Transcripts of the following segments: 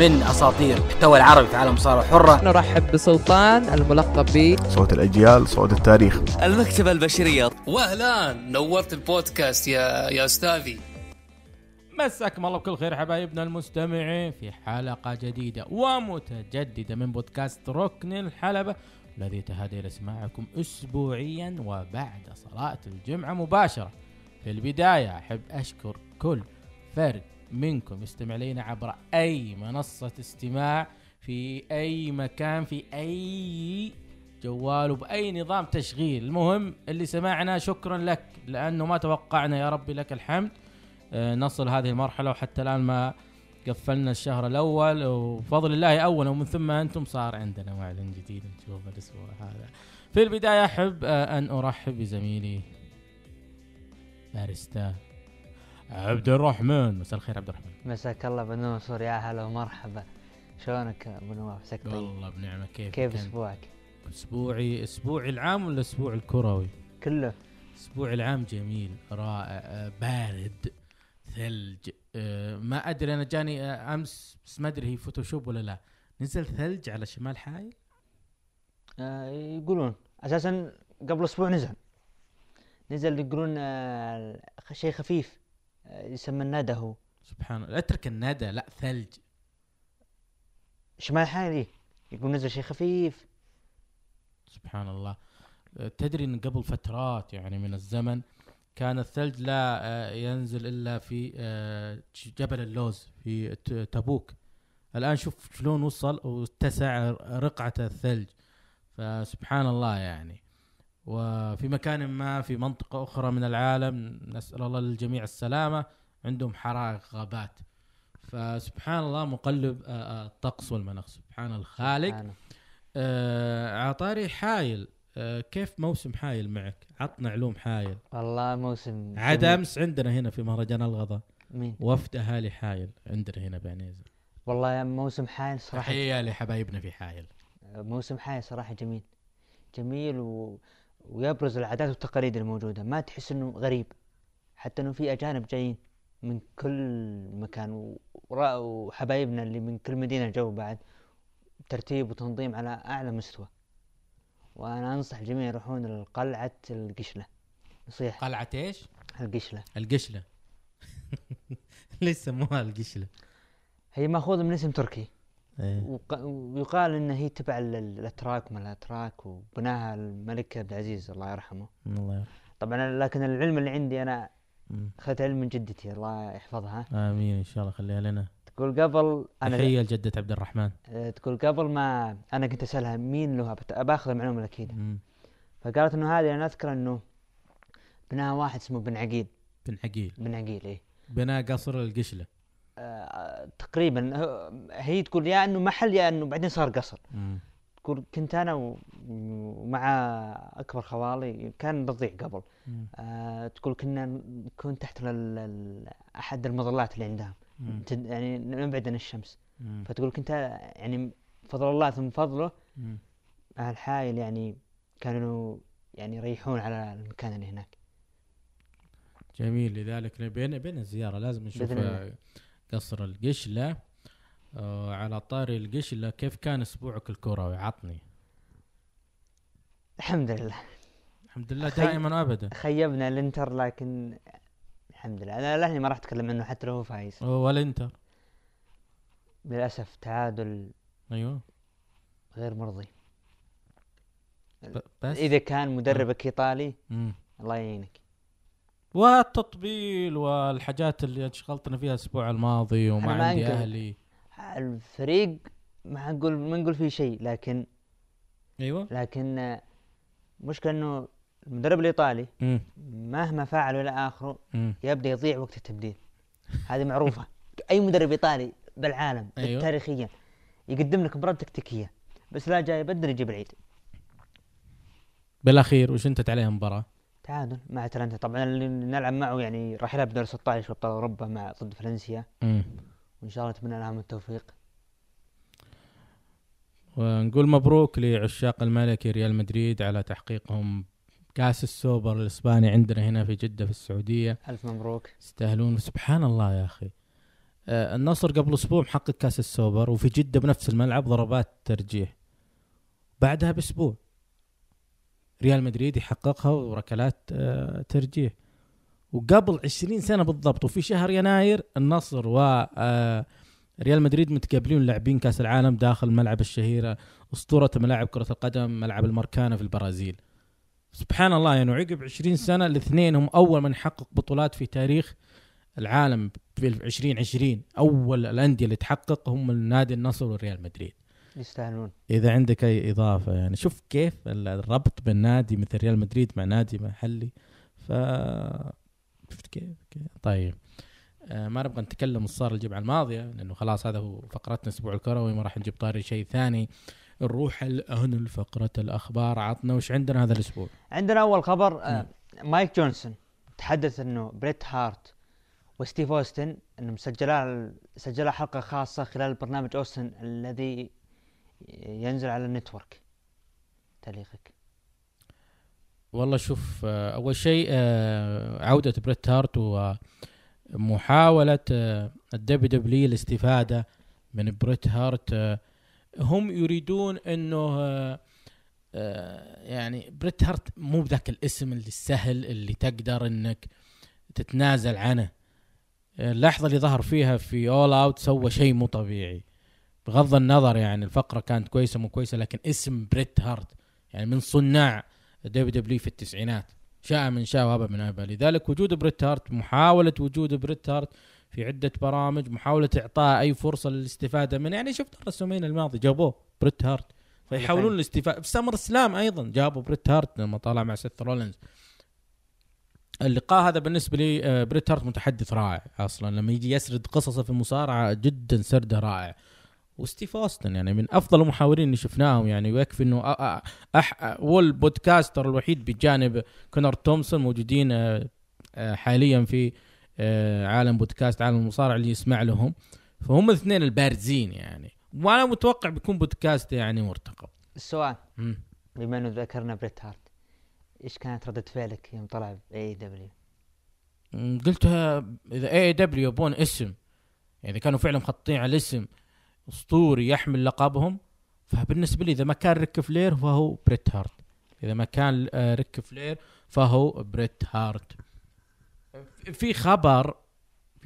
من اساطير المحتوى العربي في عالم مصارعة حرة. نرحب بسلطان الملقب ب صوت الاجيال، صوت التاريخ، المكتبة البشرية. واهلا، نورت البودكاست يا استاذي. مساكم الله بكل خير حبايبنا المستمعين في حلقة جديدة ومتجددة من بودكاست ركن الحلبة، الذي يتهادى لسماعكم اسبوعيا وبعد صلاة الجمعة مباشرة. في البداية احب اشكر كل فرد منكم يستمع لنا عبر اي منصة استماع، في اي مكان، في اي جوال وباي نظام تشغيل. المهم اللي سمعنا شكرا لك، لانه ما توقعنا يا ربي، لك الحمد، نصل هذه المرحلة، وحتى الان ما قفلنا الشهر الاول وفضل الله اولا، ومن ثم انتم صار عندنا معلن جديد نشوفه الاسبوع هذا. في البداية احب ان ارحب بزميلي باريستا عبد الرحمن. مساء الخير عبد الرحمن. مساك الله بنوصر، يا هلا ومرحبا. شلونك ابو نواف؟ سكت والله بنعمه. كيف اسبوعك؟ اسبوعي العام ولا اسبوع الكروي كله؟ اسبوع العام جميل، رائع، بارد، ثلج. ما ادري، انا جاني امس بس ما ادري هي فوتوشوب ولا لا، نزل ثلج على شمال حائل. يقولون اساسا قبل اسبوع نزل يقولون شيء خفيف يسمى الندى. هو سبحان الله، اترك الندى، لا ثلج شمال حالي يقول نزل شيء خفيف. سبحان الله. تدري ان قبل فترات يعني من الزمن كان الثلج لا ينزل الا في جبل اللوز في تبوك. الان شوف شلون وصل واتسع رقعة الثلج، فسبحان الله يعني. وفي مكان ما في منطقة أخرى من العالم، نسأل الله للجميع السلامة، عندهم حرائق غابات. فسبحان الله مقلب الطقس والمناخ، سبحان الخالق. عطاري حايل، كيف موسم حايل معك؟ عطنا علوم حايل. والله موسم عاد أمس عندنا هنا في مهرجان الغضاء وفد أهالي حايل عندنا هنا بعنيزة. والله موسم حايل صراحة، تحية لحبايبنا في حايل. موسم حايل صراحة جميل جميل، ويبرز العادات والتقاليد الموجودة، ما تحس انه غريب، حتى انه في اجانب جايين من كل مكان، وحبايبنا اللي من كل مدينة جو، بعد ترتيب وتنظيم على اعلى مستوى. وانا انصح الجميع يروحون لقلعة القشلة. نصيحة، قلعة ايش؟ القشلة ليش سموها القشلة؟ هي ماخوذة من اسم تركي، ويقال ان هي تبع الاتراك، من الاتراك، وبناها الملك عبد العزيز الله يرحمه. الله يرحمه طبعا. لكن العلم اللي عندي انا اخذت علم من جدتي الله يحفظها. امين ان شاء الله، خليها لنا. تقول قبل انا تخيل جدة عبد الرحمن، تقول قبل ما انا كنت اسالها مين له، باخذ المعلومه الاكيده. فقالت انه هذه انا اذكر انه بناها واحد اسمه بن عقيل. ايه، بناء قصر القشله تقريبا. هي تقول يا انه محل يا انه بعدين صار قصر. تقول كنت انا ومع اكبر خوالي، كان رضيع قبل. تقول كنا تحت احد المظلات اللي عندهم، يعني نبعد عن الشمس. فتقول كنت يعني فضل الله ثم فضله اهل حائل يعني كانوا يعني يريحون على المكان اللي هناك. جميل، لذلك بين الزياره لازم نشوف قصر القشلة. على طاري القشلة، كيف كان اسبوعك الكروي؟ عطني. الحمد لله الحمد لله، دائما ابدا. خيبنا الانتر، لكن الحمد لله انا لهني ما راح اتكلم عنه حتى لو هو فايز. ولا انتر للاسف تعادل. ايوه، غير مرضي. بس اذا كان مدربك ايطالي الله يعينك. والتطبيل والحاجات اللي انشغلتنا فيها الاسبوع الماضي، وما عندي اهلي الفريق، ما نقول فيه شيء، لكن ايوه، لكن مشكلة انه المدرب الايطالي مهما فعل ولا اخره يبدا يضيع وقت التبديل. هذه معروفة اي مدرب ايطالي بالعالم. أيوة، تاريخيا يقدم لك مباراة تكتيكية، بس لا جاي يبدل يجيب العيد. بالاخير وش انتت عليها؟ مباراة تعادل مع اتلانتا. طبعا اللي نلعب معه يعني راح يلعب دور 16 وابطال اوروبا مع ضد فالنسيا، وان شاء الله نتمنى لهم التوفيق. ونقول مبروك لعشاق الملكي ريال مدريد على تحقيقهم كاس السوبر الاسباني عندنا هنا في جدة في السعودية. الف مبروك، يستاهلون. سبحان الله يا اخي، النصر قبل اسبوع محقق كاس السوبر وفي جده بنفس الملعب ضربات ترجيح، بعدها باسبوع ريال مدريد يحققها وركلات ترجيح، وقبل 20 سنه بالضبط وفي شهر يناير النصر و ريال مدريد متقابلين لاعبين كاس العالم داخل ملعب الشهيره اسطوره ملاعب كره القدم ملعب الماركانا في البرازيل. سبحان الله، يعني عقب 20 سنه الاثنين هم اول من حقق بطولات في تاريخ العالم في 2020. اول الانديه اللي تحقق هم النادي النصر والريال مدريد، يستاهلون. اذا عندك اي اضافه؟ يعني شوف كيف الربط بين نادي مثل ريال مدريد مع نادي محلي، ف شفت كيف. طيب ما نبغى نتكلم صار الجمعة الماضية لأنه خلاص هذا هو فقرتنا أسبوع الكروي، ما راح نجيب طاري شيء ثاني. نروح الآن لفقرة الأخبار. عطنا وش عندنا هذا الأسبوع. عندنا أول خبر مايك جونسون تحدث إنه بريت هارت وستيف أوستن إنه سجلا حلقة خاصة خلال برنامج أوستن الذي ينزل على النتورك. تعليقك؟ والله شوف، أول شيء عودة بريت هارت و محاولة الدبليو الاستفادة من بريت هارت. هم يريدون انه يعني بريت هارت مو بذاك الاسم اللي السهل اللي تقدر انك تتنازل عنه. اللحظة اللي ظهر فيها في اول اوت سوى شيء مو طبيعي، بغض النظر يعني الفقرة كانت كويسة مو كويسة، لكن اسم بريت هارت يعني من صناع الدبليو في التسعينات، شاء من شاء وهبه من هبه. لذلك وجود بريت هارت، محاولة وجود بريت هارت في عدة برامج، محاولة إعطاء أي فرصة للاستفادة منه. يعني شفت الرسومين الماضي جابوه بريت هارت، فيحاولون الاستفادة. في سمر سلام أيضا جابوا بريت هارت لما طالع مع سيث رولينز. اللقاء هذا بالنسبة لي بريت هارت متحدث رائع أصلا، لما يجي يسرد قصصه في المصارعة جدا سرده رائع. وستيف أوستن يعني من أفضل المحاورين اللي شفناهم، يعني ويكفي إنه والبودكاستر الوحيد بجانب كونر تومسون موجودين حاليا في عالم بودكاست عالم المصارعة اللي يسمع لهم، فهم الاثنين البارزين يعني. وأنا متوقع بيكون بودكاست يعني مرتقب. السؤال بما إنه ذكرنا بريت هارت، إيش كانت ردة فعلك يوم طلع بأي دبليو؟ قلتها إذا أي دبليو يبون اسم، يعني كانوا فعلا مخططين على الاسم اسطوري يحمل لقبهم، فبالنسبه لي اذا ما كان ريك فلير فهو بريت هارت، اذا ما كان ريك فلير فهو بريت هارت. في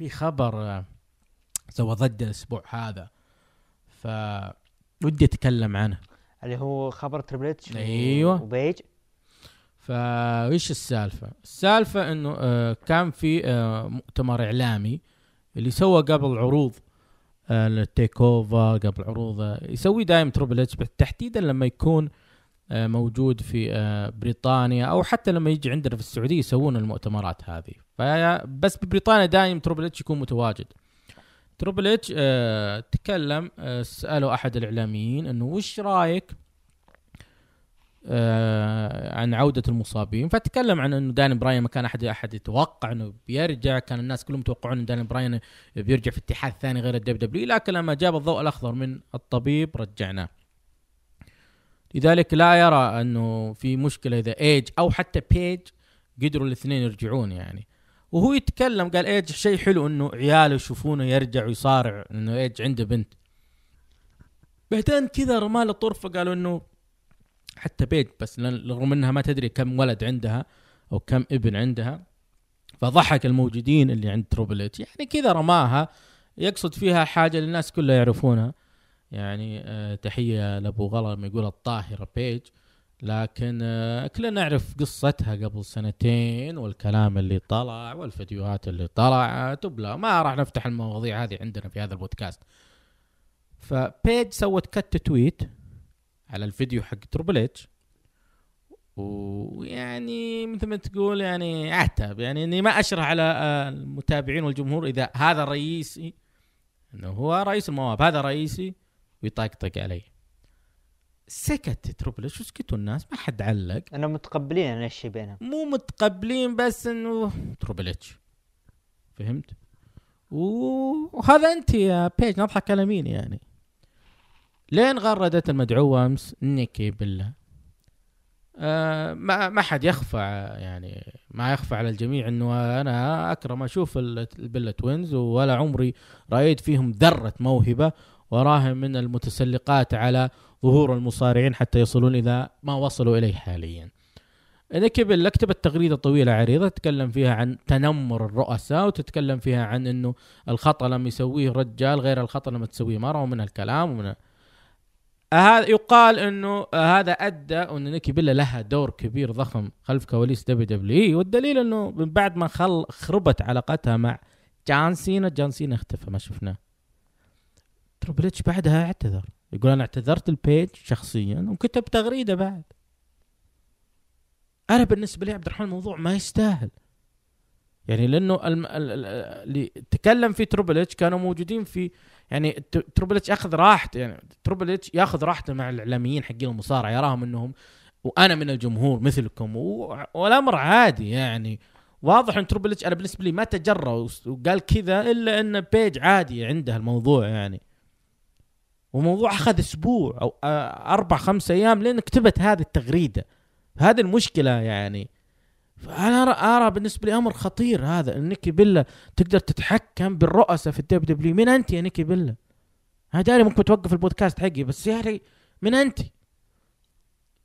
خبر سوى ضد الاسبوع هذا ف ودي اتكلم عنه، اللي هو خبر تريبل اتش. ايوه وبيج. فايش السالفه انه كان في مؤتمر اعلامي اللي سوى قبل عروض التيك اوفر، قبل عروضه يسوي دائم تريبل اتش تحديدا لما يكون موجود في بريطانيا او حتى لما يجي عندنا في السعوديه يسوون المؤتمرات هذه. بس ببريطانيا دائم تريبل اتش يكون متواجد. تريبل اتش تكلم، سأله احد الاعلاميين انه وش رايك عن عوده المصابين، فتكلم عن انه داني براين ما كان احد يتوقع انه بيرجع، كان الناس كلهم يتوقعون ان داني براين بيرجع في اتحاد ثاني غير الدب دبليو، لكن لما جاب الضوء الاخضر من الطبيب رجعناه. لذلك لا يرى انه في مشكله اذا ايج او حتى بيج قدروا الاثنين يرجعون يعني. وهو يتكلم قال ايج شيء حلو انه عياله يشوفونه يرجع ويصارع، انه ايج عنده بنت. بعدين كذا رماله طرفه قالوا انه حتى بيج بس رغم انها ما تدري كم ولد عندها او كم ابن عندها، فضحك الموجودين اللي عند تريبل اتش يعني كذا رماها يقصد فيها حاجه للناس كلها يعرفونها يعني. تحيه لابو غلا ما يقول الطاهره بيج، لكن كلنا نعرف قصتها قبل 2 سنين والكلام اللي طلع والفيديوهات اللي طلعت، وبلا ما راح نفتح المواضيع هذه عندنا في هذا البودكاست. فبيج سوت كت تويت على الفيديو حق تريبل اتش، ويعني مثل ما تقول يعني اعتب يعني اني ما اشرح على المتابعين والجمهور اذا هذا رئيسي انه هو رئيس المواب، هذا رئيسي ويطقطق علي. سكت تريبل اتش وسكتوا الناس، ما حد علق. انا متقبلين انا الشيء بينهم، مو متقبلين بس انه تريبل اتش فهمت، وهذا انت يا بيج نضحك على مين يعني. لين غردت المدعوة أمس نيكي بالله ما حد يخفى، يعني ما يخفى على الجميع انه انا اكرم اشوف البيلا توينز، ولا عمري رايت فيهم ذرة موهبة، وراهم من المتسلقات على ظهور المصارعين حتى يصلون إذا ما وصلوا إليه حاليا. نيكي بيلا كتبت تغريدة طويلة عريضة تتكلم فيها عن تنمر الرؤساء، وتتكلم فيها عن أنه الخطأ لم يسويه رجال غير الخطأ لما تسويه مرة، ومن الكلام ومن هذا يقال أنه هذا أدى أن نيكي بيلا لها دور كبير ضخم خلف كواليس WWE، والدليل أنه من بعد ما خربت علاقتها مع جان سينا اختفى، ما شفناه. تريبل إتش بعدها اعتذر، يقول أنا اعتذرت البيج شخصيا وكتب تغريدة بعد. أنا بالنسبة لي عبد الرحمن الموضوع ما يستاهل، يعني لأنه اللي تكلم في تريبل إتش كانوا موجودين في، يعني تريبل إتش أخذ راحته، يعني تريبل إتش يأخذ راحته مع الإعلاميين حقين المصارعة، يراهم أنهم وأنا من الجمهور مثلكم والأمر عادي. يعني واضح أن تريبل إتش أنا بالنسبة لي ما تجرأ وقال كذا إلا أن بيج عادي عندها الموضوع، يعني وموضوع أخذ أسبوع أو 4-5 أيام لأن كتبت هذه التغريدة، هذه المشكلة. يعني أنا أرى بالنسبة لي أمر خطير هذا، نيكي بيلا تقدر تتحكم بالرؤسة في الدب دبليو. من أنت يا نيكي بيلا؟ هاداري ممكن توقف البودكاست حقي، بس يعني من أنت؟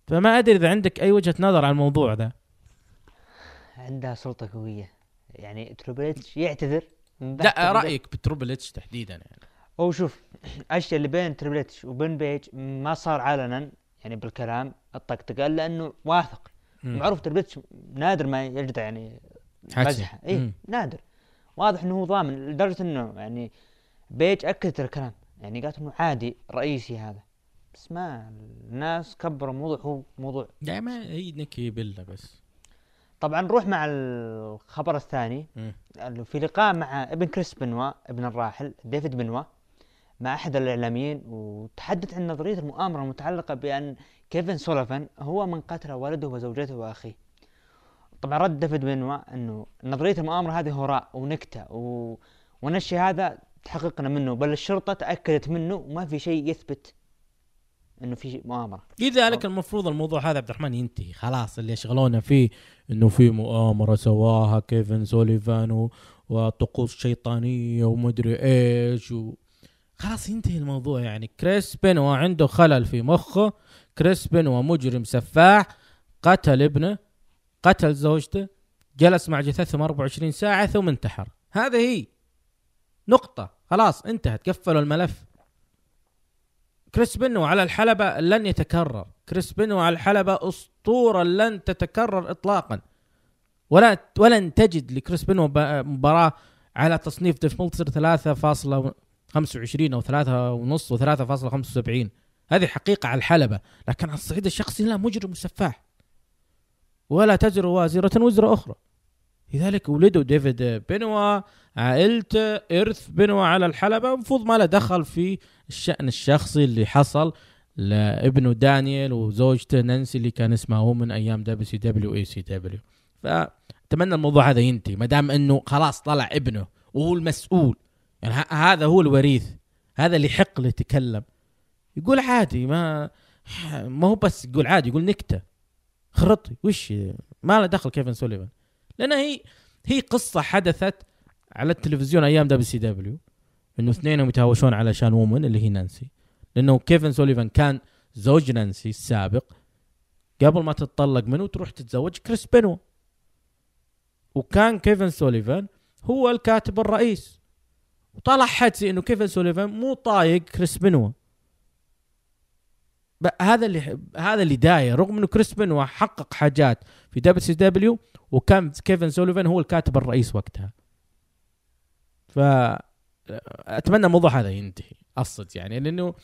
فما أدري إذا عندك أي وجهة نظر على الموضوع ده. عندها سلطة قوية، يعني تريبل إتش يعتذر. لا رأيك بتريبل إتش تحديدا يعني. أو شوف الأشياء اللي بين تريبل إتش وبين بيج ما صار علنا، يعني بالكلام الطقطقة، لأنه واثق معروف تريبل إتش نادر ما يجد يعني مزحة، إيه نادر، واضح إنه هو ضامن، لدرجة إنه يعني بيج أكدت الكلام، يعني قالت إنه عادي رئيسي هذا، بس ما الناس كبروا موضوع، هو موضوع دائما هي نيكي بيلا. بس طبعا نروح مع الخبر الثاني، في لقاء مع ابن كريس بنوا، ابن الراحل ديفيد بنوا، مع أحد الإعلاميين، وتحدث عن نظرية المؤامرة المتعلقة بأن كيفن سوليفان هو من قتل والده وزوجته وأخيه. طبعا رد ديفيد بنوا أنه نظرية المؤامرة هذه هراء ونكتة ونشي هذا تحققنا منه، بل الشرطة تأكدت منه وما في شيء يثبت أنه في مؤامرة. لذلك المفروض الموضوع هذا عبد الرحمن ينتهي خلاص، اللي يشغلونا فيه أنه في مؤامرة سواها كيفن سوليفان وطقوس شيطانية ومدري إيش خلاص ينتهي الموضوع. يعني كريس بنوا عنده خلل في مخه، كريس بنوا مجرم سفاح، قتل ابنه، قتل زوجته، جلس مع جثثهم 24 ساعة ثم انتحر. هذا هي نقطة، خلاص انتهت، قفلوا الملف. كريس بنوا على الحلبة لن يتكرر، كريس بنوا على الحلبة أسطورة لن تتكرر إطلاقا، ولن تجد لكريس بنوا مباراة على تصنيف ديف ملتزر 3.25 أو 3.5 و3.75، هذه حقيقة على الحلبة، لكن على الصعيد الشخصي لا، مجرم وسفاح، ولا تزر وازرة وزر أخرى. لذلك ولده ديفيد بنوا، عائلته، إرث بنوا على الحلبة مفروض ما له دخل في الشأن الشخصي اللي حصل لابنه دانيال وزوجته نانسي اللي كان اسمها هو من أيام WCW ACW. فأتمنى الموضوع هذا ينتهي، مدام أنه خلاص طلع ابنه وهو المسؤول، يعني هذا هو الوريث، هذا اللي حق له يتكلم، يقول عادي، ما هو بس يقول عادي، يقول نكتة خرطي وش ما له دخل كيفن سوليفان، لأن هي قصة حدثت على التلفزيون أيام WCW إنه اثنينهم يتهاوشون على شان وومن اللي هي نانسي، لأنه كيفن سوليفان كان زوج نانسي السابق قبل ما تتطلق منه وتروح تتزوج كريس بنوا، وكان كيفن سوليفان هو الكاتب الرئيس، وطلع حدسي انه كيفن سوليفان مو طايق كريس بنوا. هذا اللي داير، رغم انه كريس بنوا حقق حاجات في WCW وكان كيفن سوليفان هو الكاتب الرئيس وقتها. فأتمنى الموضوع هذا ينتهي الصدق، يعني لانه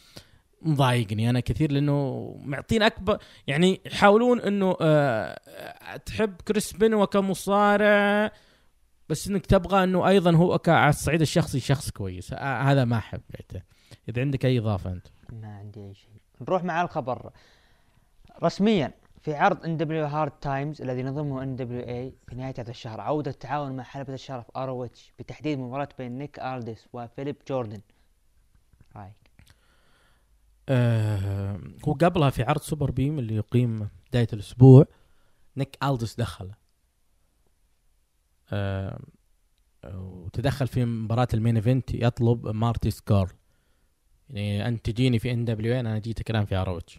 مضايقني انا كثير، لانه معطين اكبر، يعني يحاولون انه تحب كريس بنوا كمصارع بس انك تبغى انه ايضا هو على الصعيد الشخصي شخص كويس، هذا ما حبيته. اذا عندك اي اضافه انت؟ ما عندي اي شيء. نروح مع الخبر رسميا في عرض NW Hard Times الذي نظمه NWA في نهايه هذا الشهر، عوده التعاون مع حلبة الشرف ROH بتحديد مباراه بين نيك آرديس وفيليب جوردن. رايك؟ هو قبلها في عرض سوبر بيم اللي يقيم بداية الأسبوع نيك ألدس دخل وتدخل في مباراة المين إيفنت يطلب مارتي سكارل، يعني أنت تجيني في NWA أنا جيت كلام في ROH.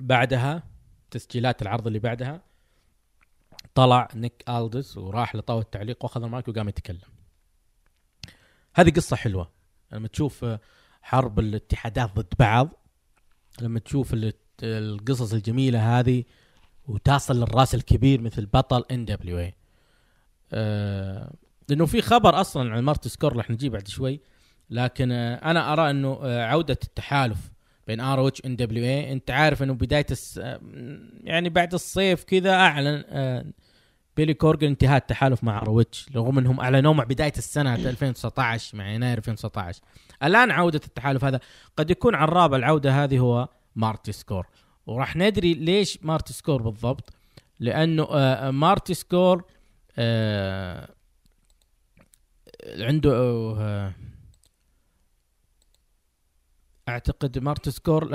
بعدها تسجيلات العرض اللي بعدها طلع نيك ألدس وراح لطاولة التعليق وأخذ المايك وقام يتكلم. هذه قصة حلوة لما تشوف حرب الاتحادات ضد بعض، لما تشوف القصص الجميلة هذه وتاصل للراس الكبير مثل بطل NWA. لأنه في خبر أصلا عن مارتي سكارل رح نجيب بعد شوي، لكن أنا أرى أنه عودة التحالف بين ROH NWA، أنت عارف أنه بداية يعني بعد الصيف كذا أعلن بيلي كورغن انتهاء التحالف مع ROH، رغم أنهم أعلنوا مع بداية السنة 2019 مع يناير 2019. الآن عودة التحالف هذا قد يكون عراب العودة هذه هو مارتي سكارل، وراح ندري ليش مارتي سكارل بالضبط، لأنه مارتي سكارل عنده اعتقد مارتي سكارل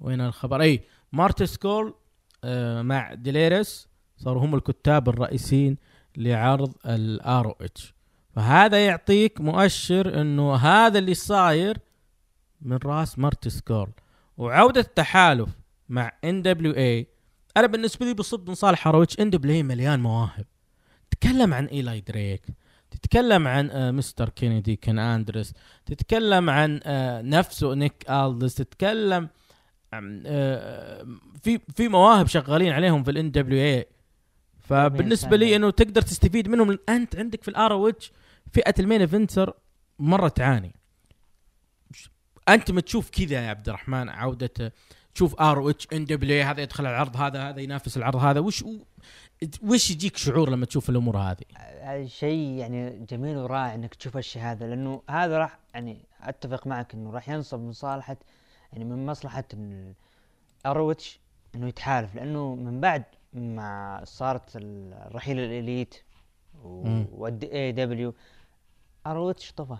وين الخبر، اي مارتي سكارل مع ديليرس صاروا هم الكتاب الرئيسيين لعرض الROH، فهذا يعطيك مؤشر انه هذا اللي صاير من راس مارتي سكارل. وعودة التحالف مع NWA انا بالنسبه لي بصب من صالح ROH. NWA مليان مواهب، تتكلم عن إيلاي دريك، تتكلم عن مستر كينيدي كان اندرس، تتكلم عن نفسه نيك ألدس، تتكلم في مواهب شغالين عليهم في NWA. فبالنسبه لي انه تقدر تستفيد منهم، لأن انت عندك في الROH فئه المين إيفنتر مره تعاني. انت متشوف كذا يا عبد الرحمن عوده، تشوف ROH NWA هذا يدخل العرض هذا ينافس العرض هذا، وش يجيك شعور لما تشوف الامور هذه؟ شيء يعني جميل ورائع انك تشوف الشيء هذا، لانه هذا راح يعني اتفق معك انه راح ينصب مصالحه، يعني من مصلحه ROH انه يتحالف، لانه من بعد ما صارت الرحيل الاليت والDAW ROH طفى،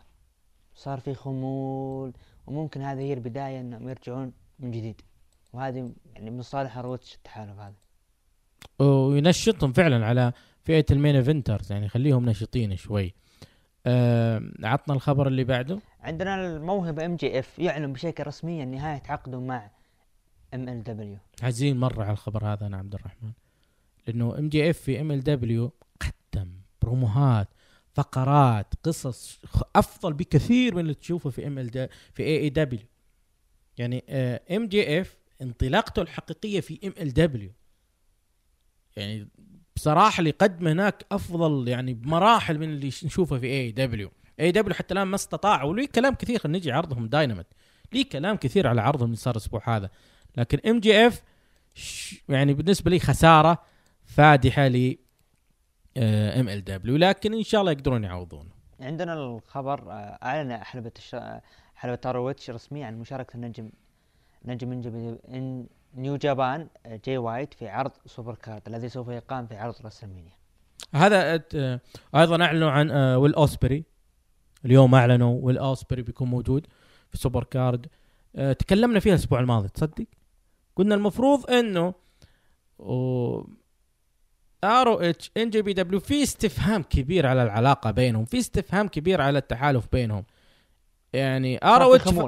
صار في خمول، وممكن هذه هي البدايه انهم يرجعون من جديد، وهذه يعني من صالح ROH التحالف هذا، وينشطهم فعلا على فئة المين إيفنترز، يعني خليهم نشطين شوي. عطنا الخبر اللي بعده. عندنا الموهبة MJF يعلن بشكل رسمي نهاية عقده مع MLW. عزيزين مرة على الخبر هذا أنا عبد الرحمن، لأنه MJF في MLW قدم بروموهات، فقرات، قصص أفضل بكثير من اللي تشوفه في AEW. يعني MJF انطلاقته الحقيقية في MLW، يعني بصراحة اللي قدم هناك أفضل يعني بمراحل من اللي نشوفه في AEW حتى الآن ما استطاع. وليه كلام كثير، خلينا نجي عرضهم دايناميت، ليه كلام كثير على عرضهم اللي صار الأسبوع هذا، لكن MJF يعني بالنسبة لي خسارة فادحة ل MLW، لكن إن شاء الله يقدرون يعوضونه. عندنا الخبر أعلن حلبة ROH رسميا عن مشاركة نجم نيو جابان جاي وايت في عرض سوبر كارد الذي سوف يقام في عرض رسلمانيا. هذا أيضا أعلنوا عن ويل أوسبري، اليوم أعلنوا ويل أوسبري بيكون موجود في سوبر كارد. تكلمنا فيها الأسبوع الماضي، تصدق قلنا المفروض أنه ROH NJPW في استفهام كبير على العلاقة بينهم، في استفهام كبير على التحالف بينهم، يعني ROH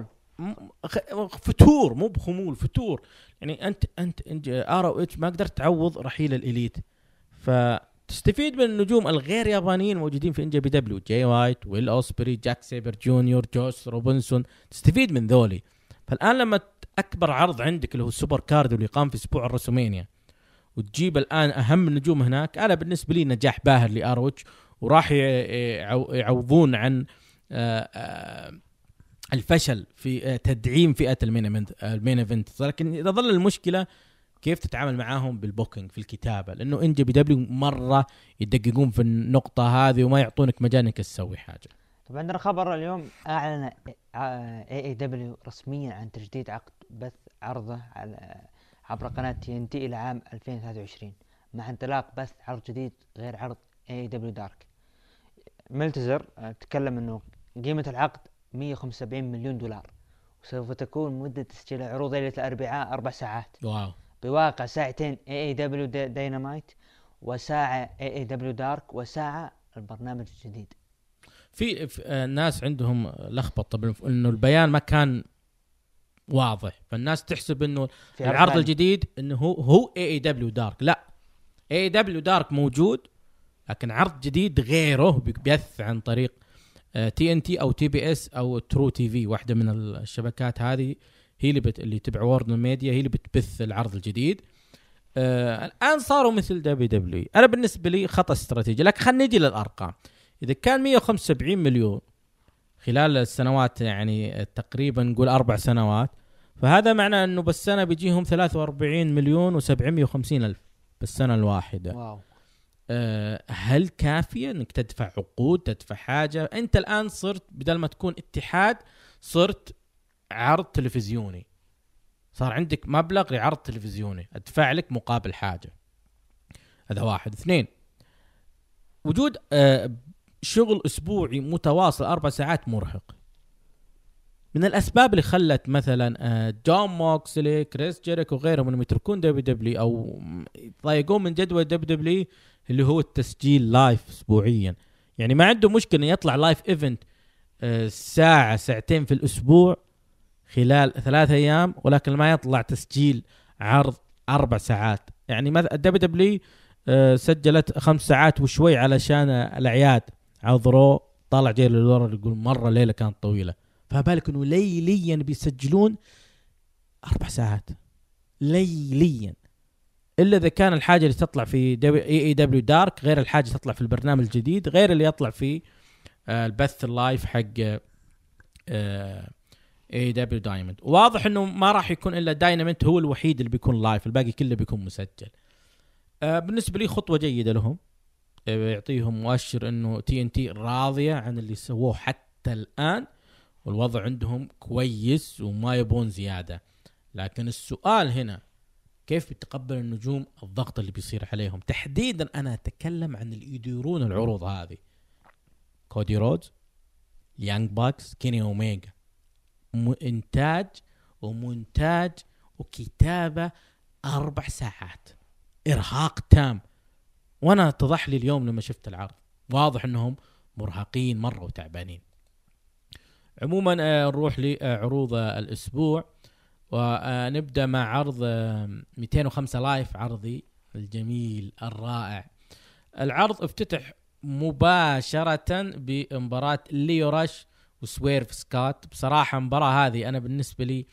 فتور مو بخمول، فتور. يعني انت ROH ما قدرت تعوض رحيل الاليت، فتستفيد من النجوم الغير يابانيين موجودين في NJPW، جاي وايت، ويل أوسبري، جاك سيبر جونيور، جوش روبنسون، تستفيد من ذولي. فالان لما اكبر عرض عندك اللي هو السوبر كارد واللي قام في اسبوع الرسومينيا، وتجيب الان اهم النجوم هناك، انا بالنسبه لي نجاح باهر لROH، وراح يعوضون عن الفشل في تدعيم فئة المين إيفنت. لكن إذا ظل المشكلة كيف تتعامل معاهم بالبوكينج في الكتابة، لأنه NJPW مرة يدققون في النقطة هذه وما يعطونك مجال إنك تسوي حاجة. طبعا عندنا خبر اليوم، أعلن AEW رسميا عن تجديد عقد بث عرضه عبر قناة TNT إلى عام 2023 مع انطلاق بث عرض جديد غير عرض AEW دارك. ملتزر تكلم إنه قيمة العقد $175 مليون وسوف تكون مدة تسجيل عروض ليلة الأربعاء 4 ساعات. واو. بواقع ساعتين AAW داينامايت وساعة AAW دارك وساعة البرنامج الجديد. في الناس عندهم لخبطة انه البيان ما كان واضح، فالناس تحسب انه العرض الجديد انه هو AAW دارك. لا، AAW دارك موجود لكن عرض جديد غيره بيبث عن طريق TNT او TBS او ترو TV، واحدة من الشبكات هذه هي اللي تبع وارنر ميديا، هي اللي بتبث العرض الجديد. الآن صاروا مثل WWE. أنا بالنسبة لي خطأ استراتيجي، لكن خلينا نجي للأرقام. إذا كان 175 مليون خلال السنوات، يعني تقريبا نقول 4 سنوات، فهذا معناه أنه بالسنة بيجيهم 43 مليون و750 ألف بالسنة الواحدة. واو. هل كافية أنك تدفع عقود، تدفع حاجة؟ أنت الآن صرت بدل ما تكون اتحاد صرت عرض تلفزيوني، صار عندك مبلغ لعرض تلفزيوني ادفع لك مقابل حاجة. هذا واحد. 2، وجود شغل أسبوعي متواصل 4 ساعات مرهق. من الأسباب اللي خلت مثلا جون موكسلي، كريس جيريك وغيرهم انهم يتركون WWE أو يضايقون من جدول WWE اللي هو التسجيل لايف أسبوعيا. يعني ما عنده مشكلة يطلع لايف إيفنت ساعة ساعتين في الأسبوع خلال 3 أيام، ولكن ما يطلع تسجيل عرض 4 ساعات. يعني مثلا WWE سجلت 5 ساعات وشوي علشان الأعياد، عرض رو طالع جيل الدور يقول مرة ليلة كانت طويلة، فبالك إنه ليليا بيسجلون 4 ساعات ليليا، إلا إذا كان الحاجة اللي تطلع في AEW دارك غير الحاجة تطلع في البرنامج الجديد، غير اللي يطلع في البث اللايف حق AEW دايموند. واضح انه ما راح يكون الا دايناميت هو الوحيد اللي بيكون لايف، الباقي كله بيكون مسجل. بالنسبه لي خطوه جيده لهم، يعطيهم مؤشر انه TNT راضيه عن اللي سووه حتى الان، والوضع عندهم كويس وما يبون زياده. لكن السؤال هنا كيف بتقبل النجوم الضغط اللي بيصير عليهم؟ تحديدا انا اتكلم عن اللي يديرون العروض هذه، كودي رودز، يانج باكس، كيني اوميجا. إنتاج ومونتاج وكتابة 4 ساعات، إرهاق تام. وأنا اتضح لي اليوم لما شفت العرض واضح أنهم مرهقين مرة وتعبانين. عموما نروح لعروض الأسبوع، ونبدأ مع عرض 205 لايف، عرضي الجميل الرائع. العرض افتتح مباشرة بمباراة ليو راش وسويرف سكات. بصراحة المباراة هذه أنا بالنسبة لي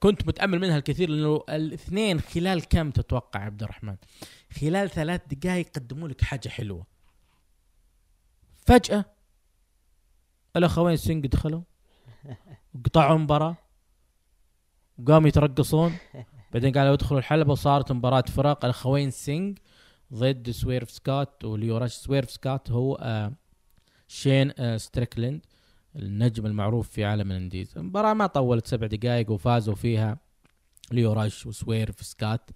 كنت متأمل منها الكثير، لأنه الاثنين خلال كم تتوقع عبد الرحمن؟ خلال 3 دقائق قدموا لك حاجة حلوة. فجأة الأخوين سينج دخلوا وقطعوا المباراة وقاموا يترقصون، بعدين قالوا ادخلوا الحلبة، وصارت مباراة فرق الأخوين سينج ضد سويرف سكات وليو راش. سويرف سكات هو شين ستريكلند، النجم المعروف في عالم الانديز. المباراة ما طولت 7 دقائق وفازوا فيها ليو راش وسويرف سكات.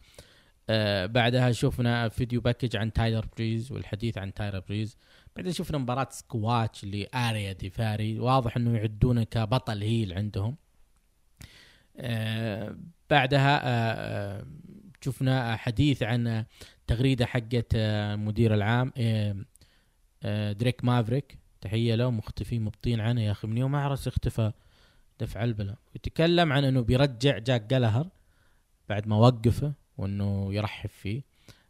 بعدها شفنا فيديو باكج عن تايلر بريز والحديث عن تايلر بريز. بعدين شفنا مباراة سكواتش لآريا ديفاري، واضح انه يعدونه كبطل هيل عندهم. بعدها شفنا حديث عن تغريدة حقت المدير العام دريك مافريك، تحية له، مختفي مبطين عنه يا أخي من يوم أعرس اختفى دفع البلا. يتكلم عن أنه بيرجع جاك جالهر بعد ما وقفه وأنه يرحب فيه.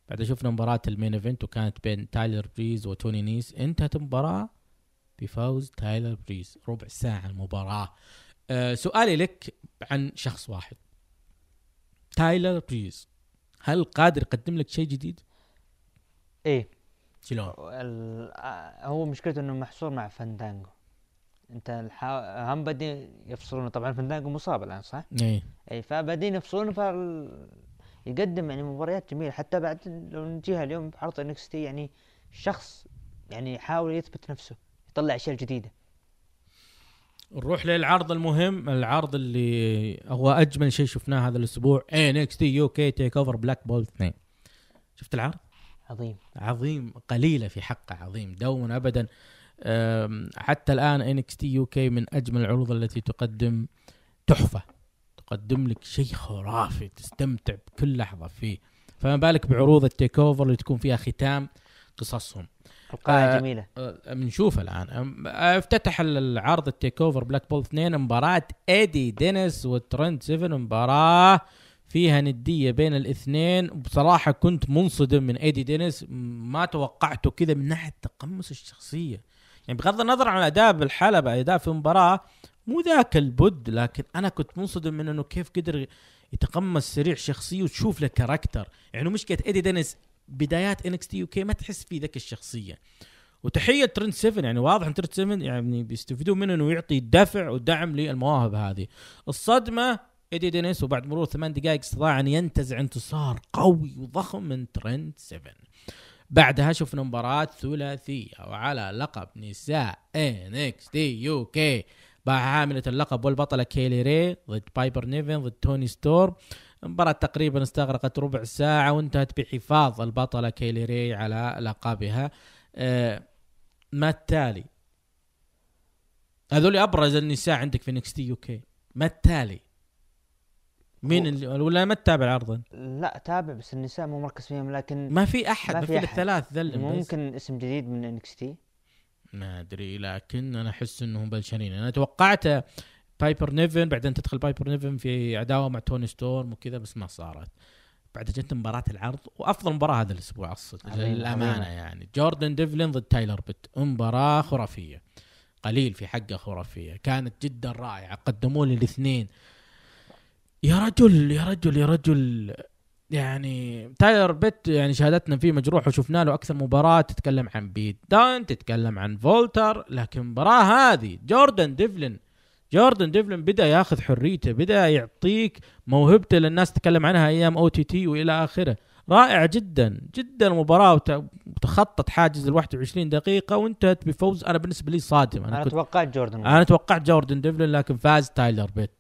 بعد شفنا مباراة المين إيفنت وكانت بين تايلر بريز وتوني نيس، انتهت المباراة بفوز تايلر بريز. 1/4 ساعة المباراة. سؤالي لك عن شخص واحد، تايلر بريز، هل قادر يقدم لك شيء جديد؟ إيه شلون؟ هو مشكلته انه محصور مع فاندانجو. انت هم بدي يفصلونه، طبعا فاندانجو مصاب الان صح؟ اي فبدين يفصلونه، يقدم يعني مباريات جميله. حتى بعد لو نجيها اليوم بعرض NXT، يعني شخص يعني يحاول يثبت نفسه، يطلع اشياء جديده. نروح للعرض المهم، العرض اللي هو اجمل شيء شفناه هذا الاسبوع، NXT UK Takeover Black Bolt 2. شفت العرض؟ عظيم قليلة في حقه، عظيم دون أبدا. حتى الآن NXT UK من أجمل العروض التي تقدم تحفة، تقدم لك شيء خرافي تستمتع بكل لحظة فيه، فما بالك بعروض التيك اوفر اللي تكون فيها ختام قصصهم. حلقة جميلة بنشوفها الآن. افتتح العرض التيك اوفر بلاك بول 2 مباراة ايدي دينيس وترنت سيفن، مباراة فيها ندية بين الاثنين. بصراحة كنت منصدم من ايدي دينيس، ما توقعته كذا من ناحية تقمص الشخصية، يعني بغض النظر عن أداء بالحلبة أداء في المباراة مو ذاك البد، لكن أنا كنت منصدم من أنه كيف قدر يتقمص سريع شخصية وتشوف له كاركتر. يعني مشكلة ايدي دينيس بدايات NXT UK ما تحس في ذاك الشخصية. وتحية ترنت سيفن، يعني واضح أن ترنت سيفن يعني بيستفيدون منه أنه يعطي دفع ودعم للمواهب هذه. الصدمة ايدي دينيس وبعد مرور 8 دقائق استطاع أن ينتزع انتصار قوي وضخم من ترنت سيفن. بعدها شفنا مباراة ثلاثية وعلى لقب نساء NXT UK بحاملة اللقب والبطلة كيلي ري ضد بايبر نيفن ضد توني ستورم. المباراة تقريبا استغرقت ربع ساعة وانتهت بحفاظ البطلة كيلي ري على لقبها. ما التالي؟ هذول أبرز النساء عندك في NXT UK. ما التالي؟ مين اللي ولا ما تتابع عرضا؟ لا تابع، بس النساء مو مركز فيهم، لكن ما في أحد، ما في الثلاث ذل. ممكن اسم جديد من NXT ما أدري، لكن أنا أحس إنهم بلشانين. أنا توقعت بايبر نيفن بعدين تدخل بايبر نيفن في عداوة مع توني ستورم وكذا، بس ما صارت. بعد جت مباراة العرض وأفضل مباراة هذا الأسبوع الصدق للأمانة، يعني جوردن ديفلين ضد تايلر بيت، مباراة خرافية قليل في حقه، خرافية كانت جدا رائعة، قدموا لي الاثنين. يا رجل يعني تايلر بيت يعني شهادتنا فيه مجروح، وشفنا له أكثر مباراة تتكلم عن بيت دان، تتكلم عن فولتر، لكن مباراة هذه جوردن ديفلين بدأ ياخذ حريته، بدأ يعطيك موهبته للناس تتكلم عنها أيام OTT وإلى آخره. رائع جدا جدا مباراة، وتخطت حاجز ال 21 دقيقة وانتهت بفوز. أنا بالنسبة لي صادم، أنا توقعت جوردن ديفلين لكن فاز تايلر بيت.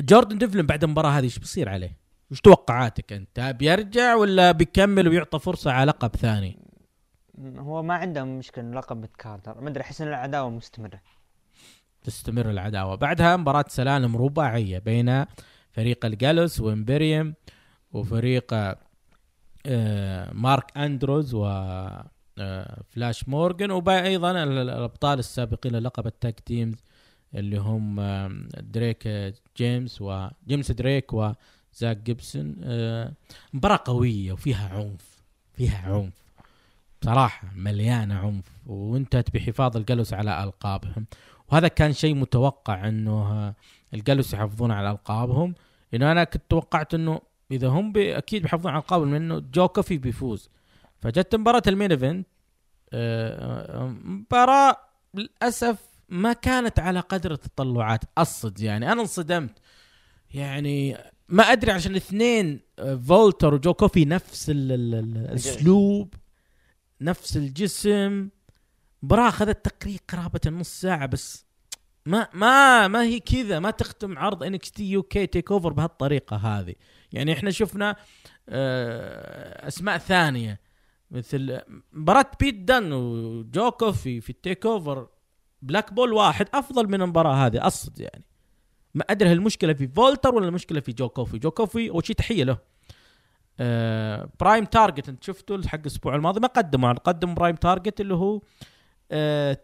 جوردن ديفلين بعد المباراة هذه ايش بيصير عليه؟ وش توقعاتك انت؟ بيرجع ولا بيكمل ويعطى فرصة على لقب ثاني؟ هو ما عنده مشكلة لقب متكاثر، ما ادري، احس ان العداوة مستمرة، تستمر العداوة. بعدها مباراة سلالم رباعية بين فريق الجالوس وامبيريوم وفريق مارك اندروز وفلاش مورغان، وايضا الابطال السابقين للقب التاج تيمز اللي هم دريك جيمس وجيمس دريك وزاك جيبسون. مباراة قوية وفيها عنف، بصراحة مليانة عنف، وانتهت بحفاظ الجلوس على ألقابهم. وهذا كان شيء متوقع انه الجلوس يحافظون على ألقابهم، لأنه انا كنت توقعت انه اذا هم اكيد بيحافظون على ألقابهم لانه جو كوفي بيفوز. فجت مباراة المين ايفنت، مباراة للأسف ما كانت على قدر التطلعات الصد، يعني انا انصدمت، يعني ما ادري عشان الاثنين فولتر وجو كوفي نفس الاسلوب نفس الجسم. مباراة اخذت تقريبا قرابة نص ساعة بس، ما هي كذا، ما تختم عرض NXT UK تيك اوفر بهالطريقة هذه. يعني احنا شفنا اسماء ثانية مثل مباراة بيت دان وجو كوفي في التيك اوفر بلاك بول واحد أفضل من المباراة هذه أصد. يعني ما أدري هالمشكلة في فولتر ولا المشكلة في جو كوفي أو شيء. تحية له برايم تارجت، أنت شفته حق الأسبوع الماضي ما قدم برايم تارجت اللي هو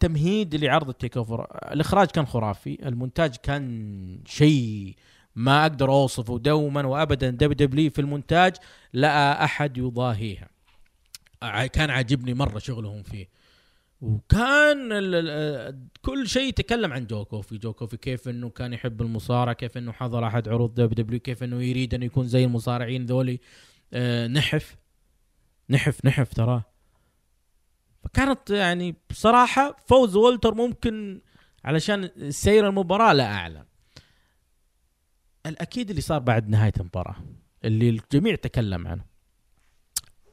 تمهيد لعرض التيك اوفر. الإخراج كان خرافي، المونتاج كان شيء ما أقدر أوصفه، دوما وأبدا WWE في المونتاج لا أحد يضاهيها، كان عاجبني مرة شغلهم فيه. وكان كل شيء تكلم عن جو كوفي كيف انه كان يحب المصارعة، كيف انه حضر احد عروض WWE، كيف انه يريد انه يكون زي المصارعين ذولي نحف تراه. فكانت يعني بصراحة فوز وولتر ممكن علشان سير المباراة لا اعلم. الاكيد اللي صار بعد نهاية المباراة اللي الجميع تكلم عنه،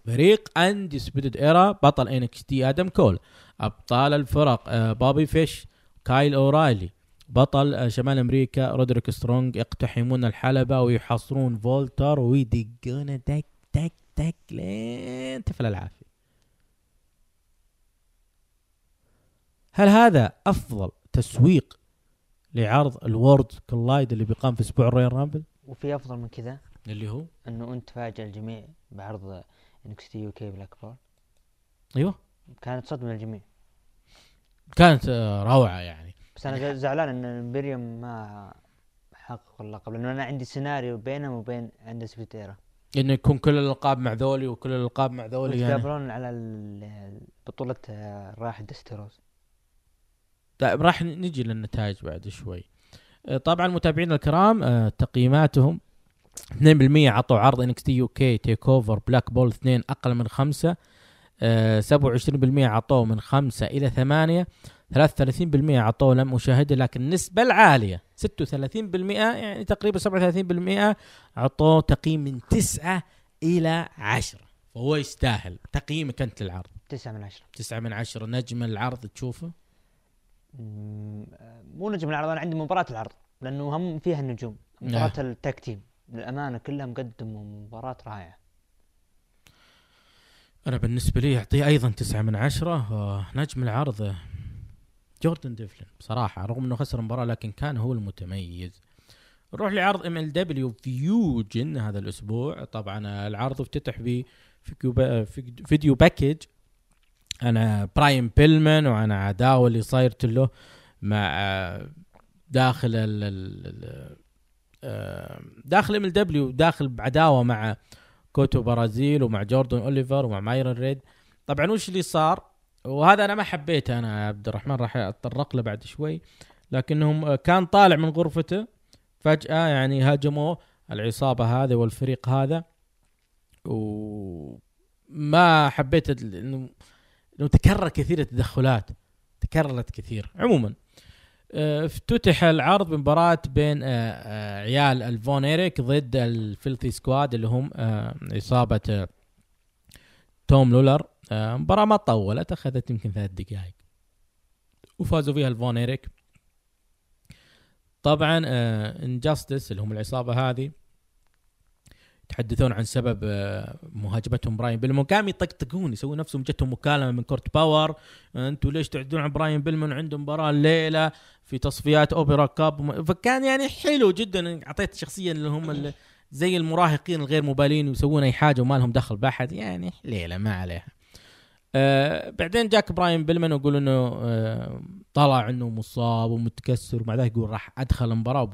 فريق اندي سبيدد ايرا بطل NXT آدم كول، ابطال الفرق بابي فيش كايل اورايلي، بطل شمال امريكا رودريك سترونج، يقتحمون الحلبة ويحاصرون فولتر ويدقونه تك تك تك لين تفل العافية. هل هذا أفضل تسويق لعرض الورد كلايد اللي بيقام في أسبوع الرويال رامبل؟ وفي أفضل من كذا اللي هو أنه أنت فاجأ الجميع بعرض NXT UK بلاك بول. أيوه كانت صدمة الجميع، كانت روعة يعني. بس أنا زعلان أن الإمبريوم ما حقق اللقب، لأنه أنا عندي سيناريو بينهم وبين أندرس بيتيرا إنه يكون كل الألقاب مع ذولي وكل الألقاب مع ذولي يتقابلون يعني. على بطولة راح دستروز. طيب راح نجي للنتائج بعد شوي. طبعا متابعين الكرام تقييماتهم 2% عطوا عرض NXT UK TakeOver Black Ball 2 أقل من 5، 27% عطوه من 5 إلى 8، 33% عطوه لم أشاهده، لكن النسبة العالية 36% يعني تقريبا 37% عطوه تقييم من 9 إلى 10. فهو يستاهل. تقييمك أنت للعرض 9 من 10. 9 من 10. نجم العرض تشوفه؟ مو نجم العرض، أنا عندي مباراة العرض لأنه هم فيها النجوم. مباراة التاك تيم للأمانة كلهم قدموا مباراة رائعة. أنا بالنسبة لي أعطيه أيضا 9 من 10. نجم العرض جوردن ديفلين بصراحة، رغم أنه خسر مباراة لكن كان هو المتميز. نروح لعرض MLW فيوجن هذا الأسبوع. طبعا العرض افتتح بفيديو باكيج أنا براين بيلمان وأنا عداوة اللي صايرت له مع داخل MLW، داخل بعداوة مع كوتو برازيل ومع جوردن أوليفر ومع مايرن ريد. طبعا وش اللي صار، وهذا أنا ما حبيته، أنا عبد الرحمن راح أتطرق له بعد شوي، لكنهم كان طالع من غرفته فجأة يعني هاجموا العصابة هذه والفريق هذا، وما حبيت إنه تكرر كثير التدخلات، تكررت كثير. عموما افتتح العرض بمباراة بين عيال الفون إيريك ضد الفيلثي سكواد اللي هم عصابة توم لولر. مباراة ما طولت، أخذت يمكن 3 دقائق وفازوا فيها الفون إيريك. طبعا انجاستس اللي هم العصابة هذه يتحدثون عن سبب مهاجمتهم براين بيلمون، قام يطقطقون يسوي نفسهم جتهم مكالمة من كورت باور، انتوا ليش تعدون عن براين بيلمون، عندهم مباراة الليلة في تصفيات أوبرا كاب. فكان يعني حلو جدا، أعطيت شخصيا اللي هم زي المراهقين الغير مبالين يسوون أي حاجة وما لهم دخل بأحد، يعني ليلة ما عليها. بعدين جاك براين بيلمن ويقول انه طلع انه مصاب ومتكسر، ومع ذلك يقول راح ادخل المباراة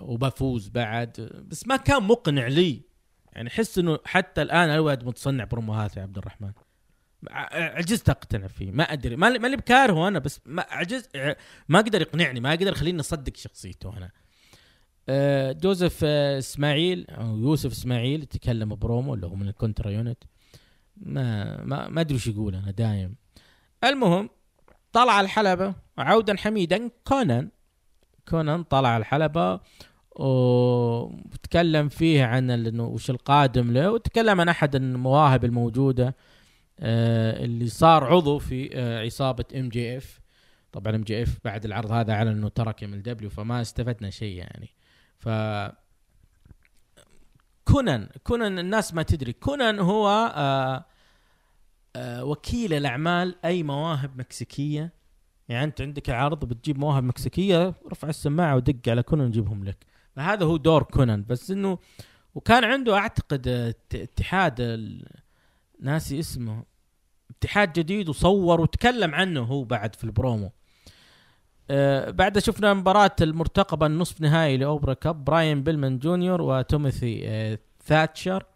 وبفوز بعد. بس ما كان مقنع لي، يعني حس انه حتى الان الواد متصنع بروموهات يا عبد الرحمن، عجزت اقتنع فيه. ما ادري، ما اللي بكاره انا، بس ما اقدر يقنعني، ما اقدر خليني اصدق شخصيته هنا. جوزيف اسماعيل او يوسف اسماعيل تكلم برومو اللي هو من الكونترا يونت، ما ادري شو يقول انا دايم. المهم طلع الحلبة عودا حميدا، كونان طلع الحلبة وتكلم فيه عن انه وش القادم له، وتكلم عن احد المواهب الموجودة اللي صار عضو في عصابة MJF. طبعا MJF بعد العرض هذا على انه ترك MLW، فما استفدنا شيء يعني. ف كونان الناس ما تدري، كونان هو وكيل الأعمال أي مواهب مكسيكية. يعني أنت عندك عرض بتجيب مواهب مكسيكية، رفع السماعة ودق على كونان نجيبهم لك، فهذا هو دور كونان. بس إنه وكان عنده أعتقد اتحاد ناسي اسمه، اتحاد جديد، وصور وتكلم عنه هو بعد في البرومو. بعد شفنا مباراة المرتقبة النصف نهائي لأوبرا كاب، براين بيلمن جونيور وتوميثي ثاتشر.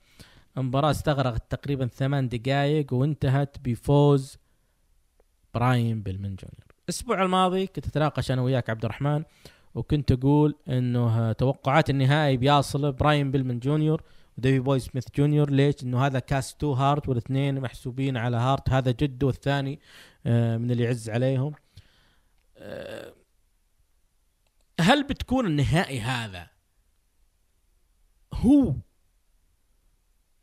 مباراة استغرقت تقريبا 8 دقائق وانتهت بفوز براين بيلمن جونيور. الأسبوع الماضي كنت أتناقش أنا وياك عبد الرحمن، وكنت أقول إنه توقعات النهائي بيصل براين بيلمن جونيور وديفي بوي سميث جونيور. ليش؟ إنه هذا كاس 2 هارت، والاثنين محسوبين على هارت، هذا جده والثاني من اللي يعز عليهم. هل بتكون النهائي هذا هو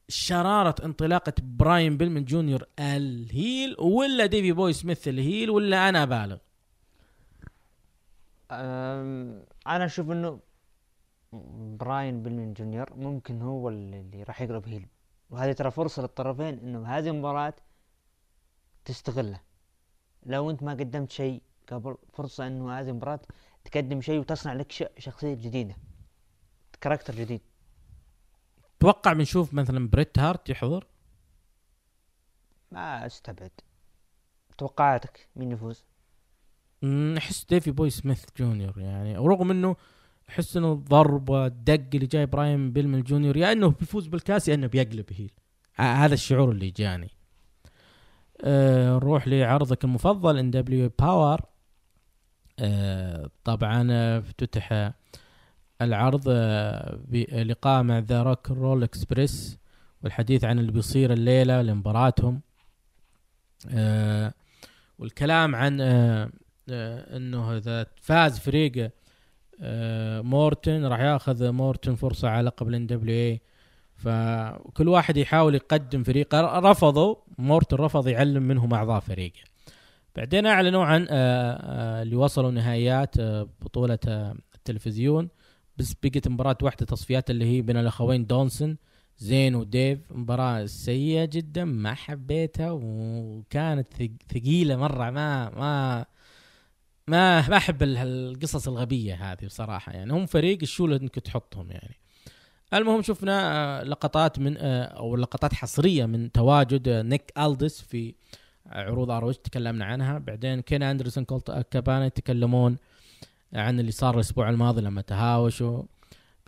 شرارة انطلاقة براين بيلمن جونيور الهيل، ولا ديفي بوي سميث الهيل، ولا أنا بالغ؟ أنا أشوف أنه براين بيلمن جونيور ممكن هو اللي راح يقرب هيل، وهذه ترى فرصة للطرفين أنه هذه المباراة تستغله. لو انت ما قدمت شيء قبل فرصة انه هذه المباراة تقدم شيء وتصنع لك شخصية جديدة، كاركتر جديد. توقع بنشوف مثلا بريت هارت يحضر؟ ما استبعد. توقعاتك مين يفوز؟ احس ديفي بوي سميث جونيور يعني، ورغم انه احس انه ضربة دق اللي جاي برايم بيلمن جونيور، يا يعني انه بيفوز بالكاس يا يعني انه بيقلب هيل، هذا الشعور اللي جاني. نروح لعرضك المفضل ان دبليو باور. طبعا افتتح العرض بلقاء مع ذا روك رول اكسبريس والحديث عن اللي بيصير الليله لمباراتهم، والكلام عن انه اذا فاز فريق مورتن راح ياخذ مورتن فرصه على لقب الان دبليو اي، فكل واحد يحاول يقدم فريقه. رفضوا، مورتن رفض يعلم منهم اعضاء فريقه. بعدين اعلنوا عن اللي وصلوا نهائيات بطوله التلفزيون، بس بقت مباراه واحده تصفيات اللي هي بين الاخوين دونسون، زين وديف. مباراه سيئه جدا، ما حبيتها وكانت ثقيله مره. ما احب القصص الغبيه هذه بصراحه، يعني هم فريق الشو اللي انك تحطهم يعني. المهم شفنا لقطات من او لقطات حصريه من تواجد نيك ألدس في عروض آر أو إتش، تكلمنا عنها. بعدين كين أندرسون كولت كابانا يتكلمون عن اللي صار الاسبوع الماضي لما تهاوشوا.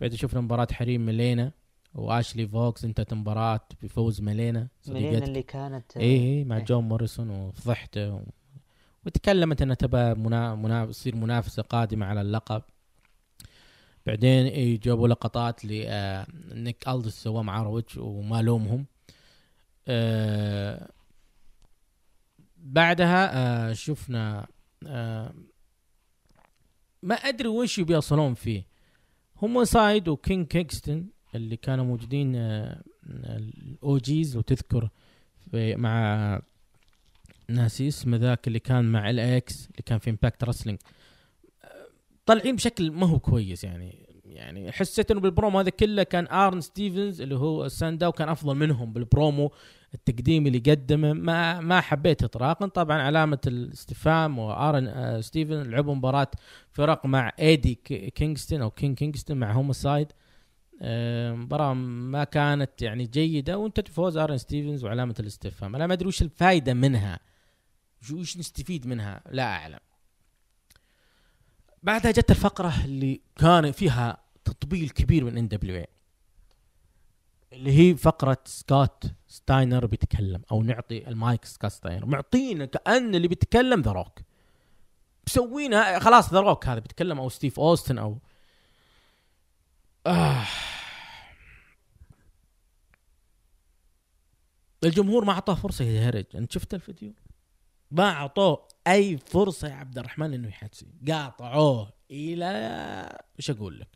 بعد شفنا مباراه حريم ميلينا واشلي فوكس، انتهت مباراه بفوز ميلينا صديقتك اللي كانت مع جون موريسون وفضحته، وتكلمت انها تبى تصير منافسه قادمه على اللقب. بعدين جابوا لقطات لنيك ألدس سواه مع روتش وما لومهم. بعدها شفنا ما ادري وش بيصلون فيه هم سايد وكينج كيكستون اللي كانوا موجودين الاوجيز، وتذكر مع ناسي اسمه ذاك اللي كان مع الاكس اللي كان في امباكت رسلينج، طالعين بشكل ما هو كويس يعني حسيت انه بالبرومو هذا كله كان آرن ستيفنز اللي هو سانداو كان افضل منهم بالبرومو التقديمي اللي قدمه. ما حبيت اطلاقا. طبعا علامه الاستفهام، وآرن ستيفنز لعبوا مباراه فرق مع ايدي كينغستون او كينغستون مع هومسايد، مباراه ما كانت يعني جيده، وانت تفوز آرن ستيفنز وعلامه الاستفهام. انا ما ادري وش الفائده منها، وش نستفيد منها، لا اعلم. بعدها جت الفقرة اللي كان فيها تطبيل كبير من NWA اللي هي فقرة سكوت ستاينر بيتكلم، أو نعطي المايك سكوت ستاينر، معطينا كأن اللي بيتكلم ذا روك، بسوينا خلاص ذا روك هذا بيتكلم أو ستيف أوستن أو الجمهور ما أعطاه فرصة يهرج. أنت شفت الفيديو؟ ما أعطوه أي فرصة يا عبد الرحمن إنه يحدث، قاطعوه إلى إيش أقول لك.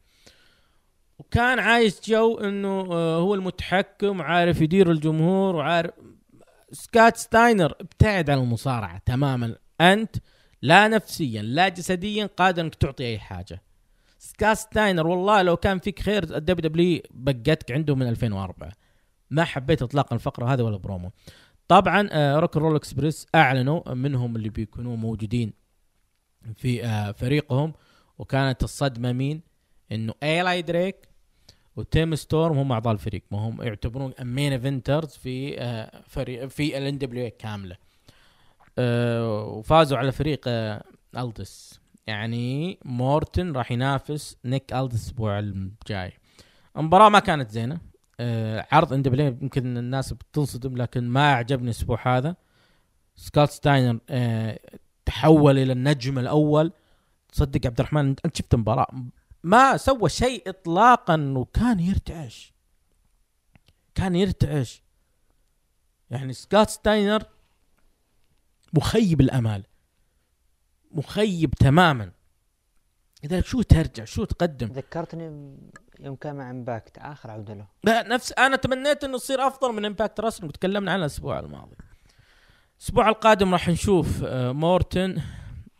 وكان عايش جو إنه هو المتحكم وعارف يدير الجمهور وعارف. سكوت ستاينر ابتعد عن المصارعة تماما، أنت لا نفسيا لا جسديا قادر إنك تعطي أي حاجة. سكوت ستاينر والله لو كان فيك خير الدبليو بقتك عنده من 2004. ما حبيت إطلاقا الفقرة هذه ولا برومو. طبعا روك رول اكسبريس اعلنوا منهم اللي بيكونوا موجودين في فريقهم، وكانت الصدمه مين؟ انه ايلاي دريك وتيم ستورم هم اعضاء الفريق، ما هم يعتبرون مين ايفنترز في فريق في الان دبليو اي كامله، وفازوا على فريق ألدس. يعني مورتن راح ينافس نيك ألدس الاسبوع الجاي. المباراه ما كانت زينه، عرض ان دبليو يمكن الناس بتنصدم، لكن ما اعجبني الاسبوع هذا. سكوت ستاينر تحول الى النجم الاول. تصدق عبد الرحمن انت شفت المباراه ما سوى شيء اطلاقا، وكان يرتعش يعني سكوت ستاينر مخيب الامال، مخيب تماما. اذا شو ترجع شو تقدم؟ ذكرتني يوم كان مع امباكت اخر عوده له، نفس انا تمنيت انه يصير افضل من امباكت رسلينج، وتكلمنا عنه الاسبوع الماضي. الاسبوع القادم راح نشوف مورتن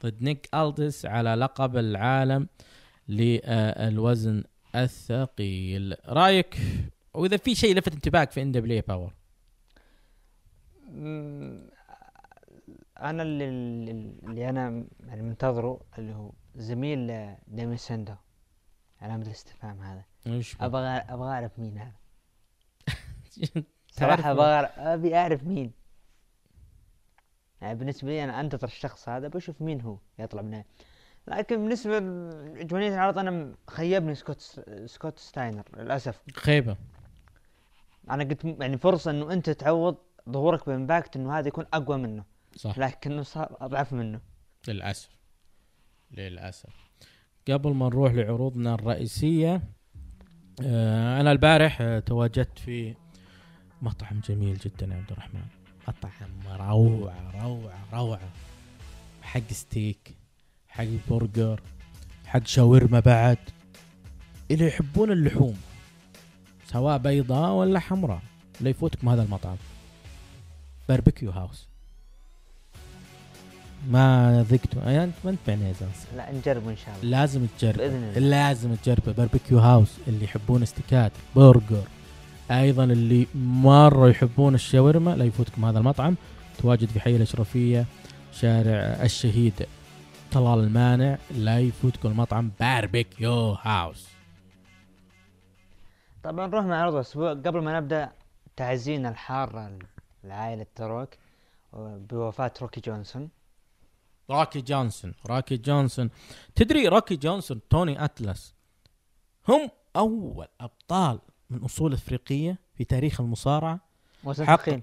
ضد نيك ألدس على لقب العالم للوزن الثقيل. رايك؟ واذا في شيء لفت انتباهك في ان دبليو باور؟ انا اللي انا منتظره اللي هو زميل ديمي ساندو، علامة الاستفهام هذا. ابغى اعرف مين هذا. صراحة ابي اعرف مين. يعني بالنسبة لي انا انتظر الشخص هذا بشوف مين هو يطلع منه. لكن بالنسبة لجمهورية العرض انا خيبني سكوت ستاينر للاسف. خيبة. انا قلت يعني فرصة انه انت تعوض ظهورك بامباكت انه هذا يكون اقوى منه. صح. لكنه صار اضعف منه. للاسف. قبل ما نروح لعروضنا الرئيسية، انا البارح تواجدت في مطعم جميل جدا عبد الرحمن، مطعم روعة حق ستيك، حق برجر، حق شاورما بعد. اللي يحبون اللحوم سواء بيضاء ولا حمراء لا يفوتكم هذا المطعم. باربيكيو هاوس ما ذقته يعني انت ما انت معنيز اصلا. لا نجرب ان شاء الله، لازم تجرب، لازم تجرب باربيكيو هاوس. اللي يحبون استيكات برجر، ايضا اللي مره يحبون الشاورما لا يفوتكم هذا المطعم. تواجد في حي الاشرفيه شارع الشهيد طلال المانع. لا يفوتكم المطعم باربيكيو هاوس. طبعا نروح مع عرض الاسبوع. قبل ما نبدا تعزين الحاره لعائله تروك بوفاه روكي جونسون. تدري روكي جونسون توني أتلاس هم أول أبطال من أصول أفريقية في تاريخ المصارعة. وزن ثقيل.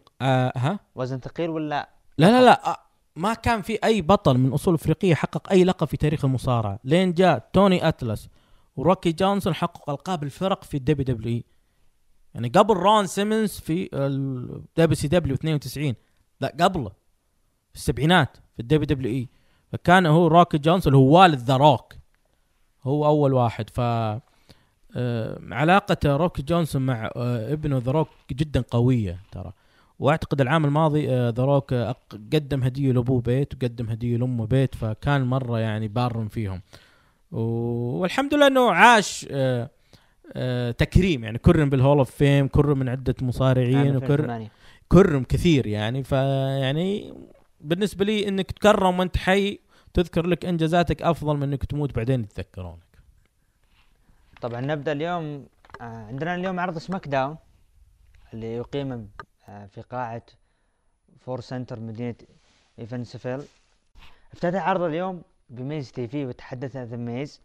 وزن ثقيل ولا؟ لا، ما كان في أي بطل من أصول أفريقية حقق أي لقب في تاريخ المصارعة لين جاء توني أتلاس وروكي جونسون حقق ألقاب الفرق في WWE. يعني قبل رون سيمنز في WCW 92، لا قبله في السبعينات في WWE. فكان هو روكي جونسون هو والد ذا روك، هو اول واحد. ف علاقه روكي جونسون مع ابنه ذا روك جدا قويه ترى. واعتقد العام الماضي ذا روك قدم هديه لابوه بيت وقدم هديه لامه بيت، فكان مره يعني بار فيهم. والحمد لله انه عاش تكريم، يعني كرم بالهول اوف فيم، كرم من عده مصارعين، وكرم كثير يعني. فيعني بالنسبة لي انك تكرم وانت حي تذكر لك انجازاتك افضل من انك تموت بعدين يتذكرونك. طبعا نبدأ اليوم. عندنا اليوم عرض سماك داون اللي يقيم في قاعة فور سنتر مدينة ايفنسفيل. افتتح عرض اليوم بميز تي في وتحدث عن الميز.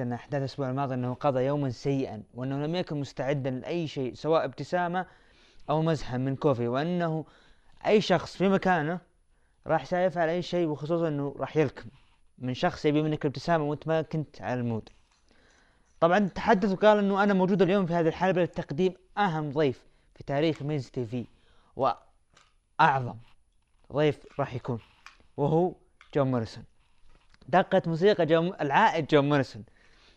ان احداث الاسبوع الماضي انه قضى يوما سيئا وانه لم يكن مستعدا لاي شيء سواء ابتسامة او مزحة من كوفي، وانه اي شخص في مكانه راح سيفعل اي شيء، وخصوصا انه راح يلكم من شخص يبي منك ابتسامه وانت ما كنت على المود. طبعا تحدث وقال انه انا موجود اليوم في هذه الحلبه لتقديم اهم ضيف في تاريخ ميز تي في، واعظم ضيف راح يكون وهو جون موريسون. دقت موسيقى العائد جون موريسون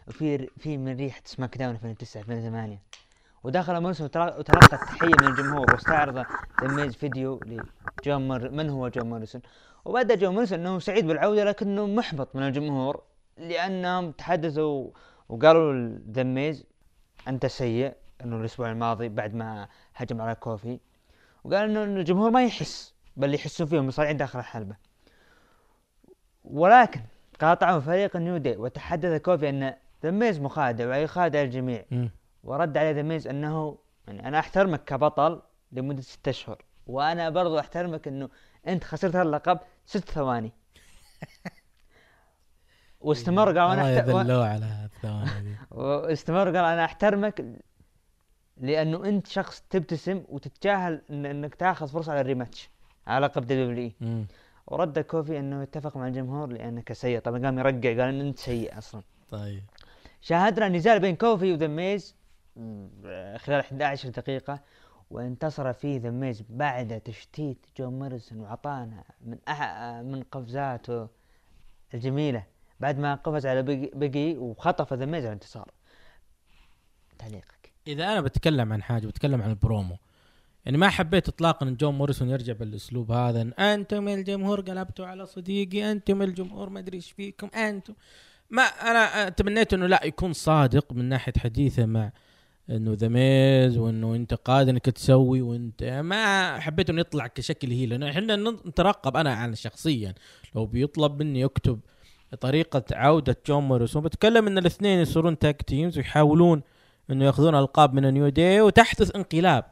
وفي من ريحه سماك داون 2009 2008، ودخل موريسون وتلقى تحية من الجمهور، واستعرض تميز فيديو لجون من هو جون موريسون. وبدأ جون موريسون أنه سعيد بالعودة لكنه محبط من الجمهور لأنهم تحدثوا وقالوا لتميز أنت سيء، أنه الأسبوع الماضي بعد ما هجم على كوفي، وقال أنه الجمهور ما يحس بل يحسوا فيهم مصارعين داخل الحلبة. ولكن قاطعوا فريق النيو داي، وتحدث كوفي أن تميز مخادع ويخادع الجميع. ورد على ذا ميز انه يعني انا احترمك كبطل لمده 6 أشهر، وانا برضو احترمك انه انت خسرت هاللقب 6 ثواني. واستمر قال انا احترمك لانه انت شخص تبتسم وتتجاهل انك تاخذ فرصه على الريماتش على لقب دبليو اي. ورد كوفي انه اتفق مع الجمهور لانك سيء. طبعا قام يرجع قال ان انت سيء اصلا. طيب شاهدنا نزال بين كوفي وذا ميز خلال 11 دقيقة، وانتصر فيه ذا ميز بعد تشتيت جون موريسون، وعطانا من قفزاته الجميلة بعد ما قفز على بيجي وخطف ذا ميز على الانتصار. تعليقك؟ إذا أنا بتكلم عن حاجة بتكلم عن البرومو، يعني ما حبيت إطلاقا أن جون موريسون يرجع بالأسلوب هذا أن أنتم الجمهور قلبتوا على صديقي، أنتم الجمهور ما أدري إيش فيكم أنتم. ما أنا تمنيت أنه لا يكون صادق من ناحية حديثه مع انه ذا ميز وانه انت قادر انك تسوي، وانت ما حبيت انه يطلع كشكل هي، لانه احنا نترقب انا عن شخصيا لو بيطلب مني يكتب طريقه عوده جون موريسون، بتكلم ان الاثنين يصيرون تاك تيمز ويحاولون انه ياخذون القاب من نيو داي وتحدث انقلاب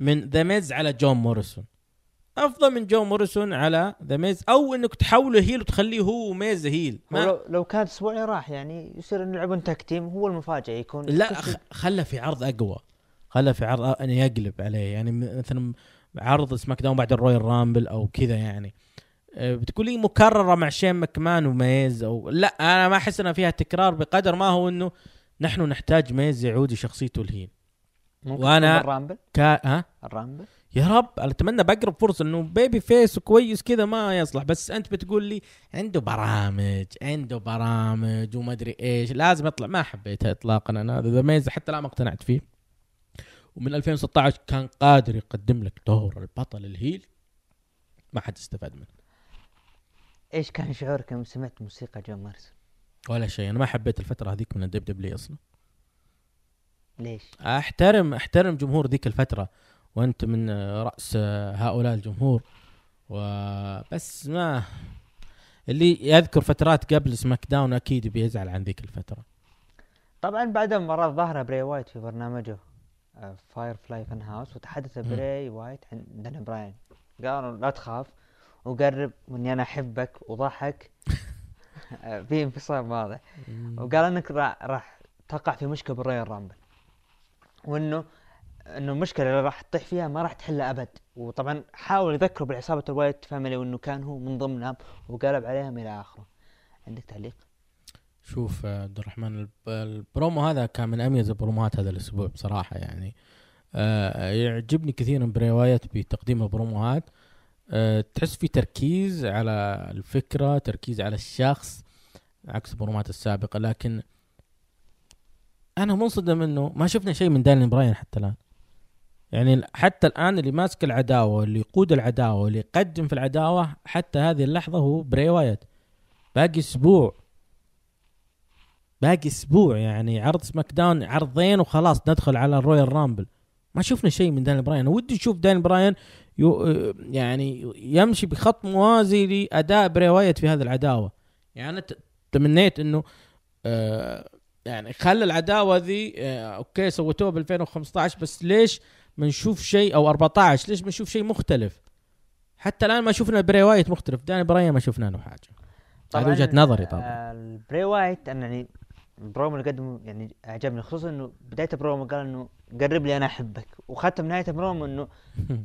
من ذا ميز على جون موريسون، افضل من جون موريسون على ذا ميز، او انك تحوله هيل وتخليه هو ميز هيل. لو كان اسبوعي راح يعني يصير نلعبون تاك تيم، هو المفاجاه يكون لا خلى في عرض اقوى، خلى في عرض ان يقلب عليه، يعني مثلا عرض سماك داون بعد الرويال رامبل او كذا، يعني بتقول لي مكرره مع شين مكمان وميز، او لا انا ما احس ان فيها تكرار بقدر ما هو انه نحن نحتاج ميز يعود شخصيته الهيل. وانا الرامبل الرامبل يا رب اتمنى بقرب فرصه، انه بيبي فيس كويس كذا ما يصلح، بس انت بتقول لي عنده برامج وما ادري ايش لازم يطلع، ما حبيتها اطلاقا انا ذا ميز، حتى لا ما اقتنعت فيه. ومن 2016 كان قادر يقدم لك دور البطل الهيل، ما حد استفاد منه. ايش كان شعورك لما سمعت موسيقى جون مارسون؟ ولا شيء، انا ما حبيت الفتره هذيك من الدب دبليو اصلا. ليش؟ احترم جمهور ذيك الفتره، وانت من راس هؤلاء الجمهور، وبس ما اللي يذكر فترات قبل سماك داون اكيد بيزعل عن ذيك الفتره. طبعا بعدها مره ظهر بري وايت في برنامجه فاير فلاي فان هاوس، وتحدث بري وايت عن دان براين، قالوا لا تخاف وقرب مني انا احبك، وضحك في انفصام واضح، وقال انك راح تقع في مشكله بالراي الرامبل، وانه المشكله اللي راح تطيح فيها ما راح تحلها ابد. وطبعا حاول يذكره بالعصابه الوايت فاميلي وانه كان هو من ضمنهم وقلب عليهم الى اخره. عندك تعليق؟ شوف عبد الرحمن، البرومو هذا كان من اميز البرومات هذا الاسبوع بصراحه، يعني يعجبني كثيرا بري وايت بتقديم البروموهات، تحس في تركيز على الفكره، تركيز على الشخص عكس البرومات السابقه. لكن انا منصدم انه ما شفنا شيء من داني براين حتى الان، يعني حتى الان اللي ماسك العداوه، اللي يقود العداوه، واللي يقدم في العداوه حتى هذه اللحظه هو بري وايت. باقي اسبوع يعني عرض سماك داون عرضين وخلاص ندخل على الرويال رامبل، ما شفنا شيء من داني براين. ودي اشوف داني براين يعني يمشي بخط موازي لاداء بري وايت في هذه العداوه، يعني تمنيت انه يعني خلى العداوه ذي اوكي سويتوها ب 2015، بس ليش ما نشوف شيء، او 14 ليش ما نشوف شيء مختلف؟ حتى الان ما شفنا بري وايت مختلف، داني براين ما شفنا له حاجه. هذه وجهه نظري. طبعا بري وايت انا يعني البرومو اللي قدمه يعني اعجبني، خصوصا انه بدايه البرومو قال انه قرب لي انا احبك، وختم نهايه البرومو انه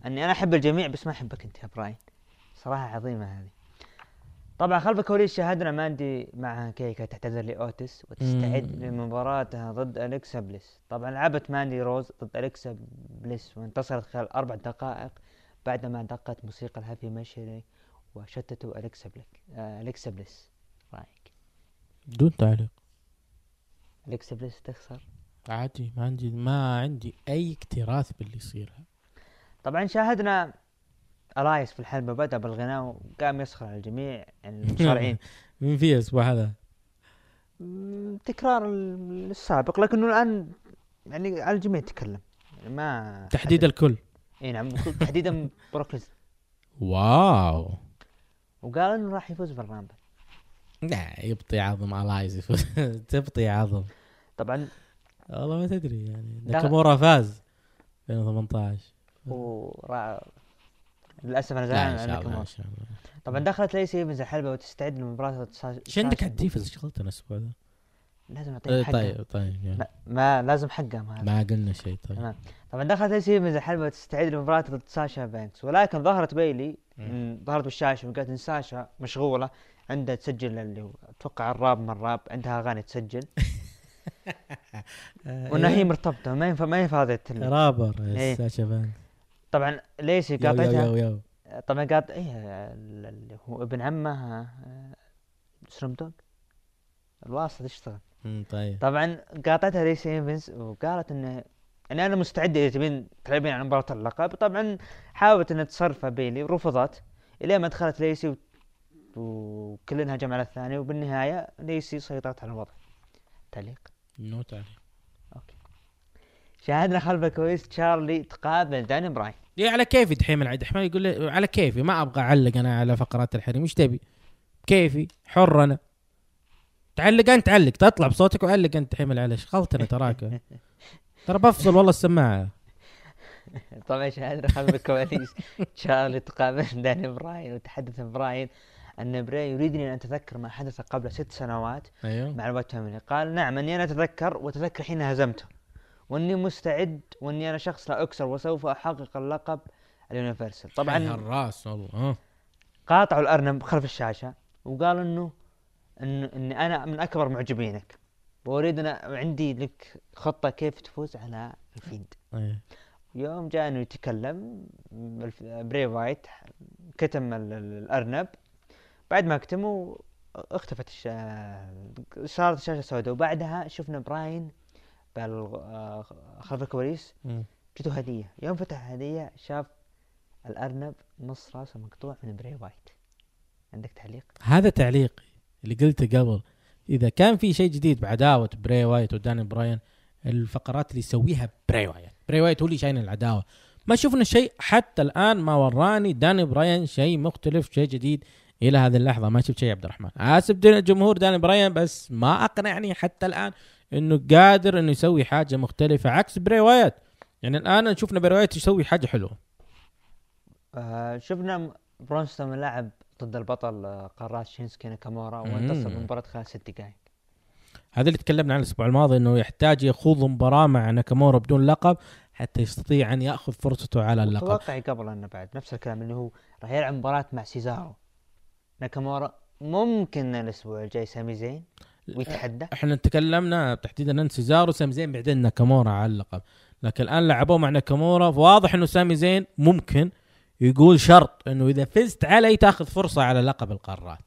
اني انا احب الجميع بس ما احبك انت يا براين. صراحه عظيمه هذه. طبعا خلف الكواليس شاهدنا ماندي مع كيكا تعتذر لأوتس وتستعد لمباراتها ضد أليكسا بليس. طبعا لعبت ماندي روز ضد أليكسا بليس وانتصرت خلال 4 دقائق بعدما دقت موسيقى الهافي ماشي وشتتوا أليكسا بليس. رايك؟ بدون تعليق. أليكسا بليس تخسر عادي، ما عندي أي اكتراث باللي يصيرها. طبعا شاهدنا ألايس في الحلبة بدأ بالغناء وقام يسخر على الجميع المصارعين. مين فيه الأسبوع هذا؟ تكرار السابق، لكنه الآن يعني على الجميع يتكلم، ما تحديد الكل. إيه نعم، تحديدا بروكلز. واو. وقال إنه راح يفوز بالرامبل. لا يبطي عظم ألايس يفوز. تبطي عظم. طبعا. والله ما تدري يعني. ناكامورا فاز 2018. للاسف انا زعلان عليكم. طبعا دخلت ليسي ايفنز الحلبه وتستعد لمباراه ايش عندك على الديفنس؟ شغلتنا الاسبوع هذا لازم اعطيك حقه. طيب يعني. ما لازم حقه هذا، ما قلنا شيء. طيب طبعا دخلت ليسي ايفنز الحلبه وتستعد لمباراه ضد ساشا بانكس، ولكن ظهرت بايلي، ظهرت بالشاشه وقالت ان ساشا مشغوله، عندها تسجل اللي هو اتوقع الراب من الراب، عندها اغاني تسجل وانها هي مرتبطه ما هي فاضيه رابر ساشا بانكس. طبعا ليش قاطعتها؟ طبعا قاطع اللي هو ابن عمها سلم دوغ الواسط يشتغل. طيب طبعا قاطعتها ليش ايفنز وقالت انه انا مستعده اذا تبين تلعبين على مباراه اللقب. طبعا حاولت انها تصرفها بيلي ورفضت، الين ما دخلت ليسي وكلنا هجم على الثاني، وبالنهايه ليسي سيطرت على الوضع. تعليق؟ نو تعليق. اوكي شاهدنا خلفه كويس تشارلي تقابل داني براين. ليه على كيفي دحين من عيد حمال يقول لي على كيفي ما أبغى أعلق أنا على فقرات الحريم. إيش تبي؟ كيفي حر أنا. تعلق أنت علق تطلع بصوتك وعلق أنت حمل على شغلتنا تراك. ترى بفصل والله السماعة. طبعا شاهدنا خلف الكواليس تشارلي تقابل داني براين وتحدث براين أن براين يريدني أن أتذكر ما حدث قبل 6 سنوات. أيوه. مع الوتهم مني قال نعم أني أنا أتذكر وأتذكر حين هزمته وأني مستعد وأني أنا شخص لا أكسر وسوف أحقق اللقب اليونيفرسال. طبعا الراس والله قاطعوا الأرنب خلف الشاشة وقالوا إني أنا من أكبر معجبينك وأريد أنا عندي لك خطة كيف تفوز على الفيند. أيوه. يوم جاء إنه يتكلم براي وايت كتم الأرنب بعد ما كتموا اختفت صارت الشاشة سوداء وبعدها شفنا براين خلف الكواليس جته هدية. يوم فتح هدية شاف الأرنب نص راسه مقطوع من براي وايت. عندك تعليق؟ هذا تعليقي اللي قلته قبل. إذا كان في شيء جديد بعداوة براي وايت وداني براين الفقرات اللي يسويها براي وايت. براي وايت هو اللي شايل العداوة. ما شفنا شيء حتى الآن ما وراني داني براين شيء مختلف شيء جديد إلى هذه اللحظة. ما شفت شيء عبد الرحمن. آسف الجمهور داني براين بس ما أقنعني حتى الآن إنه قادر إنه يسوي حاجة مختلفة عكس براي وايت. يعني الآن شفنا براي وايت يسوي حاجة حلوة. شفنا برونستون لعب ضد البطل قارات شينسكي ناكامورا وانتصر مباراة خلال 6 دقائق. هذا اللي تكلمنا عنه الأسبوع الماضي إنه يحتاج يخوض مباراة مع ناكامورا بدون لقب حتى يستطيع أن يأخذ فرصته على اللقب. توقعي قبل أنه بعد نفس الكلام إنه هو راح يلعب مباراة مع سيزارو. ناكامورا ممكن الأسبوع الجاي سامي زين ويتحدى. احنا تكلمنا تحديدا عن سيزارو سامي زين بعدين ناكامورا على اللقب لكن الآن لعبوا مع ناكامورا فواضح إنه سامي زين ممكن يقول شرط إنه إذا فزت علي تأخذ فرصة على لقب القارات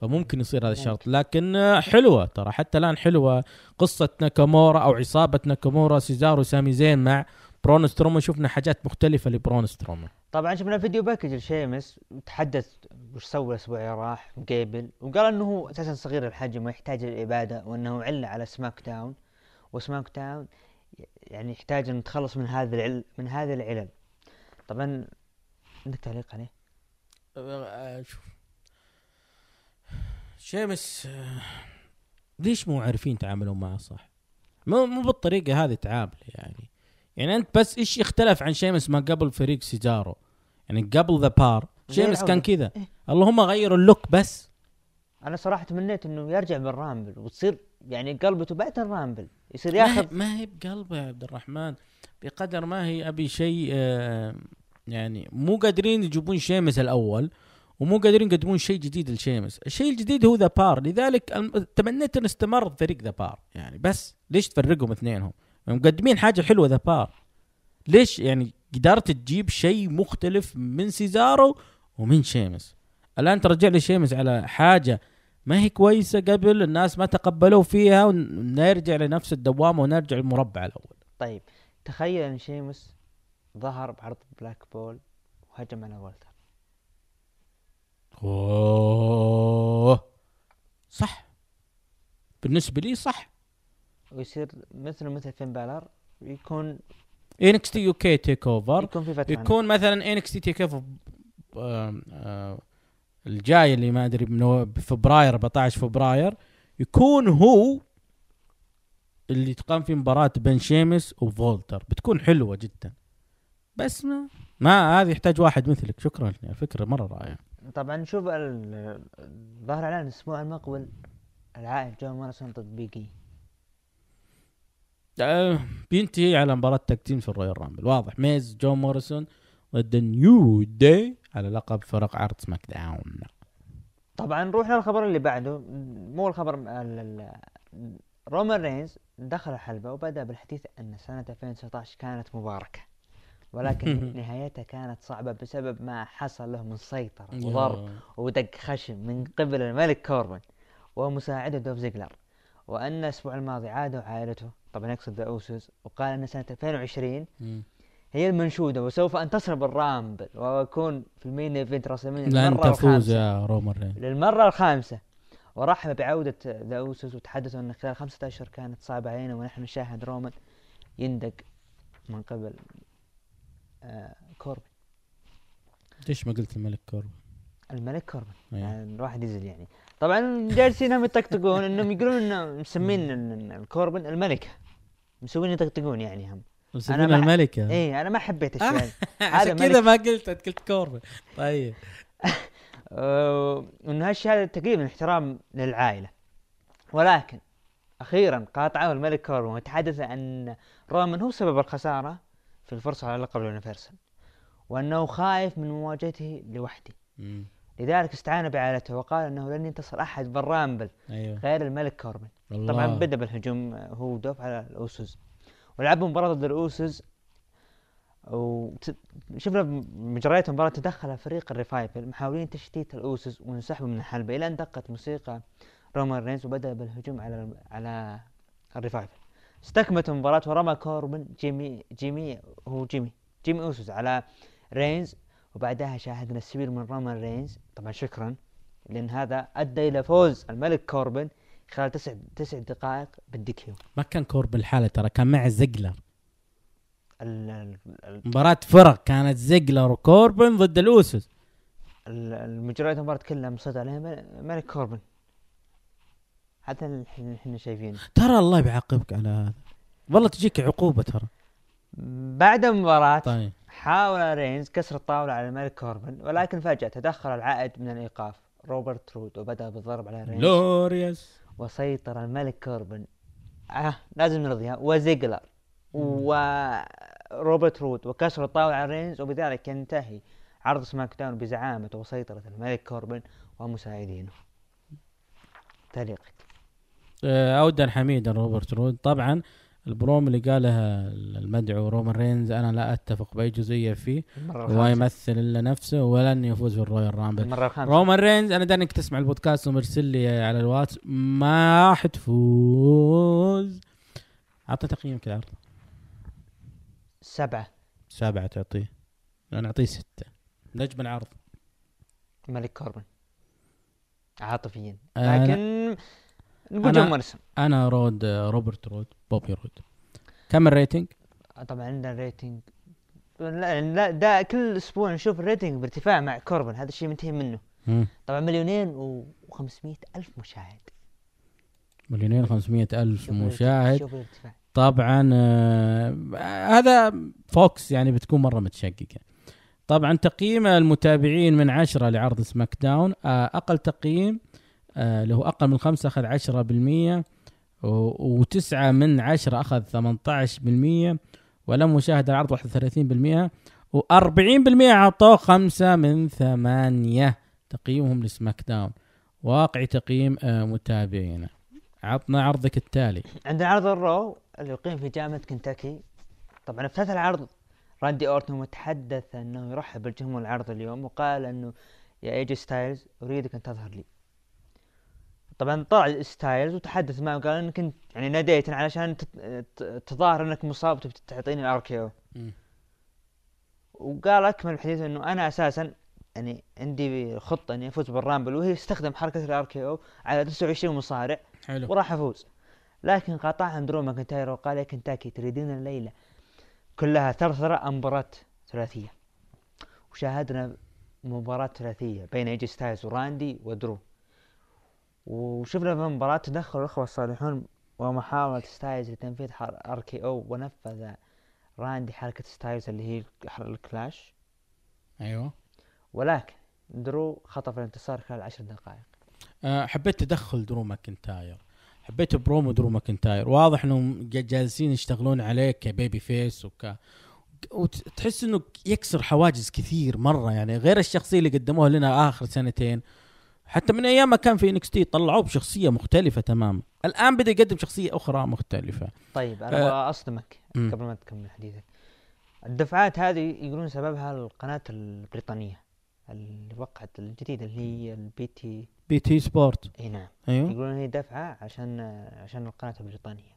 فممكن يصير هذا الشرط. لكن حلوة ترى حتى الآن حلوة قصة ناكامورا أو عصابة ناكامورا سيزارو سامي زين مع برون سترومان. شفنا حاجات مختلفة لبرون سترومان. طبعا شفنا فيديو باكج لشيمس تحدث وش سوى الأسبوع اللي راح مقابل وقال أنه أساسا صغير الحجم ويحتاج الإبادة وأنه علة على سماك داون وسماك داون يعني يحتاج أن نتخلص من هذا العلل. طبعا عندك تعليق عليه؟ شوف شيمس ليش مو عارفين يتعاملون معه صح؟ مو بالطريقة هذه تعامل يعني أنت بس إيش اختلف عن شيمس ما قبل فريق سيجارو يعني قبل ذا بار شيمس كان كذا. اللهم غيروا اللوك بس. أنا صراحة تمنيت إنه يرجع من رامبل وتصير يعني قلبته بعد الرامبل يصير ياخذ ما هي بقلبه يا عبد الرحمن بقدر ما هي أبي شيء يعني مو قادرين يجيبون شيمس الأول ومو قادرين يقدمون شيء جديد لشيمس. الشيء الجديد هو ذا بار لذلك تمنيت أن استمر فريق ذا بار يعني بس ليش تفرقهم اثنينهم مقدمين حاجة حلوة ذا بار ليش يعني قدرت تجيب شيء مختلف من سيزارو ومن شيمس. الآن ترجع لشيمس على حاجة ما هي كويسة قبل الناس ما تقبلوا فيها ونرجع لنفس الدوامة ونرجع المربع الأول. طيب تخيل أن شيمس ظهر بعرض بلاك بول وهجم على والتر. أوه صح بالنسبة لي صح. ويصير مثل فين بالر يكون NXT UK takeover يكون مثلا NXT takeover الجاي اللي ما أدري بفبراير 14 فبراير يكون هو اللي تقام في مباراة بين شيمس وفولتر بتكون حلوة جدا بس ما هذه يحتاج واحد مثلك. شكرا فكرة مرة رائعة. طبعا نشوف الظاهر على الأسبوع المقبل العائد جو مارسون ضد بيجي بينتهي على مباراة تكتيم في الرويال رامبل. واضح ميز جو موريسون ضد نيو داي على لقب فرق عرض سماك داون. طبعا نروح للخبر اللي بعده. مو الخبر رومان رينز دخل الحلبة وبدأ بالحديث أن سنة 2019 كانت مباركة ولكن نهايتها كانت صعبة بسبب ما حصل له من سيطرة وضرب ودق خشم من قبل الملك كوربن ومساعده دوف زيجلر وأن الأسبوع الماضي عادوا عائلته طبعا يقصد أوسوس وقال أن سنة 2020 هي المنشودة وسوف أنتصر بالرامبل وأكون في المين إيفنت رسميا للمرة الخامسة ورحب بعودة أوسوس وتحدثوا أن خلال 5 أشهر كانت صعبة علينا ونحن نشاهد رومان يندق من قبل كوربن. ليش ما قلت الملك كوربن؟ الملك كوربن يعني الواحد يزل يعني. طبعا جالسين هم يطقطقون انهم يقولون انه مسمين الكوربن الملكه، مسوين يطقطقون يعني هم مسمين الملكه. اي انا ما حبيت الشيء هذا كذا ما قلت كوربن. طيب وان هالشيء هذا تقريبا احترام للعائله. ولكن اخيرا قاطعه الملك كوربن وتحدث عن رومان هو سبب الخساره في الفرصه على لقب اليونيفرسال، وانه خائف من مواجهته لوحده. لذلك استعان بعائلته وقال انه لن ينتصر احد بالرامبل غير الملك كوربن. طبعا بدا بالهجوم هو دوف على الاوسوس ولعبوا مباراه ضد الاوسوس، وشفنا مجريات المباراه تدخل فريق الريفايفل محاولين تشتيت الاوسوس وانسحبوا من الحلبه، الى ان دقت موسيقى رومان رينز وبدا بالهجوم على الريفايفل. استكملت المباراه ورمى كوربن جيمي اوسوس على رينز، وبعدها شاهدنا السبيل من رومان رينز. طبعا شكرا، لان هذا ادى الى فوز الملك كوربن خلال تسع دقائق بالديكيو. ما كان كوربن الحالة ترى، كان مع زيجلر. مباراة فرق كانت زيجلر وكوربن ضد الاوسوس. المجريات المباراة كلها مسيطر عليها ملك كوربن. حتى احنا شايفينه. ترى الله بيعاقبك على هذا. والله تجيك عقوبة ترى. بعد المباراة طيب. حاول رينز كسر الطاولة على الملك كوربن، ولكن فجأة تدخل العائد من الإيقاف روبرت رود وبدأ بالضرب على رينز. لوريس. وسيطر الملك كوربن لازم نرضيها وزيجلر وروبرت رود وكسر الطاولة على رينز، وبذلك ينتهي عرض سماك داون بزعامة وسيطرة الملك كوربن ومساعدينه. تعليقك؟ أودا حميدا روبرت رود. طبعا البروم اللي قالها المدعو رومان رينز انا لا اتفق باي جزئيه فيه، ويمثل الا نفسه ولن يفوز بالرويال رامبل. رومان رينز انا دانك تسمع البودكاست ومرسل لي على الواتس ما راح تفوز. اعطى تقييم كذا عرض 7. تعطيه؟ انا اعطيه 6. نجم العرض ملك كوربن عاطفيا، لكن أنا روبرت رود بوبي رود. كم الريتنج؟ طبعا عندنا الريتنج لا ده كل أسبوع نشوف الريتنج بارتفاع مع كوربن، هذا الشيء منتهي منه. طبعا 2,500,000 مشاهد. 2,500,000 مشاهد. طبعا هذا فوكس يعني بتكون مرة متشككة. طبعا تقييم المتابعين من 10 لعرض سماك داون، أقل تقييم اللي هو أقل من 5 أخذ 10%، وتسعة من 10 أخذ 18%، ولم مشاهد العرض 31%، و40% عطوه 5 من 8 تقييمهم لسماك داون. واقع تقييم متابعينا. عطنا عرضك التالي. عند عرض الرو اللي يقيم في جامعة كنتاكي. طبعا افتتح العرض راندي أورتن وتحدث أنه يرحب بالجمهور العرض اليوم، وقال أنه يا إيجي ستايلز أريدك أن تظهر لي. طبعا طلع ستايلز وتحدث معه وقال انك كنت يعني ناديتني علشان تظاهر انك مصاب تعطيني الاركيو، وقال اكمل الحديث انه انا اساسا يعني عندي خطه اني افوز بالرامبل، وهي استخدم حركه الاركيو على 29 مصارع وراح افوز. لكن قاطعها درو ماكنتاير وقال يا كنتاكي تريدين الليله كلها ثرثره مباراه ثلاثيه، وشاهدنا مباراه ثلاثيه بين ايجي ستايلز وراندي ودرو. وشفنا في المباراة تدخل الأخوة الصالحون ومحاولة ستايلز لتنفيذ ار كي او، ونفذ راندي حركة ستايلز اللي هي الكلاش. ايوه، ولكن درو خطف الانتصار خلال 10 دقائق. حبيت تدخل درو ماكنتاير، حبيت برومو درو ماكنتاير. واضح انهم جالسين يشتغلون عليه كبيبي فيس وتحس انه يكسر حواجز كثير مرة، يعني غير الشخصية اللي قدموها لنا آخر سنتين. حتى من ايام ما كان في NXT طلعوه بشخصيه مختلفه تماما، الان بدا يقدم شخصيه اخرى مختلفه. طيب انا اصدمك قبل ما تكمل حديثك. الدفعات هذه يقولون سببها القناه البريطانيه اللي وقعت الجديده اللي هي البي تي سبورت. اي نعم. أيوه؟ يقولون هي دفعه عشان القناه البريطانيه.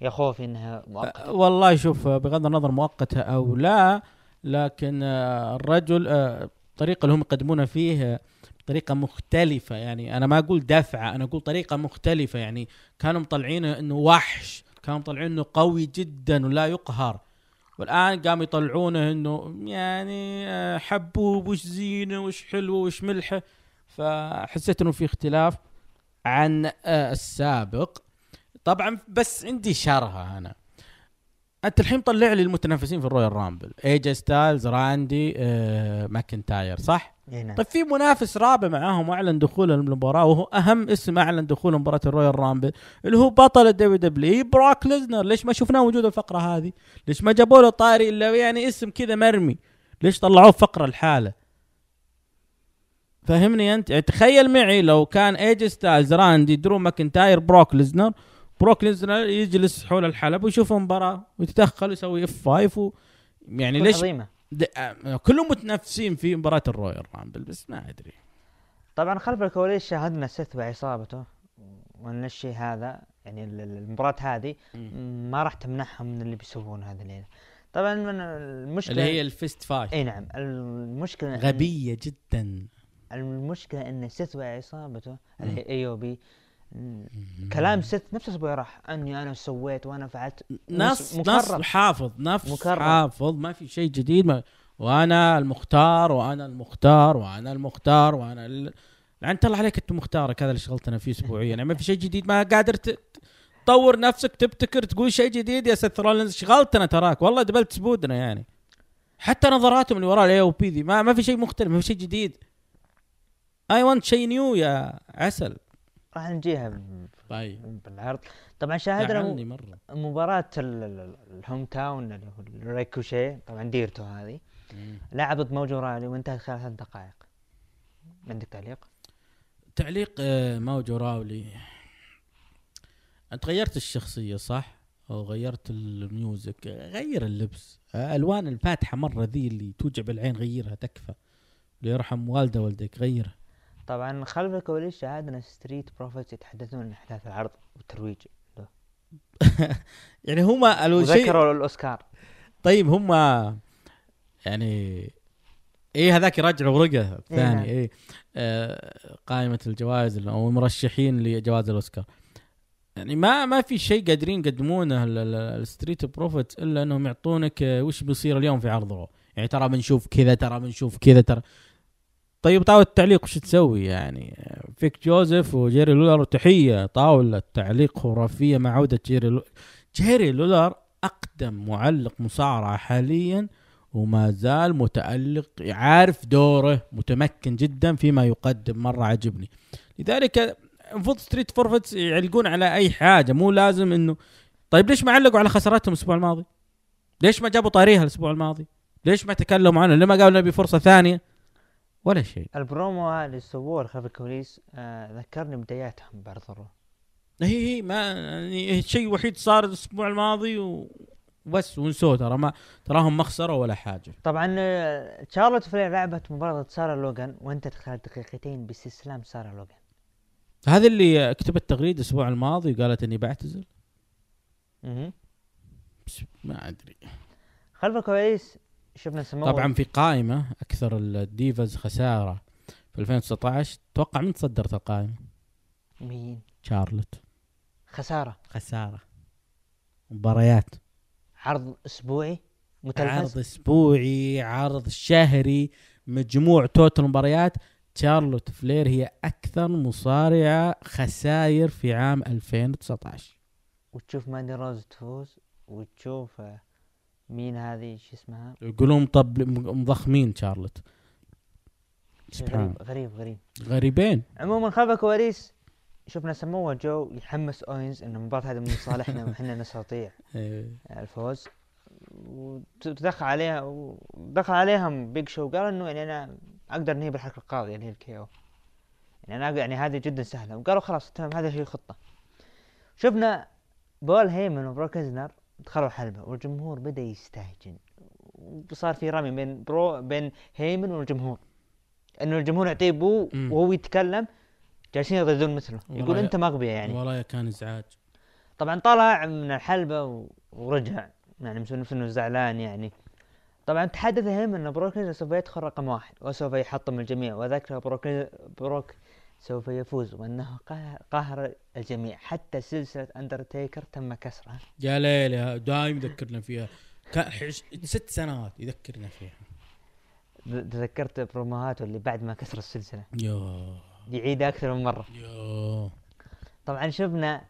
يا خوفي انها مؤقته. والله شوف، بغض النظر مؤقته او لا، لكن الرجل الطريقه اللي هم يقدمونها فيه طريقة مختلفة. يعني أنا ما أقول دفعة، أنا أقول طريقة مختلفة. يعني كانوا مطلعينه إنه وحش، كانوا طلعوا انه قوي جدا ولا يقهر، والان قاموا يطلعونه انه يعني حبوب وش زينه وش حلوه وش ملحه، فحسيت انه في اختلاف عن السابق طبعا. بس عندي شرها انا، انت الحين طلع لي المتنافسين في الرويال رامبل، ايجا ستايلز، راندي، ماكنتاير، صح؟ إينا. طيب في منافس رابع معاهم اعلن دخول المباراه، وهو اهم اسم اعلن دخول مباراه الرويال رامبل اللي هو بطل الدبليو دبليو، براك ليزنر. ليش ما شفناه موجود الفقره هذه؟ ليش ما جابوا له طاري الا يعني اسم كذا مرمي؟ ليش طلعوه فقره الحاله؟ فهمني انت، تخيل معي لو كان ايجا ستايلز، راندي، درو ماكنتاير، بروك ليزنر يجلس حول الحلبة ويشوف مباراة ويتدخل ويسوي F5 يعني ليش كلهم متنافسين في مباراة الرويال رامبل؟ بس ما أدري. طبعا خلف الكواليس شاهدنا سيث وإصابته، وأن الشيء هذا يعني المباراة هذه ما راح تمنعهم من اللي بيسوون هذا الليلة. طبعا من المشكلة اللي هي الفيست فايت، اي نعم، المشكلة غبية جدا. المشكلة أن سيث وإصابته الأيوبي، كلام ست نفس أسبوع راح أني أنا سويت وأنا فعلت نص حافظ نفس حافظ، ما في شيء جديد، ما وأنا المختار وأنا المختار وأنا المختار وأنا لعن طلع عليك أنت مختارك، هذا اللي شغلتنا فيه أسبوعيا يعني ما في شيء جديد، ما قادر تطور نفسك تبتكر تقول شيء جديد يا سيث رولينز، شغلتنا تراك والله دبلت سبودنا يعني. حتى نظراتهم اللي وراء الأي أو بي دي ما في شيء مختلف، ما في شيء جديد. I want شيء نيو يا عسل، راح نجيها طيب بالعرض. طبعا شاهدنا مباراة الهوم تاون اللي هو الريكوشي، طبعا ديرته هذه لعبت موجو رالي وانتهت خلال 3 دقائق. عندك تعليق موجو رالي؟ انت غيرت الشخصية صح، او غيرت الميوزك، غير اللبس، الوان الفاتحة مرة ذي اللي توجع بالعين غيرها، تكفى اللي يرحم والده والدك غيرها. طبعا خلف الكواليس شاهدنا ستريت بروفيتس يتحدثون عن احداث العرض والترويج له. يعني هما قالوا شيء، ذكروا الاوسكار. طيب هما يعني ايه هذاك يرجع ورقه الثاني ايه قائمه الجوائز او المرشحين لجوائز الاوسكار، يعني ما في شيء قادرين يقدمونه الستريت بروفيتس الا انهم يعطونك وش بيصير اليوم في عرضه، يعني ترى بنشوف كذا ترى بنشوف كذا ترى. طيب طاولة التعليق وش تسوي يعني؟ فيك جوزيف وجيري لولر، تحية طاولة تعليق خرافية مع عودة جيري لولر أقدم معلق مصارعة حاليا، وما زال متألق عارف دوره، متمكن جدا فيما يقدم، مرة عجبني. لذلك المفروض ستريت فورفتس يعلقون على أي حاجة، مو لازم إنه طيب ليش ما علقوا على خساراتهم الأسبوع الماضي؟ ليش ما جابوا طاريها الأسبوع الماضي؟ ليش ما تكلموا عنه؟ لما قالوا نبي فرصة ثانية ولا شيء. البرومو هذا الصور خلف الكواليس ذكرني بداياتهم برضو. هي ما يعني شيء وحيد صار الاسبوع الماضي وبس ونسوه، تراهم ما خسروا ولا حاجه. طبعا تشارلوت فلير لعبت مباراه سارة لوغان وانت دخلت دقيقتين باستسلام سارة لوغان، هذا اللي كتبت تغريده الاسبوع الماضي وقالت اني بعتزل. ما ادري. خلف الكواليس شفنا طبعا في قائمة أكثر الديفاز خسارة في 2019، توقع من تصدرت القائمة؟ مين؟ شارلوت. خسارة مباريات، عرض أسبوعي متلفز، عرض أسبوعي، عرض شهري، مجموع توتل مباريات، شارلوت فلير هي أكثر مصارعة خسائر في عام 2019. وتشوف ماندي روز تفوز، وتشوف مين هذه شو اسمها يقولون طب مضخمين شارلوت، غريبين. عموما خلف الكواليس شفنا سموه جو يحمس اوينز ان المباراه هذه من صالحنا واحنا نستطيع الفوز، ودخل عليهم بيج شو، قال انه يعني انا اقدر انهي بالحركه القاضيه اللي هي الكي او، يعني انا يعني هذه جدا سهله، وقالوا خلاص تمام هذا هي الخطه. شفنا بول هيمن وبروك ليزنر دخلوا حلبة والجمهور بدأ يستهجن، وصار في رمي بين هيمن والجمهور، انه الجمهور يعطيه بو وهو يتكلم، جالسين يضدون مثله، يقول انت مغبية يعني، ورايا كان ازعاج. طبعا طلع من الحلبة ورجع يعني مسوي نفسه زعلان يعني. طبعا تحدث هيمن ان بروك ليزنر سوف يدخل رقم 1 وسوف يحطم الجميع، وذكر بروك سوف يفوز، وأنه قهر الجميع، حتى سلسلة أندرتيكر تم كسرها. يا ليلى دايم يذكرنا فيها، 6 سنوات يذكرنا فيها. تذكرت بروموهاته اللي بعد ما كسر السلسلة يعيد أكثر من مرة. طبعا شفنا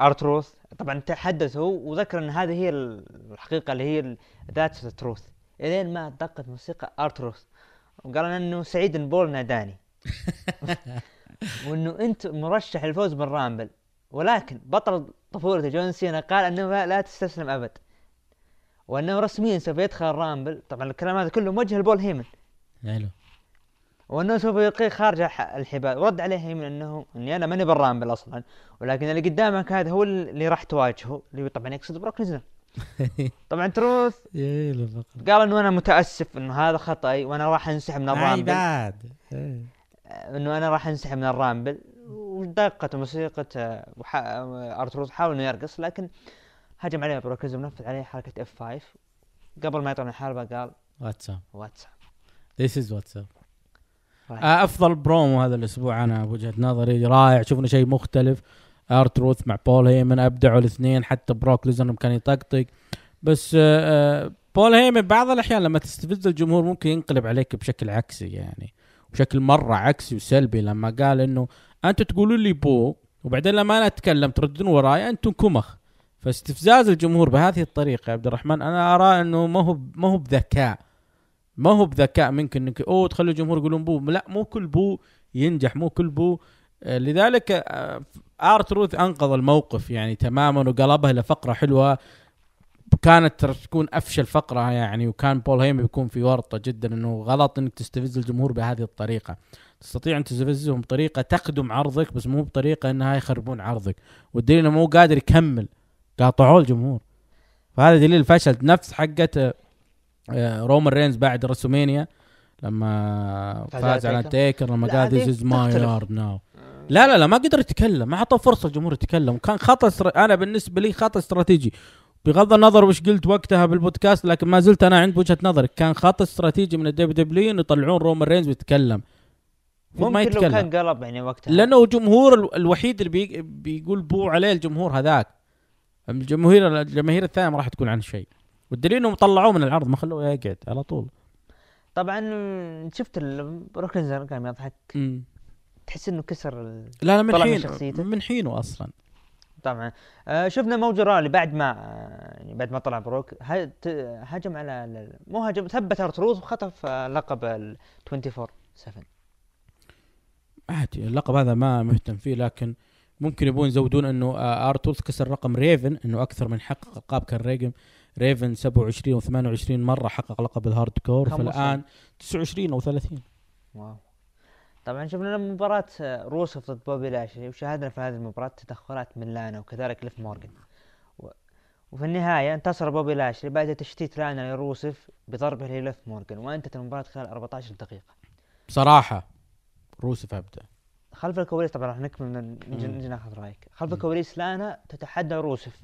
أرتروث طبعا تحدث هو وذكر أن هذه هي الحقيقة اللي هي ذات التروث، إلين ما دقت موسيقى أرتروث وقال أنه سعيد بول ناداني وأنه أنت مرشح للفوز بالرامبل، ولكن بطل طفولة جون سينا قال أنه لا تستسلم أبد، وأنه رسميا سوف يدخل الرامبل. طبعا الكلام هذا كله موجه لبول هيمن، وأنه سوف يلقيه خارج الحبال. ورد عليه هيمن أنه أني أنا ماني بالرامبل أصلا، ولكن اللي قدامك هذا هو اللي راح تواجهه، اللي طبعا يقصد بروك ليزنر. طبعا تروث قال انه انا متاسف انه هذا خطأي، وانا راح انسحب من الرامبل، انه انا راح انسحب من الرامبل. ودقت موسيقى ارتروث حاول انه يرقص، لكن هجم عليه بروك ليزنر، نفذ عليه حركه F5 قبل ما يطلع من الحلبة. قال واتساب This is واتساب. افضل برومو هذا الاسبوع انا بوجهة نظري، رائع، شفنا شيء مختلف. أرتروث مع بول هيمن ابدعوا الاثنين، حتى بروك ليزنر كان يطقطق، بس بول هيمن بعض الاحيان لما تستفز الجمهور ممكن ينقلب عليك بشكل عكسي، يعني بشكل مره عكسي وسلبي. لما قال انه انتم تقولوا لي بو وبعدين لما انا اتكلم تردون وراي، انتم كمخ. فاستفزاز الجمهور بهذه الطريقه عبد الرحمن انا ارى انه ما هو بذكاء، ما هو بذكاء. ممكن انك تخلي الجمهور يقولون بو، لا مو كل بو ينجح، مو كل بو. لذلك أرتروث أنقذ الموقف يعني تماما وقلبها لفقرة حلوة، كانت تكون أفشل فقرة يعني، وكان بول هيمن بيكون في ورطة جدا أنه غلط أنك تستفز الجمهور بهذه الطريقة. تستطيع أن تستفزهم بطريقة تخدم عرضك، بس مو بطريقة أنها يخربون عرضك. والدليل أنه مو قادر يكمل، قاطعوه الجمهور، فهذا دليل الفشل. نفس حقة رومان رينز بعد رسومينيا لما فاز على تيكر، لما قال This is my yard now. لا ما قدر يتكلم، ما عطى فرصه الجمهور يتكلم، وكان خطأ انا بالنسبه لي خطأ استراتيجي، بغض النظر وش قلت وقتها بالبودكاست، لكن ما زلت انا عند وجهة نظرك كان خطأ استراتيجي من الدبليو ان يطلعون رومان رينز ويتكلم، ما يتكلم كان قلب يعني وقتها، لانه جمهور الوحيد اللي بيقول بو عليه الجمهور هذاك، الجماهير الثانيه ما راح تكون عن شيء. والدليل انهم طلعوه من العرض، ما خلوه يقعد على طول. طبعا شفت بروك ليزنر كان يضحك، تحس انه كسر لا من حينه، اصلا. طبعا شفنا موج رالي بعد ما يعني بعد ما طلع بروك هجم على مو هجم، ثبت أرتروث وخطف لقب ال 24/7. عادي اللقب هذا ما مهتم فيه، لكن ممكن يبون يزودون انه أرتروث كسر رقم ريفن، انه اكثر من حقق لقب. كان رقم ريفن 27 و28 مره حقق لقب الهارد كور، فالان 29 او 30. واو. طبعا شفنا مباراة روسف ضد بوبي لاشلي، وشاهدنا في هذه المباراة تدخلات من لانا وكذلك ليف مورغان، وفي النهاية انتصر بوبي لاشلي بعد تشتيت لانا لروسف بضربه لليف مورغان، وانتهت المباراة خلال 14 دقيقة. بصراحة روسف أبدأ خلف الكواليس، طبعا راح نكمل نجي ناخذ رأيك خلف الكواليس. لانا تتحدى روسف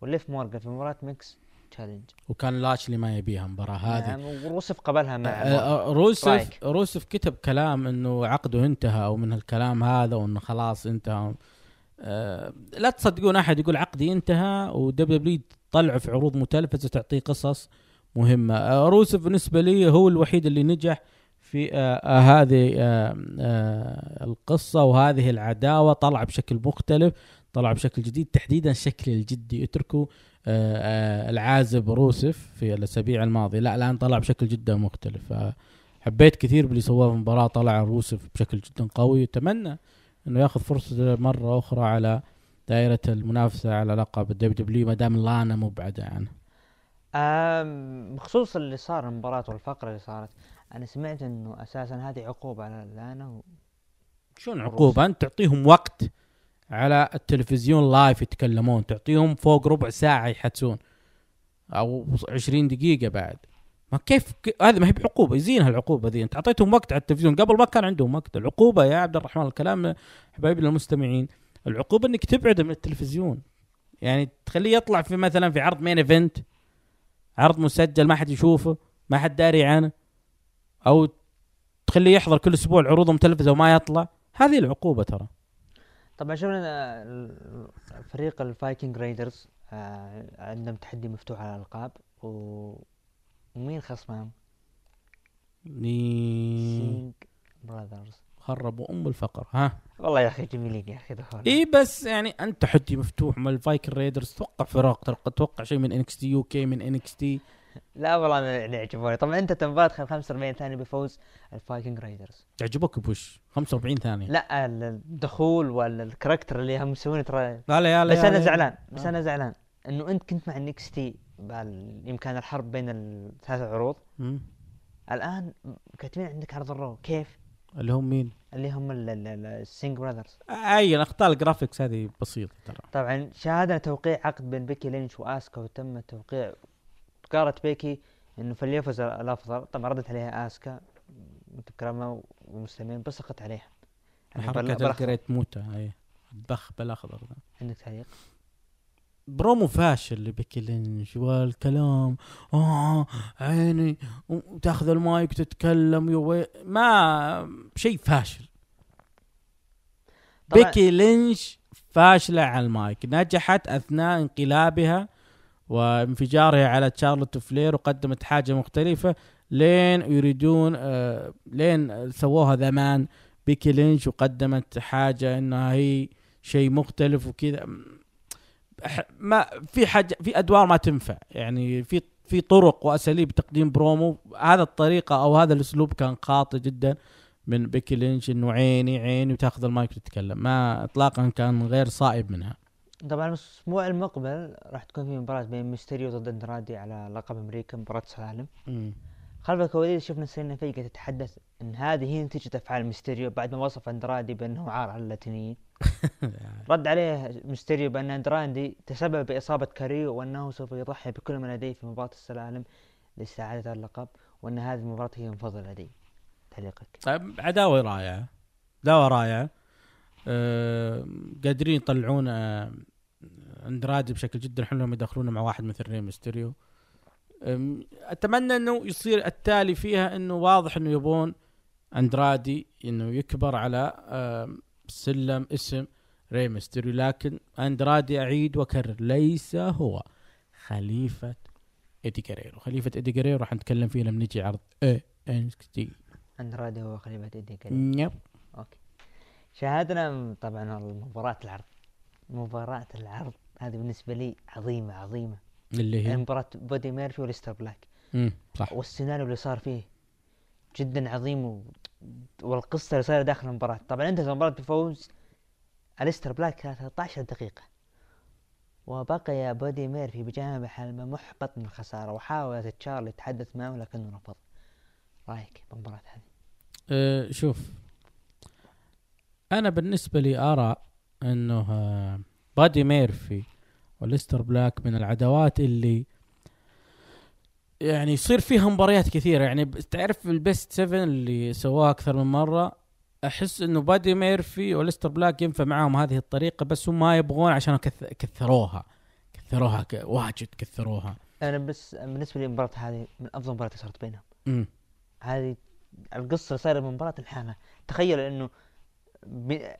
والليف مورغان في مباراة ميكس تشالنج، وكان لاشلي ما يبيها المباراة هذه يعني، وروسف قبلها مع روسف كتب كلام انه عقده انتهى او من هالكلام هذا، وانه خلاص انتهى. لا تصدقون احد يقول عقدي انتهى ودبليو طلعوا في عروض متلفزة تعطيه قصص مهمة. روسف بالنسبة لي هو الوحيد اللي نجح في هذه القصة وهذه العداوة، طلع بشكل مختلف، طلع بشكل جديد، تحديدا شكل الجدي. اتركوا العازب روسف في الأسابيع الماضية، لا الآن طلع بشكل جدا مختلف. حبيت كثير باللي سواه في مباراة، طلع روسف بشكل جدا قوي. أتمنى أنه يأخذ فرصة مرة أخرى على دائرة المنافسة على لقب الدبليو مدام لانا مبعدة عنه. بخصوص اللي صار المباراة والفقرة اللي صارت، أنا سمعت أنه أساسا هذه عقوبة على لانا شون عقوبة؟ أنت تعطيهم وقت على التلفزيون لايف يتكلمون، تعطيهم فوق ربع ساعة يحدثون أو 20 دقيقة بعد، ما كيف هذا ما هي بعقوبة؟ يزينها العقوبة ذي، أنت أعطيتهم وقت على التلفزيون، قبل ما كان عندهم وقت. العقوبة يا عبد الرحمن، الكلام حبايبي المستمعين، العقوبة إنك تبعده من التلفزيون، يعني تخليه يطلع في مثلا في عرض مين إيفنت، عرض مسجل ما حد يشوفه ما حد داري عنه، أو تخليه يحضر كل اسبوع عروض متلفزه وما يطلع، هذه العقوبه ترى. طبعا شفنا فريق الفايكنج رايدرز عندهم تحدي مفتوح على الالقاب، ومين خصمهم؟ سينج براذرز. خربوا ام الفقر. ها والله يا اخي جميلين يا اخي دخول. اي بس يعني انت تحدي مفتوح مع الفايكنج رايدرز، توقع فراق، توقع شيء من NXT UK، من NXT. لا والله انا يعجبوني. طبعا انت تنبات 45 ثانيه بفوز الفايكنج رايدرز. يعجبك بوش 45 ثانيه؟ لا الدخول ولا الكاركتر اللي هم يسوونه ترى. بس انا زعلان، بس انا زعلان انه انت كنت مع النكس تي بالامكان الحرب بين الثلاث عروض. الان كاتبين عندك عرض الرو. كيف اللي هم مين؟ اللي هم السينج براذرز. اي اختار الجرافيكس هذه بسيطه ترى. طبعا شاهدنا توقيع عقد بين بيكي لينش واسكا، وتم توقيع قالت بيكي انه فليفز الافضل. طبعا ردت عليها اسكا متكرمه ومسلمين، بسقت عليها حركه الجريت موتا. اي البخ بالاخضر. عندك تعليق؟ برومو فاشل لبيكي لينش والكلام عيني، وتاخذ المايك وتتكلم ما شيء فاشل. بيكي لينش فاشله على المايك، نجحت اثناء انقلابها وانفجارها على تشارلوت فلير وقدمت حاجة مختلفة لين يريدون لين سووها ذمان بيكي لينش وقدمت حاجة انها هي شيء مختلف وكذا. ما في حاجة، في ادوار ما تنفع يعني، في طرق واساليب تقديم برومو. هذا الطريقة او هذا الاسلوب كان خاطئ جدا من بيكي لينش، انه عيني وتاخذ المايك وتتكلم، ما اطلاقا كان غير صائب منها. طبعا الاسبوع المقبل راح تكون في مباراه بين ميستيريو ضد اندرادي على لقب امريكا، مباراه سالم. خلف الكواليس شفنا سيلينا فيجا تتحدث ان هذه هي نتيجه افعال ميستيريو بعد ما وصف اندرادي بانه عار على اللاتينيين. رد عليه ميستيريو بان اندرادي تسبب باصابه كاريو وانه سوف يضحي بكل ما لديه في مباراه السلالم لاستعاده اللقب، وان هذه المباراه هي من فضل لدي. تعليقك؟ طيب عداوه رائعه، عداوه رائعه. قادرين يطلعون اندرادي بشكل جدا حلو لما يدخلونه مع واحد مثل ري ميستيريو. اتمنى انه يصير التالي فيها، انه واضح انه يبون اندرادي انه يكبر على سلم اسم ري ميستيريو، لكن اندرادي اعيد واكرر ليس هو خليفة ايدي غيريرو. خليفة ايدي غيريرو راح نتكلم فيه لما نجي عرض NXT. اندرادي هو خليفة ايدي غيريرو. يب اوكي. شاهدنا طبعا مباراة العرض، مباراة العرض هذه بالنسبة لي عظيمة عظيمة، اللي هي مباراة بودي ميرفي وليستر بلاك. صح. والسيناريو اللي صار فيه جدا عظيم، والقصة اللي صار داخل المباراة. طبعا انت المباراة بفوز ليستر بلاك 13 دقيقة، وبقي بودي ميرفي بجانب حلمة محبط من الخسارة، وحاول تشارلي يتحدث معه لكنه رفض. رايك بالمباراة هذه؟ شوف، انا بالنسبة لي ارى انه بادي ميرفي وليستر بلاك من العداوات اللي يعني يصير فيها مباريات كثيرة. يعني تعرف البيست 7 اللي سواها اكثر من مرة، احس انه بادي ميرفي وليستر بلاك ينفع معاهم هذه الطريقة، بس هم ما يبغون عشان كثروها واجد كثروها. انا بس بالنسبة لي المباراة هذه من افضل مباراة صارت بينهم. هذه القصة صارت من مباراة الحالة. تخيل انه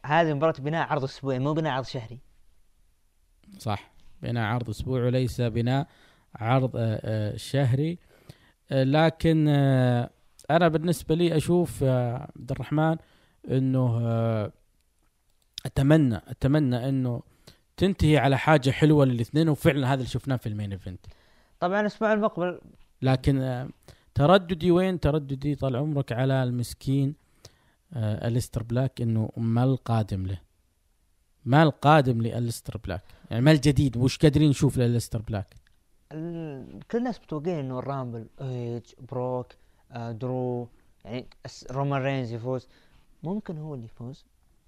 هذه مباراة بناء عرض أسبوعي، مو بناء عرض شهري. صح، بناء عرض أسبوعي وليس بناء عرض شهري. لكن أنا بالنسبة لي أشوف عبد الرحمن أنه أتمنى أنه تنتهي على حاجة حلوة للاثنين، وفعلا هذا اللي شفناه في المين ايفنت. طبعا أسمع المقبل، لكن ترددي وين؟ ترددي طال عمرك على المسكين أليستر بلاك، انه ما القادم لأليستر بلاك، يعني ما الجديد، وش قادرين نشوف لأليستر بلاك؟ كل الناس بتوقعين انه الرامبل ايج بروك درو، يعني رومان رينز يفوز. ممكن هو اللي يفوز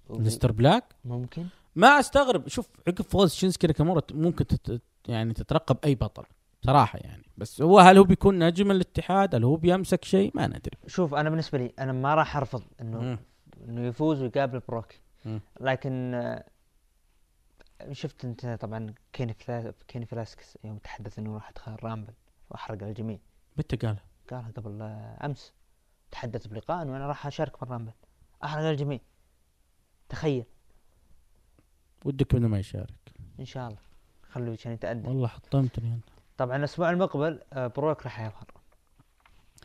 أليستر بلاك، ممكن. ما استغرب، شوف عقب فوز شينسكي ناكامورا ممكن يعني تترقب اي بطل صراحة يعني. بس هو هل هو بيكون نجم الاتحاد؟ هل هو بيمسك شيء؟ ما ندري. شوف أنا بالنسبة لي أنا ما راح أرفض إنه يفوز ويقابل بروك. لكن شفت أنت طبعًا كيني فلاسكس يوم تحدث إنه راح أدخل رامبل وأحرق الجميع. متى قال؟ قالها قبل أمس. تحدث بلقاء أنه أنا راح أشارك بالرامبل، أحرق الجميع. تخيل. ودك منه ما يشارك. إن شاء الله خلوه عشان يتأدب. والله حطمتني أنت. طبعا الأسبوع المقبل بروك راح يظهر.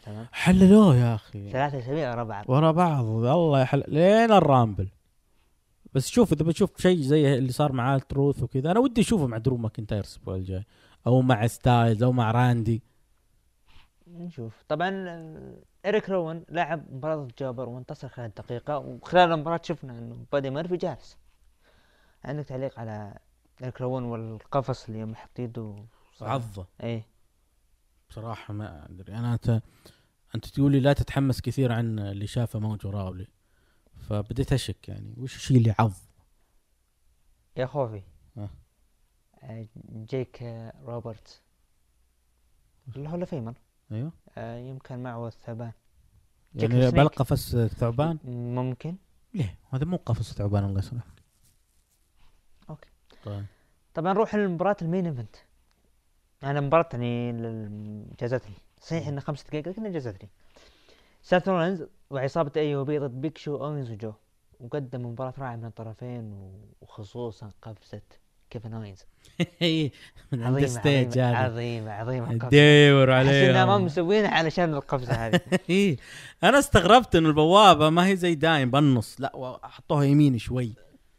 تمام. حللوه يا أخي. 3 أسابيع ورا بعض. ورا بعض الله يحل لين الرامبل. بس شوف إذا بتشوف شيء زي اللي صار مع تروث وكذا، أنا ودي أشوفه مع درو ماكنتاير الأسبوع الجاي، أو مع ستايلز، أو مع راندي. نشوف. طبعا إريك روان لعب مباراة جابر وانتصر خلال دقيقة، وخلال المباراة شفنا إنه بادي ميرفي جالس. عندك تعليق على إريك روان والقفص اللي يوم حط يده عضة؟ إيه بصراحة ما أدري أنا. أنت تقولي لا تتحمس كثير عن اللي شافه موجو راولي، فبديت أشك يعني وش الشيء اللي عض يا خوفي. جيك روبرت اللي هو الفيمر. ايوه يمكن معه الثعبان، يعني بالقفص ثعبان ممكن. ليه هذا مو قفص ثعبان الله يسامحك. اوكي طيب. طبعا نروح لمباراه المين ايفنت. انا مباراه جازتني صحيح انها 5 دقائق لكن جازتني. ساث رولينز وعصابه ايوبي ضد بيك شو اونز وجو، وقدم مباراه رائعه من الطرفين، وخصوصا قفزه كيفن اونز من عند الستيج هذا عظيمه دور عليه. احنا ما مسوينها علشان القفزه هذه. انا استغربت انه البوابه ما هي زي دايم بالنص، لا حطوها يمين شوي.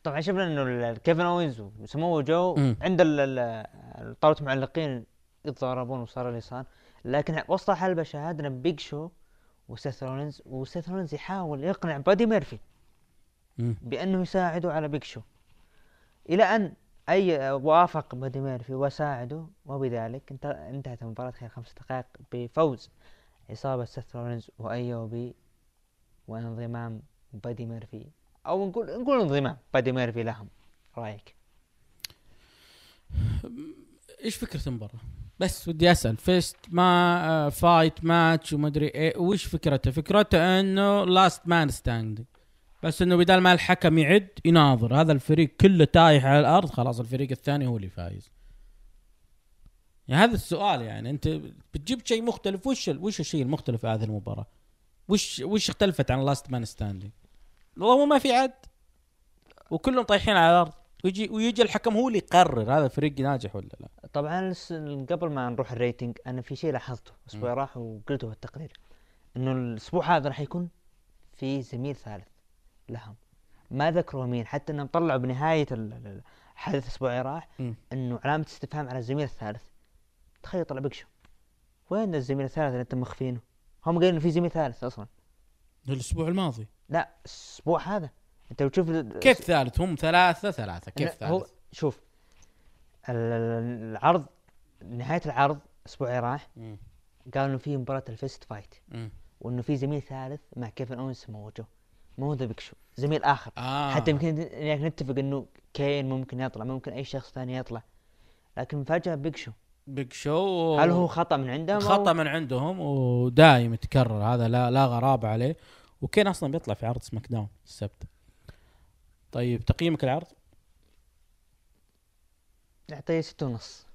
طبعا شفنا انه كيفن اونز وسمو جو عند طاوله المعلقين يتضاربون وصار اليسار، لكن وسط الحلبه شاهدنا بيج شو وسيث رولينز، وسيث رولينز يحاول يقنع بادي ميرفي بانه يساعده على بيج شو، الى ان وافق بادي ميرفي وساعده، وبذلك انتهت المباراة خلال 5 دقائق بفوز عصابة سيث رولينز وأيوبي وانضمام بادي ميرفي، أو نقول انضمام بادي ميرفي لهم. رأيك إيش فكرة المباراة؟ بس ودي أسأل فيست ما فايت ماتش وما أدري إيه، وإيش فكرته؟ فكرته إنه لاست مان ستاندينج، بس انه بدال ما الحكم يعد يناظر، هذا الفريق كله تايح على الارض، خلاص الفريق الثاني هو اللي فايز. يعني هذا السؤال، يعني انت بتجيب شيء مختلف، وش الشيء المختلف في هذه المباراه؟ وش اختلفت عن لاست مان ستاندينج؟ والله ما في عد وكلهم طايحين على الارض، ويجي الحكم هو اللي يقرر هذا الفريق ناجح ولا لا. طبعا قبل ما نروح الريتنج، انا في شيء لاحظته الاسبوع راح وقلته بالتقرير، انه الاسبوع هذا راح يكون في زميل ثالث لهم، ما ذكروا مين، حتى انهم طلعوا بنهايه الحدث الاسبوعي راح انه علامه استفهام على الزميل الثالث. تخيل طلع بيكشو، وين الزميل الثالث اللي انتم مخفينه؟ هم قالوا انه في زميل ثالث اصلا الاسبوع الماضي، لا الاسبوع هذا. انت بتشوف كيف ثالث؟ هم 3 كيف ثالث؟ هو شوف العرض، نهايه العرض الاسبوعي راح قالوا انه في مباراه الفيست فايت، وانه في زميل ثالث مع كيفن اونس موجو، مو ذا بيكشو زميل آخر. حتى يمكن يعني نتفق إنه كين ممكن يطلع، ممكن أي شخص ثاني يطلع، لكن فجأة بيكشو هل هو خطأ من عندهم؟ خطأ من عندهم ودائم يتكرر هذا، لا غرابة عليه. وكين أصلا بيطلع في عرض سماك داون السبت. طيب تقييمك العرض؟ نعطيه 6.5.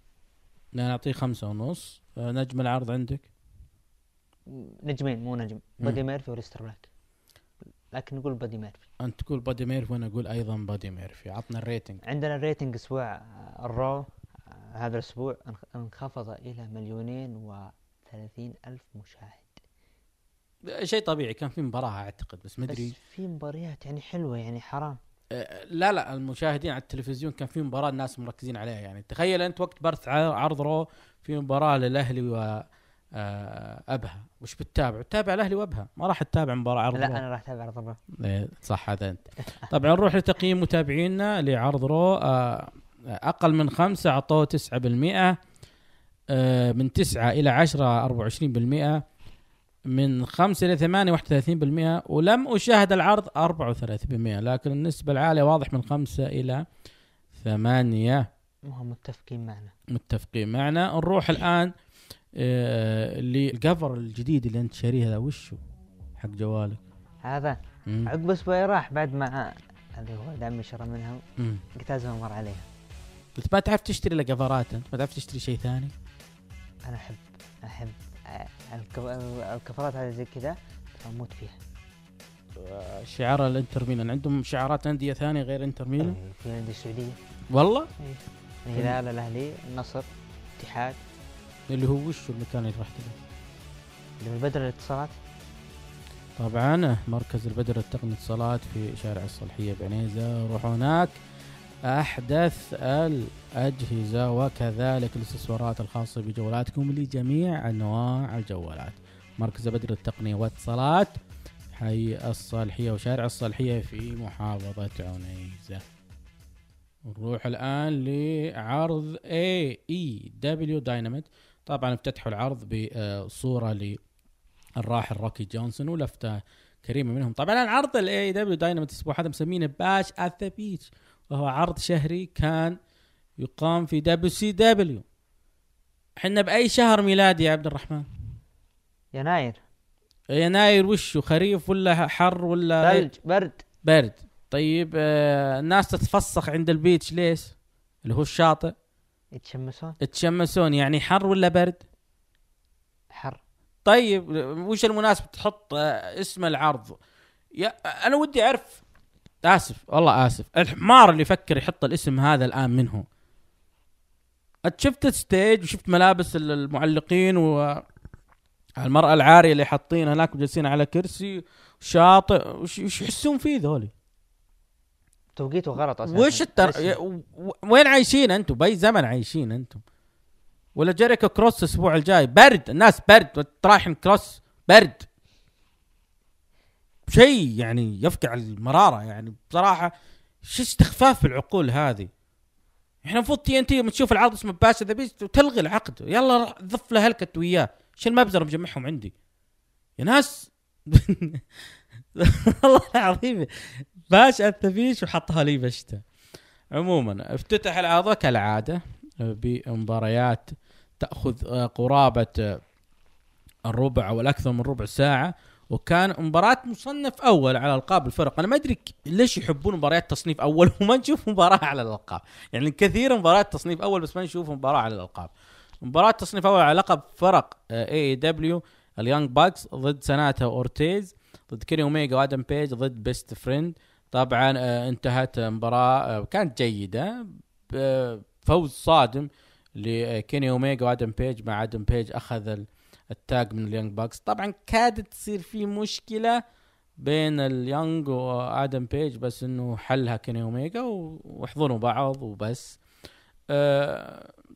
لا نعطيه 5.5. نجم العرض عندك؟ نجمين، مو نجم، بادي ميرفي وليستر بلاك، لكن نقول بادي ميرفي. أنت تقول بادي ميرفي وأنا أقول أيضا بادي ميرفي. عطنا الريتنج. عندنا الريتنج أسبوع الرو هذا الأسبوع انخفض إلى 2,030,000 مشاهد. شيء طبيعي، كان في مباراة أعتقد، بس ما أدري. بس في مباريات يعني حلوة، يعني حرام. لا المشاهدين على التلفزيون كان في مباراة الناس مركزين عليها. يعني تخيل أنت وقت برث عرض رو في مباراة للأهلي و أبها، وش بتتابع؟ تتابع الأهلي وأبها، ما راح تتابع مباراة عرض لا رو. أنا راح أتابع عرض رو. صح هذا أنت. طبعا نروح لتقييم متابعينا لعرض رو. أقل من 5 عطوه 9%، من 9 إلى 10 24%، من 5 إلى 8 31%، ولم أشاهد العرض 34%، لكن النسبة العالية واضح من 5 إلى 8. هم متفقين معنا. نروح الآن اللي القفر الجديد اللي انت شاريه هذا، وشه حق جوالك هذا؟ عقب اسبوع راح بعد ما اللي هو دعمي شرى منها قلت لازم مر عليها. قلت ما تعرف تشتري لك قفرات انت؟ ما تعرف تشتري شيء ثاني؟ انا احب القفرات هذه زي كذا، اموت فيها. شعار الانتر ميلان، عندهم شعارات انديه ثانيه غير انتر ميلان؟ في الانديه السعوديه والله الهلال، الاهلي، النصر، الاتحاد. اللي هو وش المكان اللي رحت له؟ اللي بالبدر الاتصالات. طبعا مركز البدر التقني الاتصالات في شارع الصالحيه بعنيزه، روح هناك احدث الاجهزه وكذلك الاكسسوارات الخاصه بجوالاتكم لجميع انواع الجوالات. مركز بدر التقنيه واتصالات حي الصالحيه وشارع الصالحيه في محافظه عنيزه. نروح الان لعرض AEW دايناميت. طبعا افتتحوا العرض بصوره للراحل روكي جونسون ولفته كريمه منهم. طبعا العرض AEW دايناميت الاسبوع هذا مسمينه باش ات ذا بيتش، وهو عرض شهري كان يقام في WCW. احنا باي شهر ميلادي يا عبد الرحمن؟ يناير. وشو، خريف ولا حر ولا ثلج؟ برد. طيب الناس تتفسخ عند البيتش ليش؟ اللي هو الشاطئ، يتشمسون. يعني حر ولا برد؟ حر. طيب وش المناسب تحط اسم العرض؟ انا ودي اعرف. والله اسف الحمار اللي يفكر يحط الاسم هذا الان منه. شفت الستيج وشفت ملابس المعلقين والمرأة العارية اللي حاطين هناك وجالسين على كرسي شاطئ. وش يحسون فيه ذولي؟ توقيته غلط اصلا. وين عايشين انتم؟ باي زمن عايشين انتم؟ ولا جيريكو كروس الاسبوع الجاي برد، الناس برد، وتراحم كروس برد. شيء يعني يفقع المرارة. يعني بصراحة شو استخفاف العقول هذه؟ احنا المفروض TNT بتشوف العرض اسمه باش ذا بيست وتلغي العقد. يلا ضف له هلكت وياه. شو المبزر مجمعهم عندي يا ناس؟ والله العظيم باش الثبيش وحطها لي بشته. عموما افتتح العرض كالعادة بمباريات تأخذ قرابة الربع والأكثر من ربع ساعة، وكان مباراة مصنف أول على ألقاب الفرق. أنا ما أدري ليش يحبون مباريات تصنيف أول وما نشوف مباراة على الألقاب. يعني كثير مباريات تصنيف أول بس ما نشوف مباراة على الألقاب. مباراة تصنيف أول على لقب فرق AEW اليانج باكس ضد سناتا أورتيز ضد كيني أوميغا وآدم بيج ضد بيست فريند. طبعا انتهت مباراة كانت جيدة، فوز صادم لكيني أوميغا وآدم بيج، مع آدم بيج أخذ التاج من اليانج باكس. طبعا كادت تصير في مشكلة بين اليانج وآدم بيج بس انه حلها كيني أوميغا وحضنوا بعض وبس.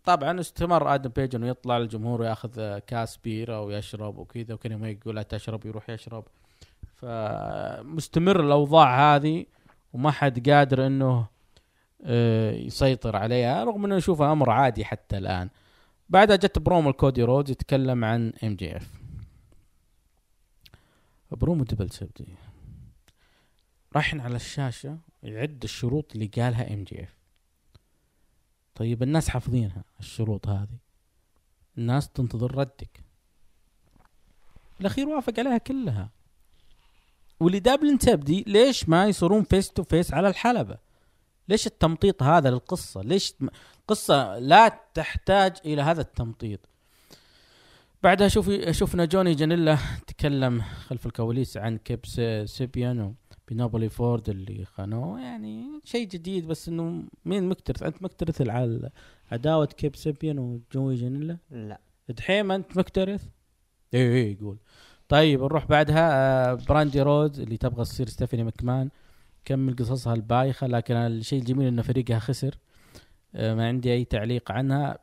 طبعا استمر آدم بيج انه يطلع للجمهور وياخذ كاس بيرة ويشرب وكذا، وكيني أوميغا يقول لا تشرب يروح يشرب. فمستمر الأوضاع هذه وما حد قادر انه يسيطر عليها، رغم انه نشوفها امر عادي حتى الان. بعدها جت برومو الكودي رودز يتكلم عن MJF. برومو دبل سبتي راحين على الشاشة يعد الشروط اللي قالها MJF. طيب الناس حافظينها الشروط هذه، الناس تنتظر ردك. الأخير وافق عليها كلها. واللي دابلن تبدي ليش ما يصيرون فيس تو فيس على الحلبة؟ ليش التمطيط هذا للقصة؟ ليش قصة لا تحتاج إلى هذا التمطيط؟ بعدها شفنا جوني جانيلا تكلم خلف الكواليس عن كيبس سيبيانو بنابولي فورد اللي خانوه. يعني شيء جديد بس إنه مين مكترث؟ أنت مكترث على عداوة كيبس سيبيانو جوني جانيلا؟ لا دحيم أنت مكترث؟ إيه يقول. طيب نروح بعدها براندي رود اللي تبغى تصير ستيفاني مكمان، كمل قصصها البايخة. لكن الشيء الجميل إنه فريقها خسر، ما عندي أي تعليق عنها.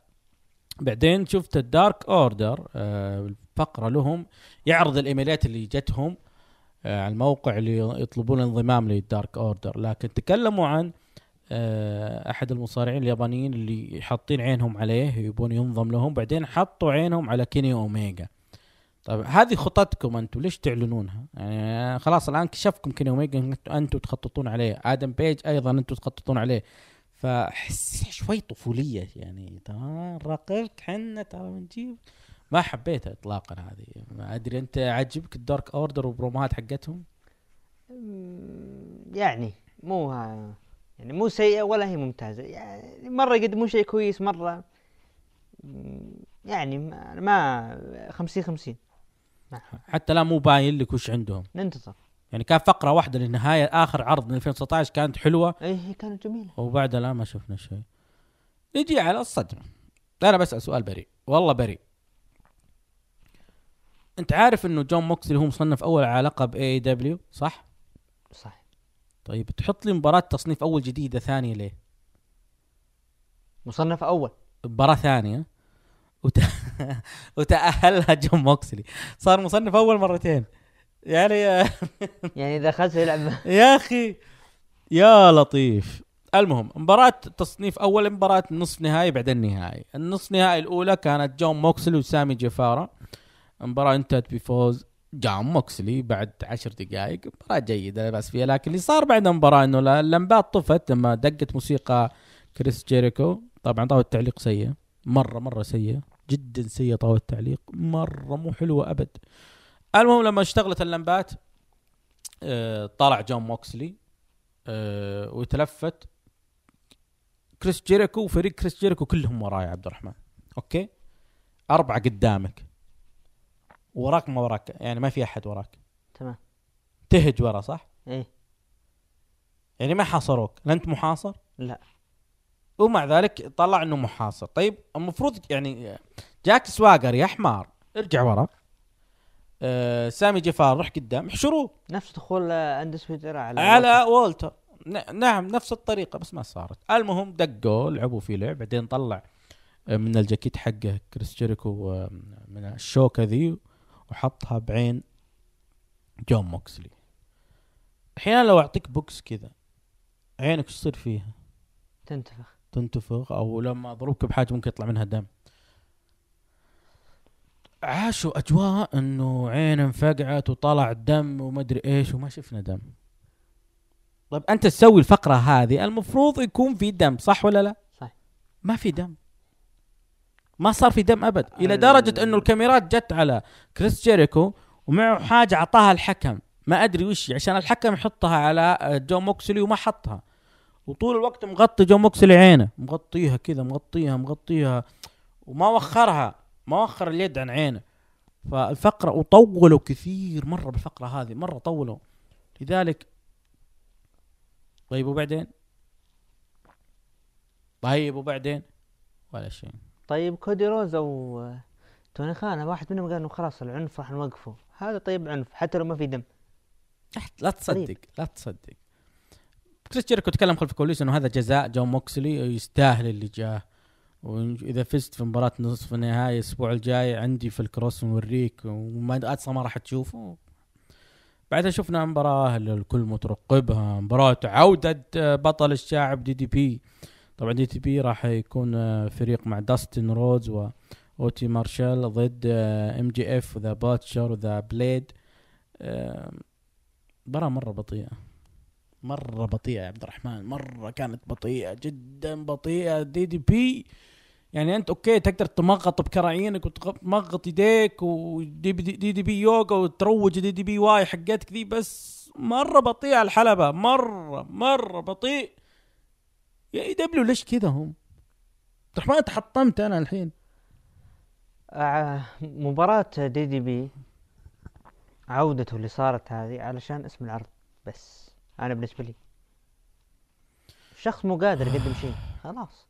بعدين شفت الدارك أوردر الفقرة لهم يعرض الإيميلات اللي جتهم على الموقع اللي يطلبون الانضمام للدارك أوردر. لكن تكلموا عن أحد المصارعين اليابانيين اللي حاطين عينهم عليه يبون ينضم لهم. بعدين حطوا عينهم على كيني أوميغا. طيب هذه خططكم انتم ليش تعلنونها؟ يعني خلاص الان كشفكم كيني أوميغا، انتم تخططون عليه. آدم بيج ايضا انتم تخططون عليه. فحس شوي طفوليه يعني. تمام رقيق حنا ترى بنجيب، ما حبيتها اطلاقا هذه. ما ادري انت عجبك الدارك اوردر وبرومات حقتهم؟ يعني مو سيئه ولا هي ممتازه. يعني مره يقدمون شيء كويس، مره يعني ما 50-50. حتى لا مو باين لك وش عندهم. ننتظر يعني كان فقرة واحدة للنهاية. آخر عرض من 2019 كانت حلوة، ايه كانت جميلة، وبعدها لا ما شفنا شيء. نجي على الصدمة. أنا بسأل سؤال بريء، والله بريء. أنت عارف إنه جون موكسلي هو مصنف أول علاقة بأي دبليو صح؟ صح. طيب تحط لي مباراة تصنيف أول جديدة ثانية ليه؟ مصنف أول مباراة ثانية وتأهلها جون موكسلي، صار مصنف أول مرتين يعني يعني إذا خسر يلعب يا أخي يا لطيف. المهم مباراة تصنيف أول، مباراة نصف نهائي بعد النهائي. النصف نهائي الأولى كانت جون موكسلي وسامي جفارة، مباراة انتهت بفوز جون موكسلي بعد 10 دقائق. مباراة جيدة بس فيها، لكن اللي صار بعد المباراة إنه اللمبات طفت لما دقت موسيقى كريس جيريكو. طبعا طاولة التعليق سيئة مرة سيئة جدا، سيئة طاولة التعليق، مرة مو حلوة أبد. المهم لما اشتغلت اللمبات طلع جون موكسلي وتلفت كريس جيريكو، وفريق كريس جيريكو كلهم وراي عبد الرحمن. أوكي 4 قدامك، وراك ما وراك يعني ما في أحد وراك، تمام؟ تهج ورا صح؟ إيه يعني ما حاصروك، لا أنت محاصر لا، ومع ذلك طلع إنه محاصر. طيب المفروض يعني جاك سواجر يا حمار ارجع ورا، سامي جفار روح قدام احشروه، نفس دخول أندسويتر على والتر. نعم نفس الطريقة بس ما صارت. المهم دقوا لعبوا في لعب، بعدين طلع من الجاكيت حقه كريس جيريكو من الشوكة ذي وحطها بعين جون موكسلي. أحيانا لو أعطيك بوكس كذا عينك يصير فيها تنتفخ، أو لما أضربك بحاجة ممكن يطلع منها دم. عاشوا أجواء أنه عين انفقعت وطلع دم ومدري إيش وما شفنا دم. طيب أنت تسوي الفقرة هذه المفروض يكون في دم صح ولا لا؟ صح. ما في دم، ما صار في دم أبد، إلى درجة أنه الكاميرات جت على كريس جيريكو ومعه حاجة عطاها الحكم ما أدري وش، عشان الحكم يحطها على جون موكسلي وما حطها، وطول الوقت مغطي جون موكسلي عينه، مغطيها كذا مغطيها وما وخرها، ما وخر اليد عن عينه. فالفقرة وطولوا كثير مرة بالفقرة هذه، مرة طولوا لذلك. طيب وبعدين ولا شيء. طيب كودي روزا وتوني خان واحد منهم قال انه خلاص العنف راح نوقفه هذا. طيب عنف حتى لو ما في دم، لا تصدق طيب. لا تصدق. كريس جيريكو تكلم خلف الكواليس انه هذا جزاء جون موكسلي، يستاهل اللي جاه، وإذا فزت في مباراة نصف النهائي الأسبوع الجاي عندي في الكروس نوريك، وما أصلا ما راح تشوفه. بعدها شفنا مباراة الكل مترقبها، مباراة عودة بطل الشعب DDP. طبعا DDP راح يكون فريق مع داستن رودز وأوتي مارشال ضد MJF وذا باتشر وذا بليد. مباراة مرة بطيئة، مرة بطيئة يا عبد الرحمن، مرة كانت بطيئة جدا بطيئة. DDP يعني أنت أوكي تقدر تمغط بكراعينك وتمغط يديك DDP يوغا وتروج DDP واي حقتك ذي، بس مرة بطيئة الحلبة، مرة بطيء يا EW. ليش كذا هم عبد الرحمن؟ تحطمت أنا الحين. مباراة DDP عودته اللي صارت هذه علشان اسم العرض بس. أنا بالنسبة لي شخص مو قادر يقدم شيء، خلاص.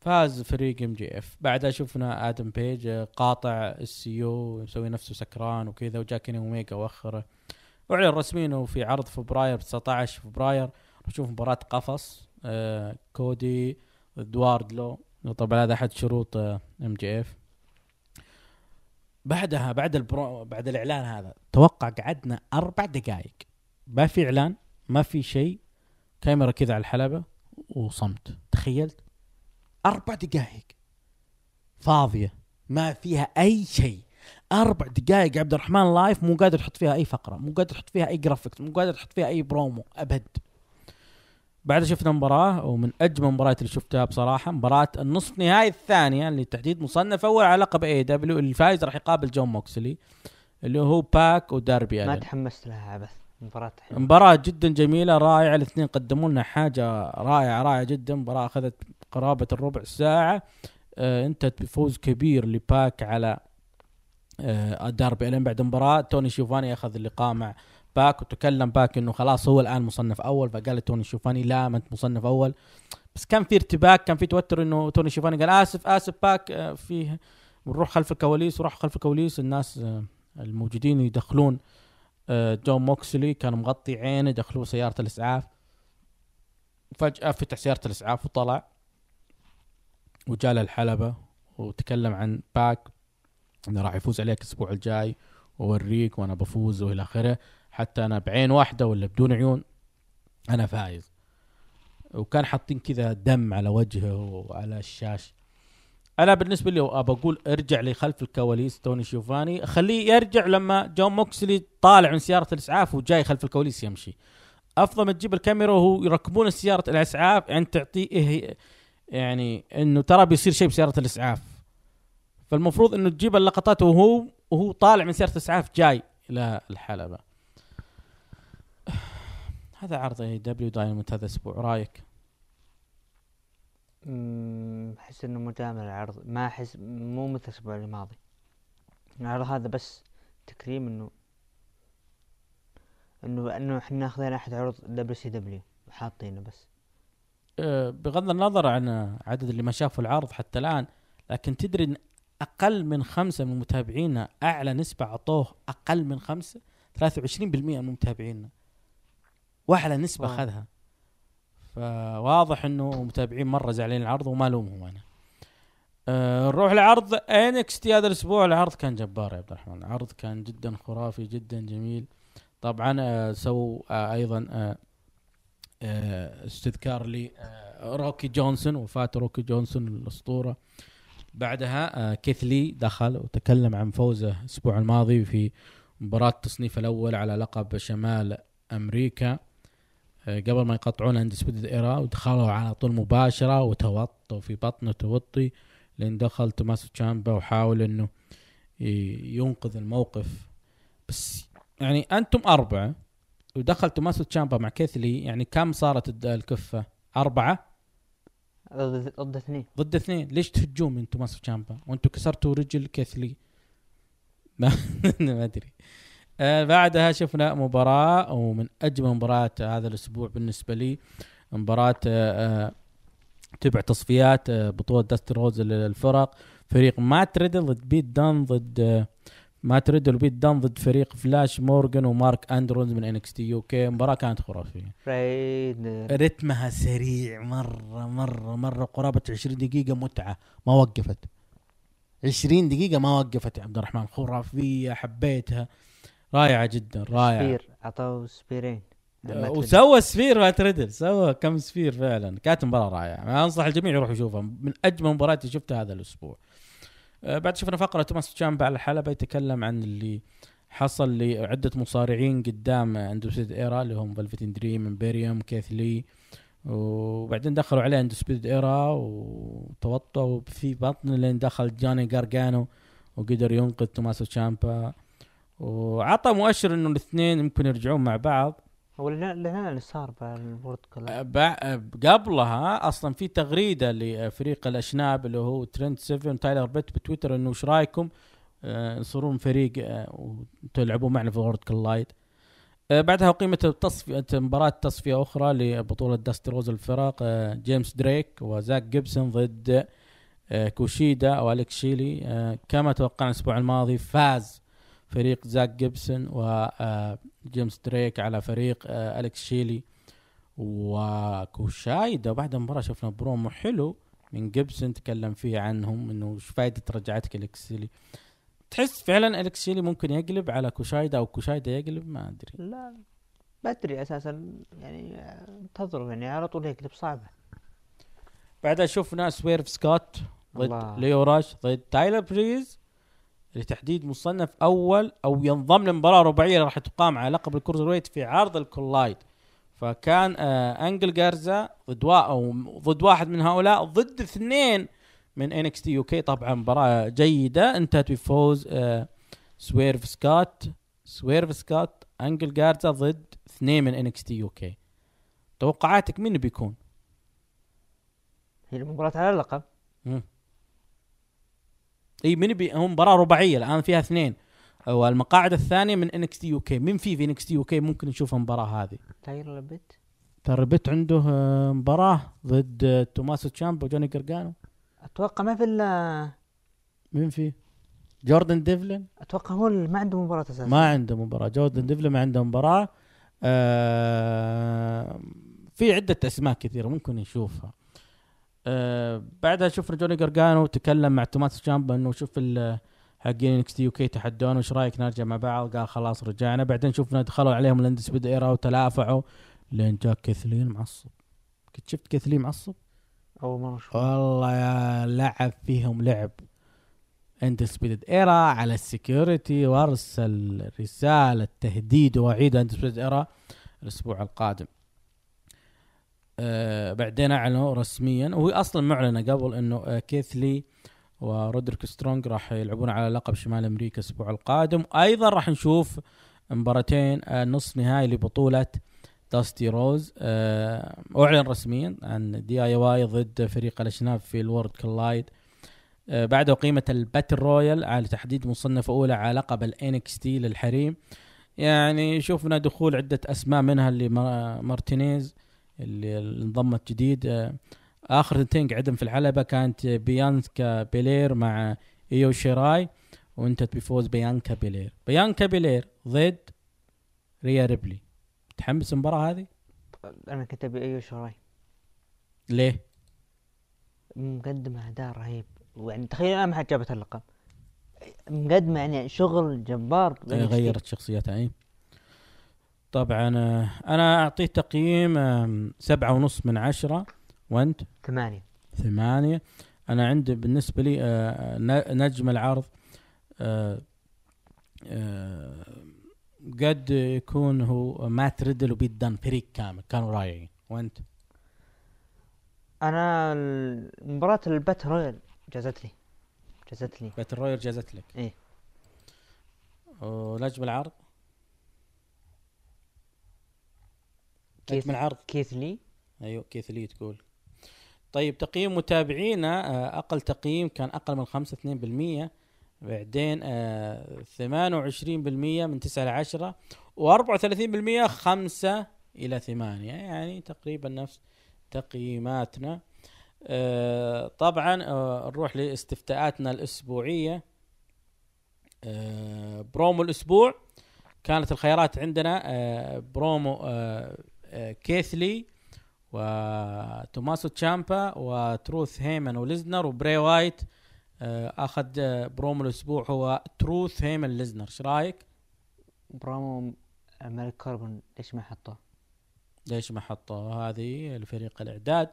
فاز فريق MJF. بعدها شفنا آدم بيج قاطع الCEO يسوي نفسه سكران وكذا، وجا كيني أوميغا وأخره، وأعلن رسميا إنه في عرض فبراير 19 فبراير نشوف مباراة قفص كودي دواردلو. طبعا هذا أحد شروط MJF. بعدها بعد الإعلان هذا توقع قعدنا 4 دقائق ما في إعلان ما في شيء، كاميرا كذا على الحلبة وصمت. تخيلت 4 دقائق فاضية ما فيها أي شيء. 4 دقائق عبد الرحمن لايف، مو قادر تحط فيها أي فقرة، مو قادر تحط فيها أي جرافيكس، مو قادر تحط فيها أي برومو أبد. بعد شفنا مباراة ومن أجمل مباريات اللي شفتها بصراحة، مباراة النصف نهائي الثانية اللي تحديد مصنف أول علاقة بأي دبليو. الفائز راح يقابل جون موكسلي اللي هو باك وداربي ألين. ما تحمست لها عبث، مباراة جدا جميلة رائعة، الاثنين قدموا لنا حاجة رائعة جدا. مباراة أخذت قرابة الربع ساعة، انتهت بفوز كبير لباك على الديربي لين بعد المباراة توني شيفاني أخذ اللقاء مع باك، وتكلم باك إنه خلاص هو الآن مصنف أول، فقال توني شيفاني لا ما أنت مصنف أول، بس كان في ارتباك، كان في توتر إنه توني شيفاني قال آسف باك، فيه بنروح خلف الكواليس، وراح خلف الكواليس الناس الموجودين يدخلون جون موكسلي، كان مغطي عينه، دخلوه سيارة الإسعاف، فجأة فتح سيارة الإسعاف وطلع وجال الحلبة وتكلم عن باك أنا راح يفوز عليك الأسبوع الجاي ووريك وأنا بفوز وإلى آخره، حتى أنا بعين واحدة ولا بدون عيون أنا فايز، وكان حاطين كذا دم على وجهه وعلى الشاش. أنا بالنسبة لي أقول ارجع لخلف الكواليس توني شيفاني، خليه يرجع لما جون موكسلي طالع من سيارة الإسعاف وجاي خلف الكواليس يمشي، أفضل ما تجيب الكاميرا وهو يركبون السيارة الإسعاف، يعني تعطيه يعني إنه ترى بيصير شيء بسيارة الإسعاف، فالمفروض إنه تجيب اللقطات وهو طالع من سيارة الإسعاف جاي للحلبة. هذا عرض AEW دايناميت هذا الأسبوع، رأيك؟ أحس إنه مجامل العرض، ما أحس مو مثل الأسبوع الماضي، العرض هذا بس تكريم إنه إحنا أخذنا أحد عرض WCW وحاطينه بس. بغض النظر عن عدد اللي ما شافوا العرض حتى الآن، لكن تدري إن أقل من 5 من متابعينا أعلى نسبة عطوه، أقل من 5 23% من متابعينا، وأعلى نسبة أخذها، فواضح إنه متابعين مرة زعلين العرض وما لومهم أنا. نروح لعرض NXT هذا الأسبوع، العرض كان جبار يا عبد الرحمن، العرض كان جدا خرافي جدا جميل. طبعا سووا أيضا استذكار لي روكي جونسون، وفاة روكي جونسون الأسطورة. بعدها كيثلي دخل وتكلم عن فوزه الأسبوع الماضي في مباراة التصنيف الأول على لقب شمال أمريكا قبل ما يقطعون عند سبيد الإيرا، ودخلوا على طول مباشرة وتوطوا في بطنه توطي، لأن دخل توماس تشامبا وحاول أنه ينقذ الموقف، بس يعني أنتم 4 ودخل توماس تشامبا مع كيثلي، يعني كم صارت الكفة 4 ضد 2، ليش تهجون من توماس تشامبا وأنتم كسرتوا رجل كيثلي؟ ما أدري. بعدها شفنا مباراة ومن أجمل مباريات هذا الأسبوع بالنسبة لي، مباراة تبع تصفيات بطولة داستي روز للفرق، فريق مات ريدل ضد بيت دان ضد فريق فلاش مورغان ومارك أندرونز من NXT UK. مباراة كانت خرافية، رتمها سريع مرة مرة مرة، قرابة 20 دقيقة متعة ما وقفت، 20 دقيقة ما وقفت يا عبد الرحمن، خرافية حبيتها، رائعة جدا رائعة. سبير عطوا سبيرين وسوى سبير ما تردل، سوى كم سبير فعلا، كانت مباراة رائعة، أنصح الجميع يروح يشوفها، من أجمل مباريات شفتها هذا الأسبوع. بعد شفنا فقرة توماس تشامبا على الحلبة يتكلم عن اللي حصل لعدة مصارعين قدام اندوسبيد إيرا، اللي هم فالفتين دريم، امبيريوم، كيثلي، وبعدين دخلوا عليه اندوسبيد إيرا وتوطوا في بطن، لين دخل جاني غارغانو وقدر ينقذ توماس تشامبا، وعطى مؤشر انه الاثنين يمكن يرجعون مع بعض. هو اللي صار بالورد قبلها اصلا في تغريده لفريق الاشناب اللي هو ترينت سيفن تايلر بيت بتويتر، انه ايش رايكم يصيرون فريق وتلعبوا معنا في وورد كلايد. بعدها قيمت تصفيه مباراه تصفيه اخرى لبطوله داستي روز الفرق، جيمس دريك وزاك جيبسون ضد كوشيدا او أليك شيلي. كما توقعنا الاسبوع الماضي فاز فريق زاك جيبسون وجيمس دريك على فريق أليكس شيلي وكوشايدا. وبعد مباراة شفنا برومو حلو من جيبسون تكلم فيه عنهم انه ايش فايدة رجعتك أليكس شيلي، تحس فعلا أليكس شيلي ممكن يقلب على كوشايدا او كوشايدا يقلب، ما ادري، لا بدري اساسا يعني انتظروا، يعني على طول يقلب صعبة. بعدها شفنا سويرف سكوت ضد ليو راش ضد تايلر بريز لتحديد مصنف أول، أو ينضم لمباراة رباعية راح تقام على لقب الكروزرويت في عرض الكولايد، فكان أنجل جارزا ضد واحد من هؤلاء ضد 2 من NXT UK. طبعا مباراة جيدة انتهت بفوز سويرف سكوت أنجل جارزا ضد 2 من NXT UK. توقعاتك مين بيكون؟ هي المباراة على اللقب اي من بي هم مباراه رباعيه الان فيها اثنين، والمقاعد الثانيه من NXT UK. من في NXT UK ممكن نشوف المباراه هذه؟ تايلر بيت. تايلر بيت عنده مباراه ضد توماسو تشامبو جوني جرجانو. اتوقع ما في الا مين في جوردن ديفلن، اتوقع هو ما عنده مباراه اساسا. ما عنده مباراه جوردن ديفلن، ما عنده مباراه. في عده اسماء كثيره ممكن نشوفها. بعدها شفنا جوني جرجانو تكلم مع توماسو تشامبو انه شوف حقين NXT UK تحدون وش رايك نرجع مع بعض، قال خلاص رجعنا. بعدين شفنا دخلوا عليهم الاندسبيد ايرا وتلافعوا لين جاء كيثلين معصب. كنت شفت كيثلين معصب اول مره اشوف والله، يا لعب فيهم لعب اندسبيد ايرا على السكيورتي وارسل رساله تهديد وعيد اندسبيد ايرا الاسبوع القادم. بعدين اعلنوا رسميا، وهي اصلا معلنه قبل، انه كيثلي ورودريك سترونج راح يلعبون على لقب شمال امريكا الاسبوع القادم. ايضا راح نشوف مباراتين نصف نهائي لبطوله داستي روز. اعلن رسميا عن دي اي واي ضد فريق الاشناف في الورد كلايد. بعده قيمه الباتل رويال على تحديد مصنف اولى على لقب الانكستي للحريم. يعني شفنا دخول عده اسماء، منها اللي مارتينيز اللي انضمت جديد. اخر اثنين قعدن في الحلبة كانت بيانكا بيلير مع ايو شيراي، وانتهت بفوز بيانكا بيلير ضد ريا ريبلي. متحمس المباراة هذه؟ انا كنت ابي ايو شيراي. ليه؟ مقدمة اداء رهيب، ويعني تخيل انا ما حد جابت اللقب، مقدمة يعني شغل جبار. غيرت شخصيتها ايه. طبعا انا اعطيه تقييم 7.5 من 10، وانت 8. انا عندي بالنسبه لي نجم العرض قد يكون هو مات ريدل وبيت دان، فريق كامل كانوا رايعين. وانت؟ انا مباراه الباتل رويال جازت لي باتل رويال جازت لك ايه. ونجم العرض كيثلي. ايوه كيثلي تقول. طيب تقييم متابعينا، اقل تقييم كان اقل من 5 2%، بعدين 28% من 9 إلى 10، و34% 5 إلى 8، يعني تقريبا نفس تقييماتنا. طبعا نروح لاستفتاءاتنا الاسبوعيه. برومو الاسبوع كانت الخيارات عندنا برومو كيثلي وتوماسو تشامبا وتروث هيمن وليزنر وبري وايت. اخذ برومو الاسبوع هو تروث هيمن ليزنر. ايش رايك برومو ملك كاربون؟ ليش ما حطوه هذه الفريق الاعداد.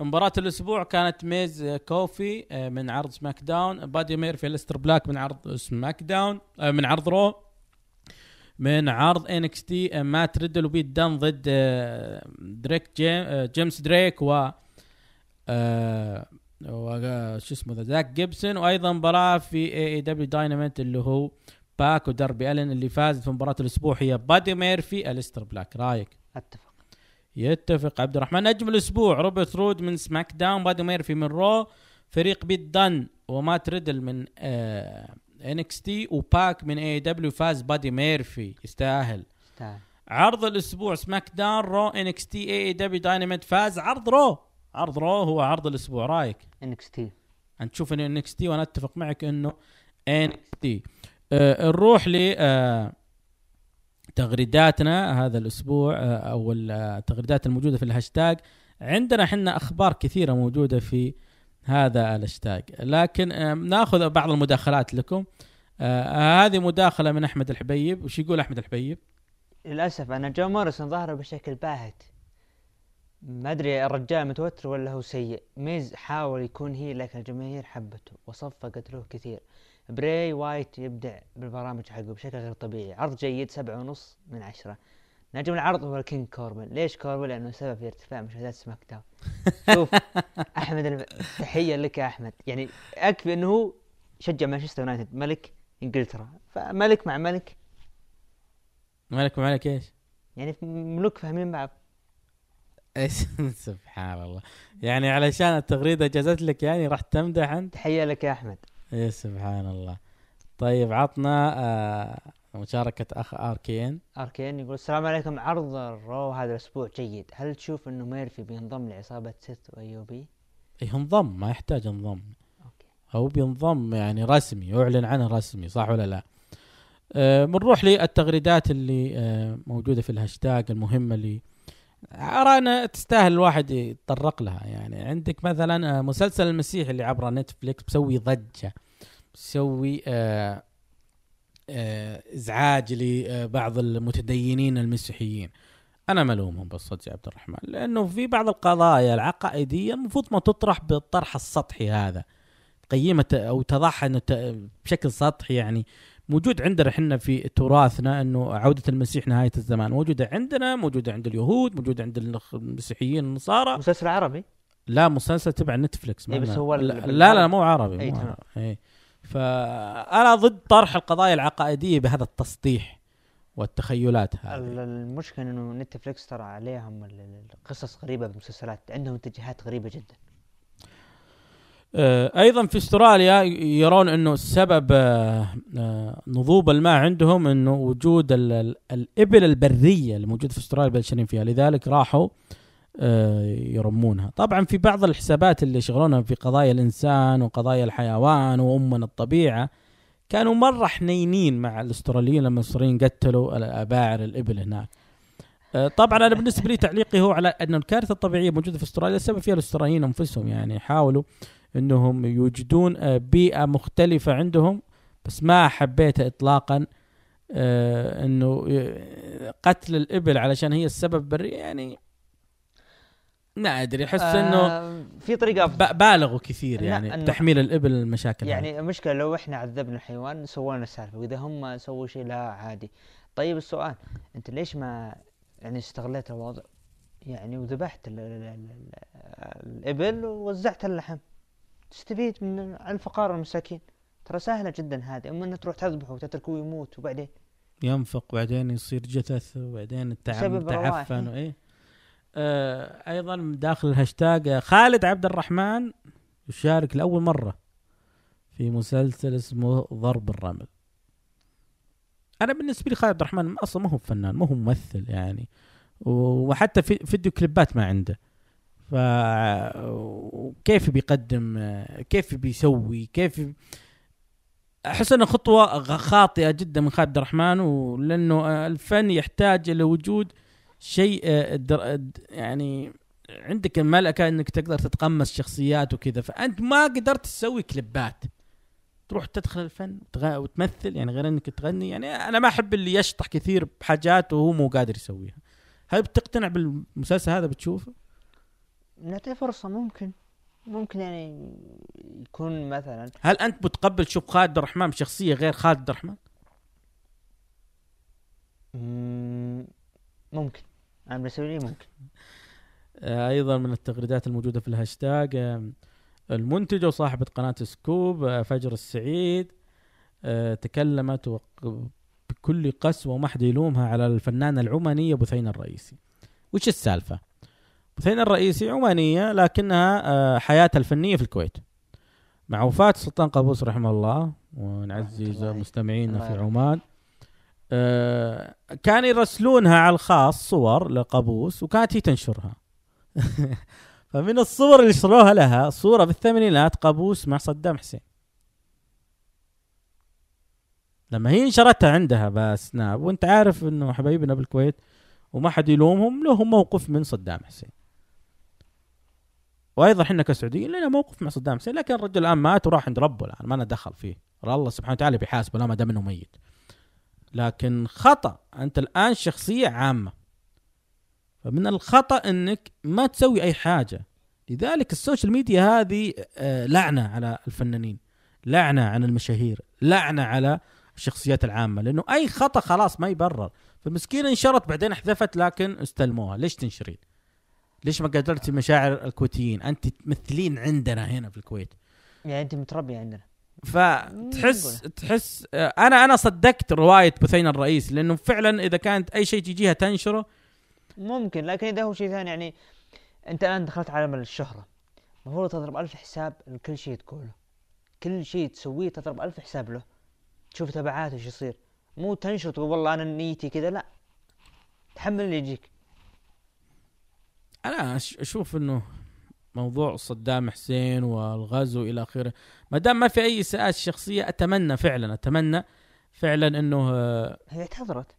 مباراه الاسبوع كانت ميز كوفي من عرض سماك داون، بادي ميرفي ليستر بلاك من عرض سماك داون، من عرض رو، من عرض NXT مات ريدل وبيت دان ضد دريك جيمس دريك شو اسمه ذا زاك جيبسون. وايضا مباراه في AEW دايناميت اللي هو باك ودربي ألين، اللي فازت في مباراه الاسبوع هي بادي ميرفي أليستر بلاك. رايك؟ يتفق عبد الرحمن. نجم الاسبوع روبرت رود من سماك داون، بادي ميرفي من رو، فريق بيت دان ومات ريدل من NXT وباك من AEW. فاز بادي ميرفي، يستاهل. عرض الاسبوع سماك داون رو NXT AEW دايناميت، فاز عرض رو هو عرض الاسبوع. رايك؟ NXT. انت تشوف انه NXT وانا اتفق معك انه NXT. نروح لتغريداتنا هذا الاسبوع، او التغريدات الموجوده في الهاشتاج. عندنا احنا اخبار كثيره موجوده في هذا الاشتاق، لكن ناخذ بعض المداخلات لكم. هذه مداخلة من أحمد الحبيب. وش يقول أحمد الحبيب؟ للأسف أنا جو موريسون ظهره بشكل باهت، ما أدري الرجال متوتر ولا هو سيء. ميز حاول يكون هي لكن الجماهير حبته وصفقت له كثير. براي وايت يبدع بالبرامج حقه بشكل غير طبيعي. عرض جيد 7.5 من 10. نجم العرض هو الكينج كوربن. ليش كوربن؟ لأنه سبب في ارتفاع مشاهدات سماك داون. شوف أحمد، تحية لك يا أحمد. يعني أكفي أنه هو شجع مانشستر يونايتد، ملك إنجلترا، فملك مع ملك، ملك مع ملك إيش؟ يعني ملوك فاهمين بعض. سبحان الله. يعني علشان التغريدة جازت لك يعني راح تمدح أنت. تحية لك يا أحمد. ايه سبحان الله. طيب عطنا مشاركة اخ اركين. اركين يقول السلام عليكم، عرض الرو هذا الاسبوع جيد، هل تشوف انه ميرفي بينضم لعصابة سيث وايوبي؟ ينضم، ما يحتاج ينضم، هو بينضم يعني رسمي، يعلن عنه رسمي، صح ولا لا؟ بنروح للتغريدات اللي موجودة في الهاشتاج المهمة اللي أرى أنا تستاهل الواحد يتطرق لها. يعني عندك مثلا مسلسل المسيح اللي عبر نتفليكس بسوي ضجة، بسوي إزعاج لبعض المتدينين المسيحيين. أنا ملومهم بالصدق يا عبد الرحمن، لأنه في بعض القضايا العقائدية المفروض ما تطرح بالطرح السطحي هذا، قيمة أو تضحى أنه بشكل سطحي. يعني موجود عندنا احنا في تراثنا انه عوده المسيح نهايه الزمان، موجوده عندنا، موجوده عند اليهود، موجوده عند المسيحيين والنصارى. مسلسل عربي؟ لا، مسلسل تبع نتفليكس. بس هو لا مو عربي. اي تمام. اي، فانا ضد طرح القضايا العقائديه بهذا التسطيح والتخيلات هذه. المشكله انه نتفليكس ترى عليهم القصص غريبه بالمسلسلات، عندهم اتجاهات غريبه جدا. ايضا في استراليا يرون انه السبب نضوب الماء عندهم انه وجود الابل البريه اللي موجوده في استراليا بلشنين فيها، لذلك راحوا يرمونها. طبعا في بعض الحسابات اللي شغلونها في قضايا الانسان وقضايا الحيوان وامن الطبيعه كانوا مره حنينين مع الاستراليين لما المصريين قتلوا الاباعر الابل هناك. طبعا انا بالنسبه لي تعليقي هو على انه الكارثه الطبيعيه موجوده في استراليا السبب فيها الاستراليين انفسهم، يعني حاولوا انهم يوجدون بيئة مختلفة عندهم. بس ما حبيت اطلاقا انه قتل الابل علشان هي السبب برية، يعني لا ادري، احس انه في طريقة بالغوا كثير يعني تحميل الابل المشاكل. يعني المشكلة لو احنا عذبنا الحيوان سوينا السالفة، واذا هم سووا شيء لا عادي. طيب السؤال، انت ليش ما يعني استغليت الوضع يعني وذبحت الابل ووزعت اللحم تستفيد من الفقراء والمساكين؟ ترى سهله جدا هذه، اما انك تروح تذبحه وتتركه يموت وبعدين ينفق وبعدين يصير جثث وبعدين تعفن وايه. ايضا داخل الهاشتاج خالد عبد الرحمن يشارك لاول مره في مسلسل اسمه ضرب الرمل. انا بالنسبه لي خالد عبد الرحمن اصلا ما هو فنان، ما هو ممثل يعني، وحتى في فيديو كليبات ما عنده، فكيف بيقدم، كيف بيسوي، كيف احس انه خطوه خاطئه جدا من خالد عبد الرحمن، ولانه الفن يحتاج الى وجود شيء يعني عندك الملكه انك تقدر تتقمص شخصيات وكذا، فانت ما قدرت تسوي كليبات تروح تدخل الفن وتمثل يعني غير انك تغني. يعني انا ما احب اللي يشطح كثير بحاجات وهو مو قادر يسويها. هل بتقتنع بالمسلسل هذا؟ بتشوفه؟ نعطيه فرصة، ممكن يعني يكون مثلا. هل أنت بتقبل تشوف خالد عبد الرحمن بشخصية غير خالد عبد الرحمن؟ ممكن، أنا بسوي ممكن. أيضا من التغريدات الموجودة في الهاشتاج المنتجة وصاحبة قناة سكوب فجر السعيد تكلمت بكل قسوة وما حد يلومها على الفنانة العمانية بثينة الرئيسي. وش السالفة؟ بثينة الرئيسي عمانية لكنها حياتها الفنية في الكويت. مع وفاة سلطان قابوس رحمه الله ونعزز مستمعينا في عمان، كان يرسلونها على الخاص صور لقابوس وكانت هي تنشرها. فمن الصور اللي شروها لها صورة بالثمانينات قابوس مع صدام حسين. لما هي انشرتها عندها بسناب، وانت عارف انه حبايبنا بالكويت وما حد يلومهم، لهم موقف من صدام حسين. وايضا احنا كسعوديين لنا موقف مع صدام حسين، لكن الرجل الان مات وراح عند ربه، الان ما ندخل فيه، الله سبحانه وتعالى بيحاسبه لا ما دام انه ميت. لكن خطأ، انت الان شخصية عامة، فمن الخطأ انك ما تسوي اي حاجة. لذلك السوشيال ميديا هذه لعنة على الفنانين، لعنة على المشاهير، لعنة على الشخصيات العامة، لانه اي خطأ خلاص ما يبرر. فالمسكينة انشرت بعدين احذفت، لكن استلموها. ليش تنشرين؟ ليش ما قدرتي مشاعر الكويتيين؟ انت تمثلين عندنا هنا في الكويت، يعني انت متربية عندنا. فتحس انا صدقت رواية بثينة الرئيس، لانه فعلا اذا كانت اي شيء تجيها تنشره ممكن، لكن اذا هو شيء ثاني يعني انت الان دخلت عالم الشهرة، المفروض تضرب 1000 حساب لكل شيء تقوله، كل شيء تسويه تضرب 1000 حساب له، تشوف تبعاته ايش يصير، مو تنشط والله انا نيتي كذا، لا تحمل اللي يجيك. انا اشوف انه موضوع صدام حسين والغزو الى اخره، ما دام ما في اي اساءات شخصيه، اتمنى فعلا انه هي اعتذرت،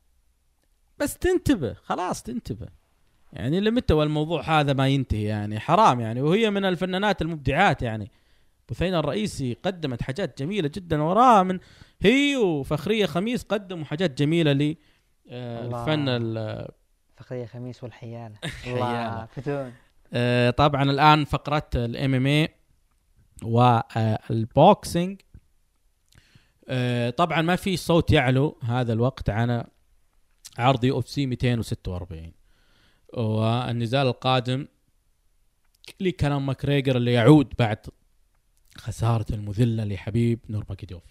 بس تنتبه، خلاص تنتبه يعني لمتى والموضوع هذا ما ينتهي، يعني حرام يعني. وهي من الفنانات المبدعات يعني، بثينة الرئيسي قدمت حاجات جميلة جدا، وراها من هي وفخرية خميس قدموا حاجات جميلة لي الفن فخرية خميس والحيالة الله فتون. طبعا الآن فقرة الMMA والبوكسينج، طبعا ما في صوت يعلو هذا الوقت عن عرض UFC 246 والنزال القادم لكونر ماكريغر اللي يعود بعد خسارة المذلة لحبيب نورماكيدوف.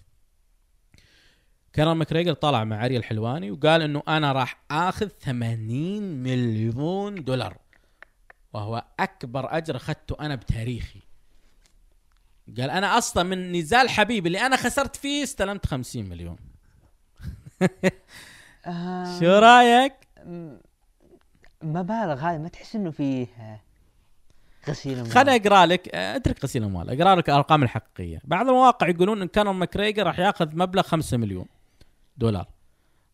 كونر ماكريغر طلع مع عري الحلواني وقال انه انا راح اخذ 80 مليون دولار، وهو اكبر اجر اخذته انا بتاريخي. قال انا اصلا من نزال حبيب اللي انا خسرت فيه استلمت 50 مليون. شو رايك؟ مبالغ هاي، ما تحس انه فيه غسيل اموال؟ خليني اقرا لك، اترك غسيل اموال، اقرا لك الارقام الحقيقيه. بعض المواقع يقولون ان كونر ماكريغر راح ياخذ مبلغ 5 مليون دولار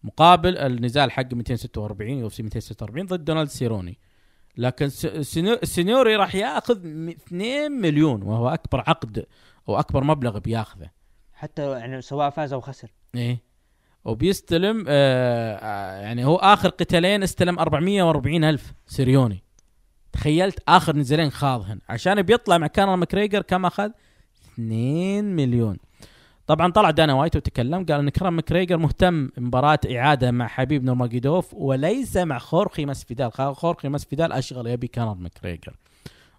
مقابل النزال حق 246 UFC 246 ضد دونالد سيروني، لكن سينيوري راح ياخذ 2 مليون، وهو اكبر عقد او اكبر مبلغ بياخذه، حتى يعني سواء فاز او خسر. ايه، وبيستلم يعني هو آخر قتالين استلم 440,000 سيريوني. تخيلت آخر نزالين خاضهن عشان بيطلع مع كونر ماكريغر كم أخذ؟ 2 مليون. طبعا طلع دانا وايت وتكلم قال إن كونر ماكريغر مهتم مباراة إعادة مع حبيب نورماجيدوف وليس مع خورخي ماسفيدال، خورخي ماسفيدال أشغل يبي كونر ماكريغر،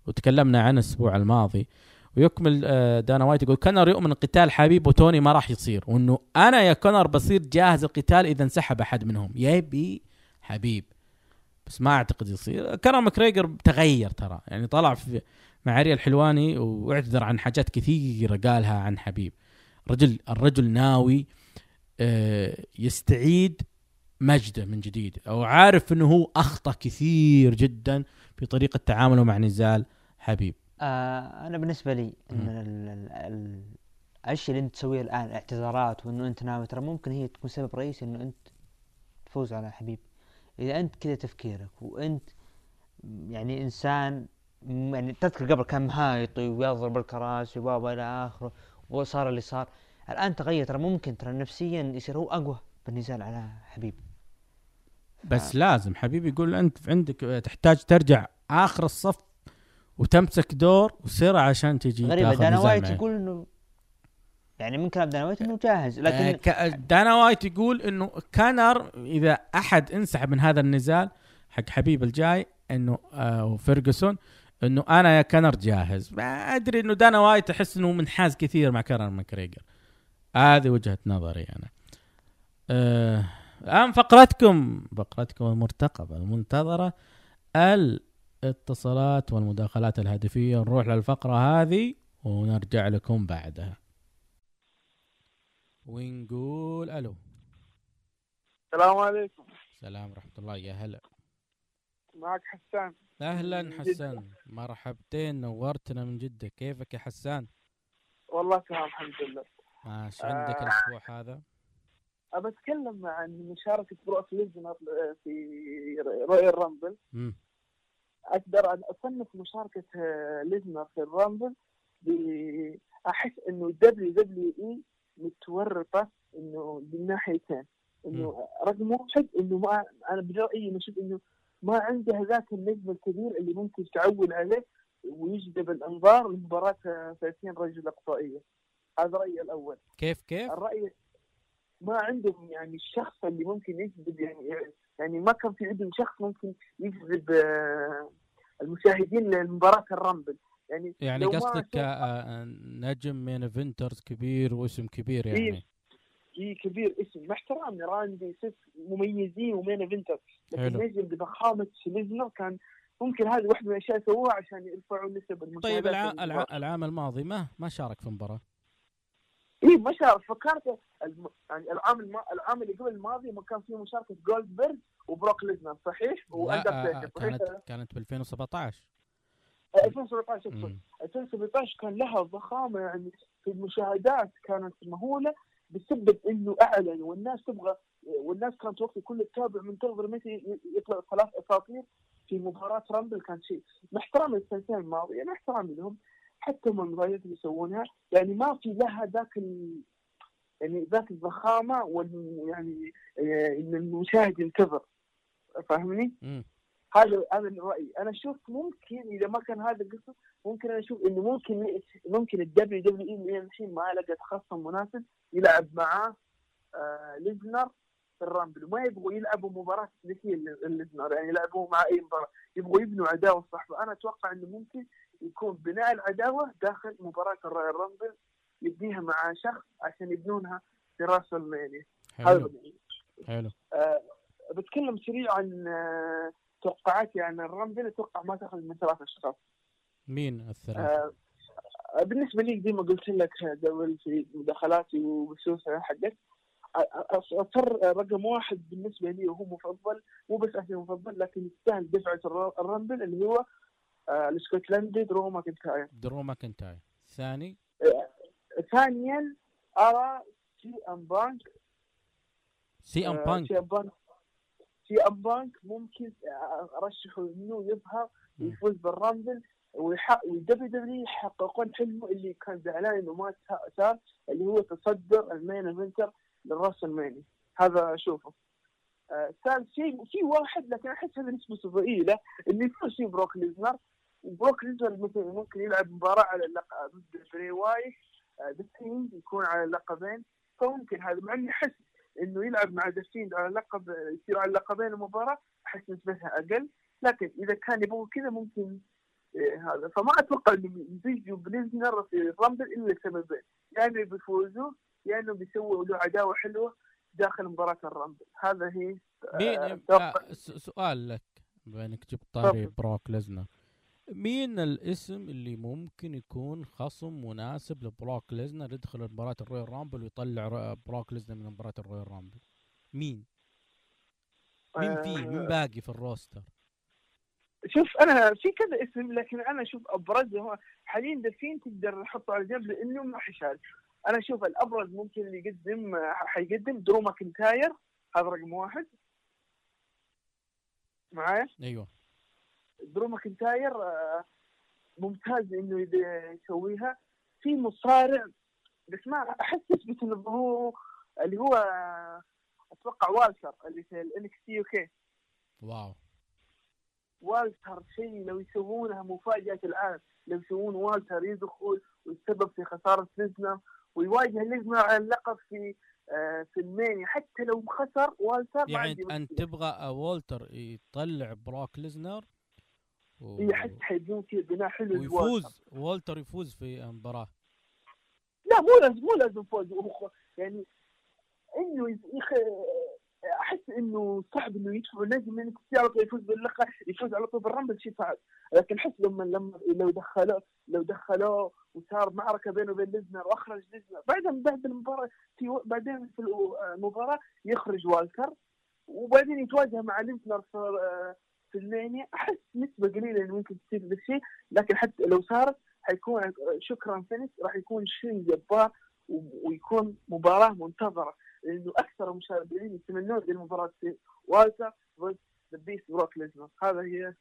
وتكلمنا عن الأسبوع الماضي. ويكمل دانا وايت يقول كونر يؤمن قتال حبيب وتوني ما راح يصير، وانه انا يا كونر بصير جاهز القتال اذا انسحب احد منهم، يبي حبيب بس ما اعتقد يصير. كونر ماكريغر تغير ترى، يعني طلع مع عري الحلواني واعتذر عن حاجات كثيره قالها عن حبيب. الرجل ناوي يستعيد مجده من جديد، او عارف انه هو اخطا كثير جدا في طريقه تعامله مع نزال حبيب. أنا بالنسبة لي إن الأشياء اللي أنت تسويها الآن، اعتذارات وإنه أنت ناوي، ترى ممكن هي تكون سبب رئيسي إنه أنت تفوز على حبيب. إذا أنت كذا تفكيرك، وأنت يعني إنسان يعني تذكر قبل كان مهايطي ويضرب الكراسي وبابا إلى آخره وصار اللي صار، الآن تغير، ترى ممكن ترى نفسيا يصير هو أقوى بالنزال على حبيب. بس لازم حبيب يقول أنت عندك تحتاج ترجع آخر الصف وتمسك دور وسرعة عشان تجي غريبة. دانا وايت يقول انه يعني من كلام دانا وايت انه جاهز، لكن دانا وايت يقول انه كونر اذا احد انسحب من هذا النزال حق حبيب الجاي انه وفيرغسون، انه انا يا كونر جاهز. ما ادري، انه دانا وايت احس انه منحاز كثير مع كونر ماكريغر، هذه وجهة نظري انا. الان فقرتكم المرتقبة المنتظرة، الاتصالات والمداخلات الهاتفية. نروح للفقرة هذه ونرجع لكم بعدها ونقول ألو. السلام عليكم. السلام ورحمة الله. يا هلا، معك حسان. أهلا حسان، مرحبتين، نورتنا من جدة. كيفك يا حسان؟ والله تمام الحمد لله. ايش عندك الأسبوع هذا؟ أتكلم عن مشاركة بروك ليزنر في رويال رامبل. أقدر أن أصنف مشاركة ليزنر في الرامبل، أحس إنه WWE متورطة إنه من ناحيتين، إنه رقم واحد إنه ما أنا برأيي نشوف إنه ما عنده ذاك النجم الكبير اللي ممكن تعول عليه ويجذب الأنظار لمباراة 30 رجل قصائية. هذا رأيي الأول. كيف؟ الرأي ما عندهم يعني الشخص اللي ممكن يجذب، يعني ما كان في عندهم شخص ممكن يجذب المشاهدين لمباراة الرامبل. يعني قصدك نجم من فينترز كبير واسم كبير، يعني اي كبير اسم محترم، راندي سيس مميزين ومين فينترز، لكن نجم بضخامة ليزنر كان ممكن هذه واحدة من الاشياء سووها عشان يرفعوا نسب المشاهدات. طيب العام الماضي ما شارك في مباراة اي مشاركه فكرت العام اللي قبل الماضي ما كان فيه مشاركه جولدبرغ وبروك ليزنر صحيح؟ واندرتيكر كانت ب 2017 2017 كان لها ضخامه يعني في المشاهدات كانت مهوله بسبب انه اعلن والناس تبغى والناس كانت وقت كل تتابع منتظر متى يطلع ثلاث اساطير في مباراه رامبل كان شيء محترم السنتين الماضيه انا احترامي لهم حتى المباريات اللي يسوونها يعني ما في لها ذاك يعني ذاك الضخامه ويعني ان المشاهد ينتظر فاهمني؟ هذا الرأي انا اشوف ممكن اذا ما كان هذا القصه ممكن انا اشوف انه ممكن الدبليو دبليو اي الحين ما لقت خصم مناسب يلعب معاه ليزنر في الرامبل ما يبغوا يلعبوا مباراه ذكيه ليزنر يعني يلعبوا مع اي مباراه يبغوا يبنوا عداوه صح فانا اتوقع انه ممكن يكون بناء العداوه داخل مباراه الراي الرامبل يبنيها مع شخص عشان يبنونها في راس الميني حلو بتكلم سريع عن توقعاتي يعني الرامبل اتوقع ما تاخذ من 3 أشخاص مين الثلاثة؟ بالنسبة لي زي ما قلت لك قبل في مداخلاتي وبخصوصها حقك أصر رقم 1 بالنسبة لي وهو مفضل مو بس أهلي مفضل لكن يستاهل دفعة الرامبل اللي هو الاسكتلندي درو ماكنتاير ثاني ثانيا أرى سي أم بانك ممكن أرشحه إنه يظهر ويفوز بالرامبل والدبليو دبليو يحققون حلمه اللي كان زعلان إنه ما صار اللي هو تصدر المين إيفنتر للراس الميني هذا أشوفه ثالث شيء في واحد لكن أحس هذا نسبة ضئيلة اللي يفوز فيه بروك ليزنر ممكن يلعب مباراة على اللقب ضد بري وايت دستين يكون على اللقبين فممكن هذا مع إني أحس إنه يلعب مع دستين على لقب يصير على اللقبين المباراة أحس نسبتها أقل لكن إذا كان يبغوا كذا ممكن هذا فما أتوقع إنه يزيجوا بليزنر في الرامبل إلا سببين يعني بيفوزوا يعني بيسووا له عداوة حلوة داخل مباراة الرامبل هذا هي سؤال لك بأنك جبت طاري بروك ليزنر مين الاسم اللي ممكن يكون خصم مناسب لبروك ليزنر يدخل مباراة الرويال رامبل ويطلع بروك ليزنر من مباراة الرويال رامبل مين باقي في الروستر شوف انا في كذا اسم لكن انا اشوف ابرزهم حاليا دفين تقدر تحطه على جنب لانه ما حيشارك انا اشوف الابرز ممكن اللي حيقدم درو ماكنتاير هذا رقم 1 معايا ايوه درو ماكنتاير ممتاز انه يسويها في مصارع بس ما احس بس انه هو اللي هو اتوقع والتر اللي في NXT UK واو والتر شيء لو يسوونها مفاجاه العالم لو يسوون والتر يدخل ويسبب في خساره ليزنر ويواجه ليزنر على اللقب في المانيا حتى لو خسر والتر يعني انت تبغى والتر يطلع بروك ليزنر يحس حيكون في بناء حلو ويفوز والتر يفوز في المباراه لا مو لازم فوز يعني انه احس انه صعب انه يدفع لازم انك تعرف يفوز باللقب يفوز على طول بالرامبل شيء صعب لكن احس لو دخلوه وصار معركه بينه وبين ليزنر واخرج ليزنر بعد المباراه بعدين في المباراه يخرج والتر وبعدين يتواجه مع ليزنر في المانيا احس نسبه قليله انه ممكن تصير ذا الشيء لكن حتى لو صارت حيكون شكرا فينيش راح يكون شيء جبار ويكون مباراه منتظره لانه اكثر المشاهدين يتمنون المباراه والتر ضد ذا بيست بروك ليزنر هذا هي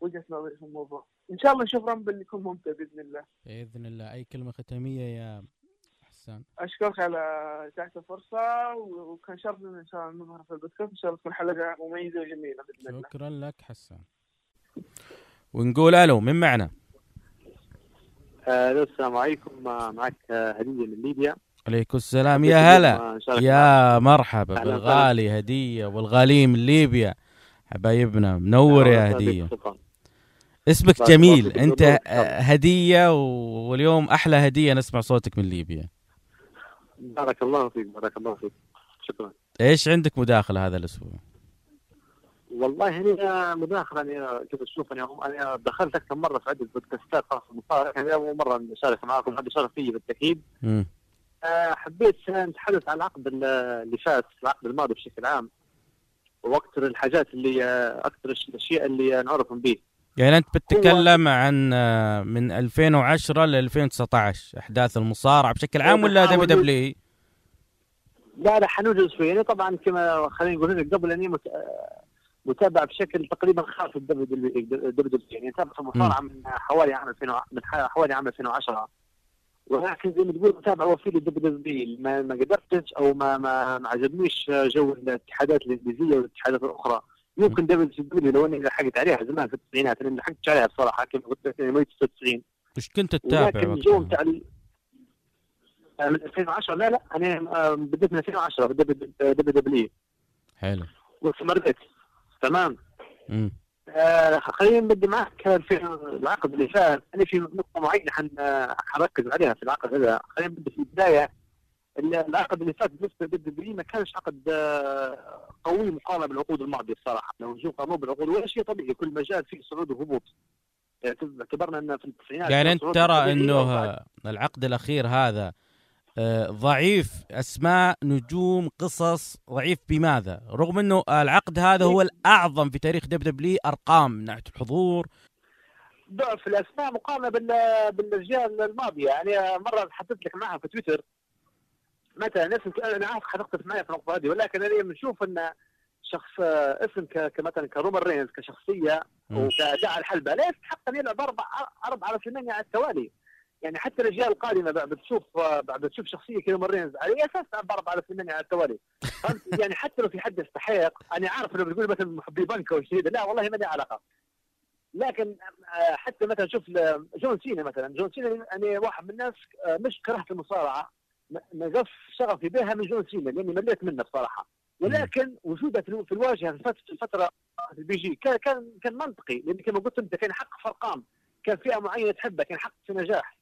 وجهه نظري في الموضوع ان شاء الله نشوف رامبل يكون ممتع باذن الله اي كلمه ختاميه يا حسان اشكرك على تحت الفرصه وكان شرف ان شاء الله نظهر في البودكاست ان شاء الله تكون حلقه مميزه وجميله باذن الله شكرا لك حسان ونقول الو من معنا السلام عليكم معك هديه من ليبيا عليكم السلام يا هلا يا مرحبا بالغالي هديه والغالي من ليبيا حبايبنا منور يا هديه اسمك جميل انت هديه واليوم احلى هديه نسمع صوتك من ليبيا بارك الله فيك شكرا ايش عندك مداخله هذا الاسبوع والله انا مداخله انا كنت اشوف انا دخلت اكثر مره في عده بودكاستات خاصه بالمصارعه انا اول مره اشارك معاكم هذا شرف لي بالتاكيد حبيت نتحدث على العقد اللي فات، العقد الماضي بشكل عام، واكثر الحاجات اللي اكثر الاشياء اللي نعرفهم به. يعني انت بتتكلم عن من 2010 ل 2019 احداث المصارعه بشكل عام ولا WWE؟ لا حنوجد شويه، يعني طبعا كما خلينا نقول لك قبل اني متابع بشكل تقريبا خاص بالدبليو، يعني تابعت المصارعه من حوالي عام 2010، ولكن زي ما تقول متابع وفيل للدبليو، ما قدرتش او ما عجبنيش جو الاتحادات الانجليزيه والاتحادات الاخرى. يمكن دبليو لو اني لحقت عليها زمان في التسعينات، لان ما لحقتش عليها بصراحه كما قلت لك، انا مواليد 96. ايش كنت تتابع؟ لكن الجو نتاع من 2010 لا انا بديت من 2010 في دبليو. حلو. واستمريت تمام. خلينا نبدا معك في العقد اللي فات. انا في نقطه معينه حنركز عليها في العقد هذا. خلينا نبدا في البدايه. العقد اللي فات بالنسبه للدبليو ما كانش عقد قوي مقارنه بالعقود الماضيه بصراحه. لو نجوا قارنوا بالعقود ولا شيء طبيعي، كل مجال فيه صعود وهبوط. اعتبرنا ان في التسعينات يعني انت ترى انه العقد الاخير هذا ضعيف أسماء نجوم قصص ضعيف بماذا؟ رغم أنه العقد هذا هو الأعظم في تاريخ دبليو أرقام من ناحية الحضور، ضعف الأسماء مقارنة بالرجال الماضية. يعني مرة حطيت لك معها في تويتر متى نفس أنا عارف حتختلف معي في النقطة هذه، ولكن أنا بنشوف أن شخص اسم كمثلا كرومان رينز كشخصية وكداعي الحلبة لا يستحق أن يلعب أربعة WrestleMania على التوالي. يعني حتى الرجال القادمه بعد تشوف شخصيه كذا مرينز على اساس اربعه على الثمانيه على التوالي. يعني حتى لو في حد يستحق، انا عارف لو بتقول مثلا محبي بنكا والشهيده لا والله ما لي علاقه، لكن حتى مثلا شوف جون سينا انا واحد من الناس مش كرهت المصارعه، ما زال شغفي بها من جون سينا لاني مليت منه بصراحه، ولكن وجوده في الواجهه في فتره البي جي كان منطقي، لان كما قلت انت كان حق في ارقام، كان فئه معينه تحبها، كان حق في نجاح.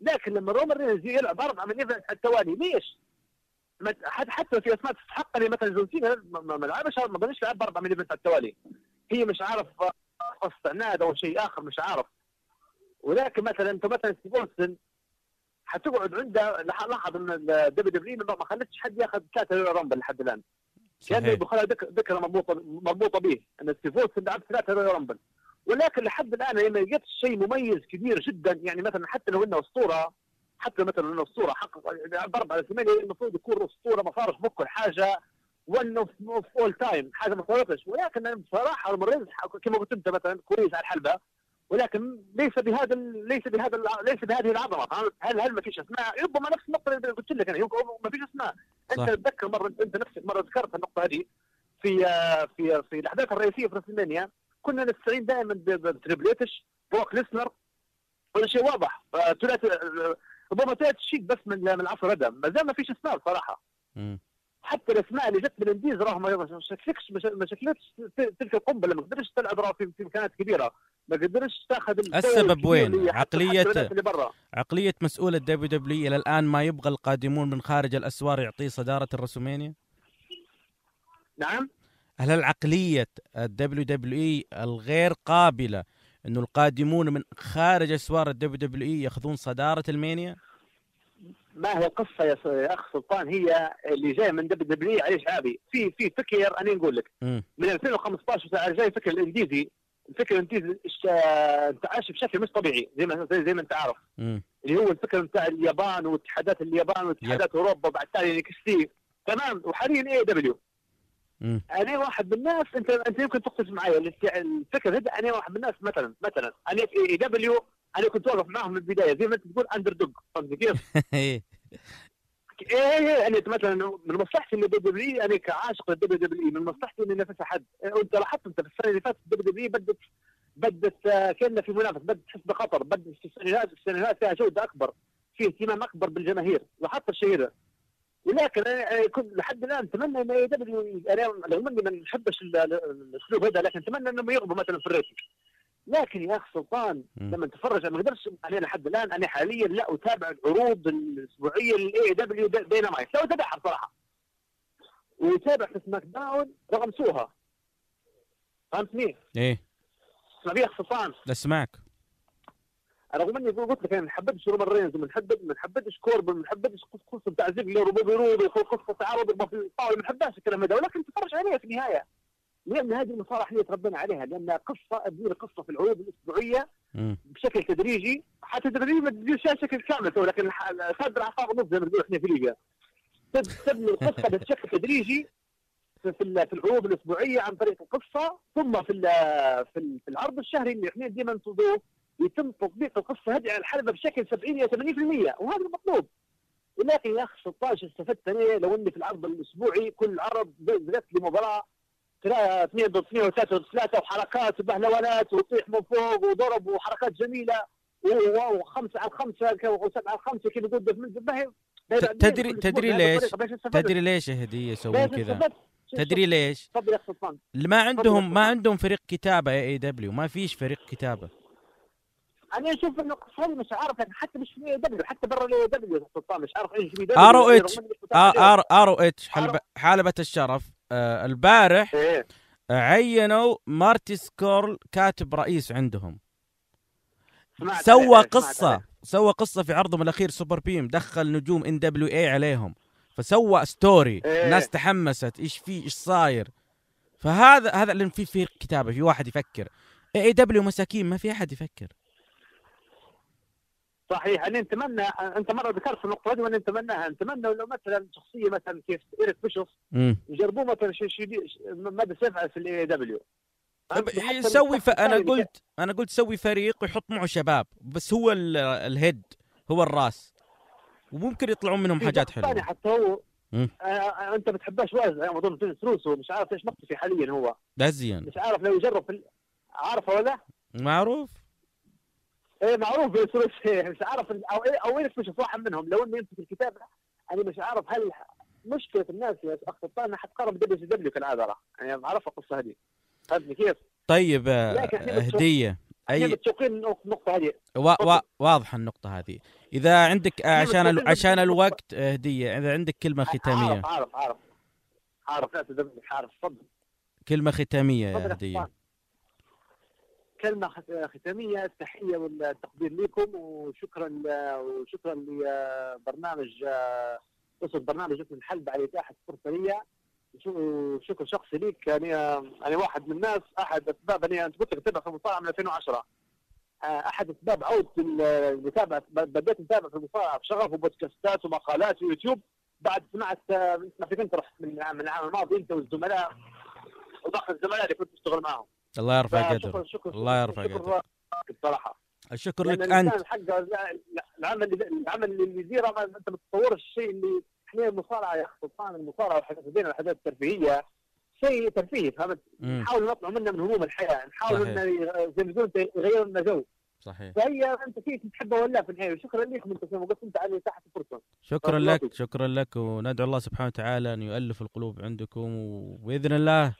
لكن لما رومان رينز يلعب اربعه من ايفنت على التوالي ليش؟ حتى في اسماء تستحق اللي مثلا زونتينا ما لعبش، ما بنش لعب اربعه من ايفنت على التوالي، هي مش عارف استعناد او شيء اخر مش عارف. ولكن مثلا انت مثلا ستيف اوستن حتقعد عنده، لاحظ ان دبليو ما خلتش حد ياخذ ثلاثه رامبل لحد الان، كان يدخلها ذكرى مربوطه به ان ستيف اوستن لعب ثلاثه رامبل، ولكن لحد الان ما لقيتش شيء مميز كبير جدا. يعني مثلا حتى لو انه اسطوره حقق اربعه على ثمانيه، المفروض يكون اسطوره مصارش بكل حاجه ون اوف اول تايم حاجه ما صارتش. ولكن بصراحه المريض كما قلت انت مثلا كويس على الحلبه، ولكن ليس بهذه العظمه. هل ما فيش اسماء؟ ربما نفس النقطه اللي قلت لك انا، ما فيش اسماء. انت تذكر انت نفسك مره ذكرت النقطه هذه في في في الاحداث الرئيسيه في رسلمانيا، كنا نستعين دائما بتريبليتش بروك ليسنر، ولا شيء واضح ربما ثلاث شيك بس من عصر ادم، ما زال ما فيش اسماء بصراحه. حتى الاسماء اللي جت من الانديز راهم ما شكلتش تلك القنبله، ما قدرتش تلعب راه في امكانيات كبيره، ما قدرتش تاخذ السبب. وين عقليه مسؤول الدبليو الى الان ما يبغى القادمون من خارج الاسوار يعطيه صداره الرسومينيا؟ نعم، هل العقلية WWE الغير قابلة أنه القادمون من خارج أسوار WWE يأخذون صدارة المانيا؟ ما هي قصة يا أخ سلطان، هي اللي جاي من WWE عليه شعبي في فكر. أنا نقول لك من 2015 جاي فكر الإنديزي، الفكر الإنديزي انتعاش بشكل مش طبيعي زي ما أنت عارف، اللي هو الفكر نتاع اليابان واتحادات اليابان واتحادات أوروبا وبعد تالي NXT تمام، وحاليا AEW. أنا واحد من الناس أنت يمكن تقصد معايا الفكرة هذا. أنا واحد من الناس مثلا أنا في AEW أنا كنت واقف معهم من البداية زي ما أنت تقول أندر دوغ، فهمت كيف؟ إيه أنا مثلا من مصلحتي إني دبليو أنا كعاشق للدبليو من مصلحتي إني ننافس أحد. وأنت لاحظت أنت في السنة اللي فاتت الدبليو بدت كأنه في منافس، بدت تحس بخطر، بدت السنوات فيها جودة أكبر، في اهتمام أكبر بالجماهير، لاحظت الشيء هذا. ولكن انا كنت لحد الان اتمنى انه يدبليو، انا رغم اني ما نحبش الاسلوب هذا، لكن اتمنى انهم يغضبوا مثلا في الريتنج. لكن يا اخي سلطان لما نتفرج ما اقدرش عليه لحد الان. انا حاليا لا اتابع العروض الاسبوعيه للAEW داينامايت، لا اتابعها بصراحه، واتابع في سماك داون رغم سوها، فهمتني؟ ايه اسمع يا اخي سلطان. اسمعك. رغم اني قلت لك انا ما نحببش رومان رينز وما نحببش كوربن، ما نحببش قصه تاع زيجلر وروبي روبي قصه تاع روبي ما نحبهاش الكلام هذا، ولكن تفرج عليها في النهايه لان هذه المصالح اللي تربينا عليها، لان قصه تدير قصه في العروض الاسبوعيه بشكل تدريجي، حتى تدريجي ما تديرش شكل كامل، ولكن خد اعصاب نص زي ما نقولوا احنا في ليبيا، تبني القصه بشكل تدريجي في العروض الاسبوعيه عن طريق القصه، ثم في العرض الشهري اللي احنا ديما ننتظروه يتم تطبيق القصه هذه على الحلبه بشكل 70 الى 80%، وهذا المطلوب. ولكن يا اخي 16 استفدت انا لو اني في العرض الاسبوعي كل عرض بدات لي مباراه 2 ضد 2 و3 ضد 3 وحركات وبهلوانات وطيح من فوق وضرب وحركات جميله وخمسه على خمسه وسبعه على خمسه كيما تقول من البهي. تدري ليش؟ تدري ليش هديه يسوون كذا؟ تدري ليش؟ ما عندهم فريق كتابه يا اي دبليو، ما فيش فريق كتابه. انا اشوف انه قصدي مش عارف، لكن حتى مش في اي دبليو، حتى برا الاي دبليو سلطان مش عارف ايش في دبليو. ار او اتش حلبة الشرف البارح إيه؟ عينوا مارتيس كورل كاتب رئيس عندهم. سوى قصه في عرضهم الاخير سوبر بيم، دخل نجوم ان دبليو اي عليهم، فسوى ستوري إيه؟ الناس تحمست، ايش في ايش صاير. فهذا لان في كتابه، في واحد يفكر. اي دبليو مساكين ما في احد يفكر. صحيح، انا نتمنى، انت مره ذكرت النقطه هذه وانا نتمناها، نتمنى لو مثلا شخصيه مثلا كيف ايريك بيشوف يجربوه مثلا شيء مدى سبعه في الاي دبليو يسوي. انا قلت سوي فريق ويحط معه شباب، بس هو الهيد، هو الراس، وممكن يطلعون منهم حاجات حلوه. حتى هو انت ما تحبهاش واجد، انا اظن تونس روسو مش عارف ايش نقصه حاليا، هو دازيان مش عارف لو يجرب عارفه ولا معروف ايه معروف بيصير شيء مش عارف او ايش مش واحد منهم لو انه يمسك الكتابه. انا مش عارف هل مشكله الناس يا اخ سلطان حتقارن دبليو كالعاده، يعني بعرف القصه هذه فهمتني كيف. طيب هديه اي بتشوقين النقطه هذه واضحه النقطه هذه. اذا عندك عشان الوقت هديه، اذا عندك كلمه ختاميه. عارف دبليو عارف، تفضل كلمه ختاميه يا هديه. كلمة ختامية، التحية والتقدير لكم، وشكرا لبرنامج أسر برنامج اسم الحلبة على إتاحة الفرصة لي، وشكر شخصي ليك. أنا واحد من الناس، أحد أسباب أنا كنت أتابع في المصارعة من 2010، أحد أسباب عودت بدأت أتابع في المصارعة بشغف وبودكاستات ومقالات ويوتيوب بعد سمعت ما في كنت رحت من العام الماضي أنت والزملاء وضخ الزملاء اللي كنت أشتغل معهم. الله يرفع قدره، الله يرفع قدره بصراحه. الشكر لك انت. العمل اللي يديره انت ما تتصورش الشيء اللي احنا المصارعه يا سلطان، المصارعه والحدث بين الحدث الترفيهيه شيء ترفيهي، فهمت؟ نحاول نطلع منه من هموم الحياه، نحاول انه زي ما قلت يغير لنا جو. صحيح. فهي انت كيف تحبها ولا في النهايه. شكرا لكم انتم، قلت انت على تحت الفرصه. شكرا لك، شكرا لك، وندعو الله سبحانه وتعالى ان يؤلف القلوب عندكم، وباذن الله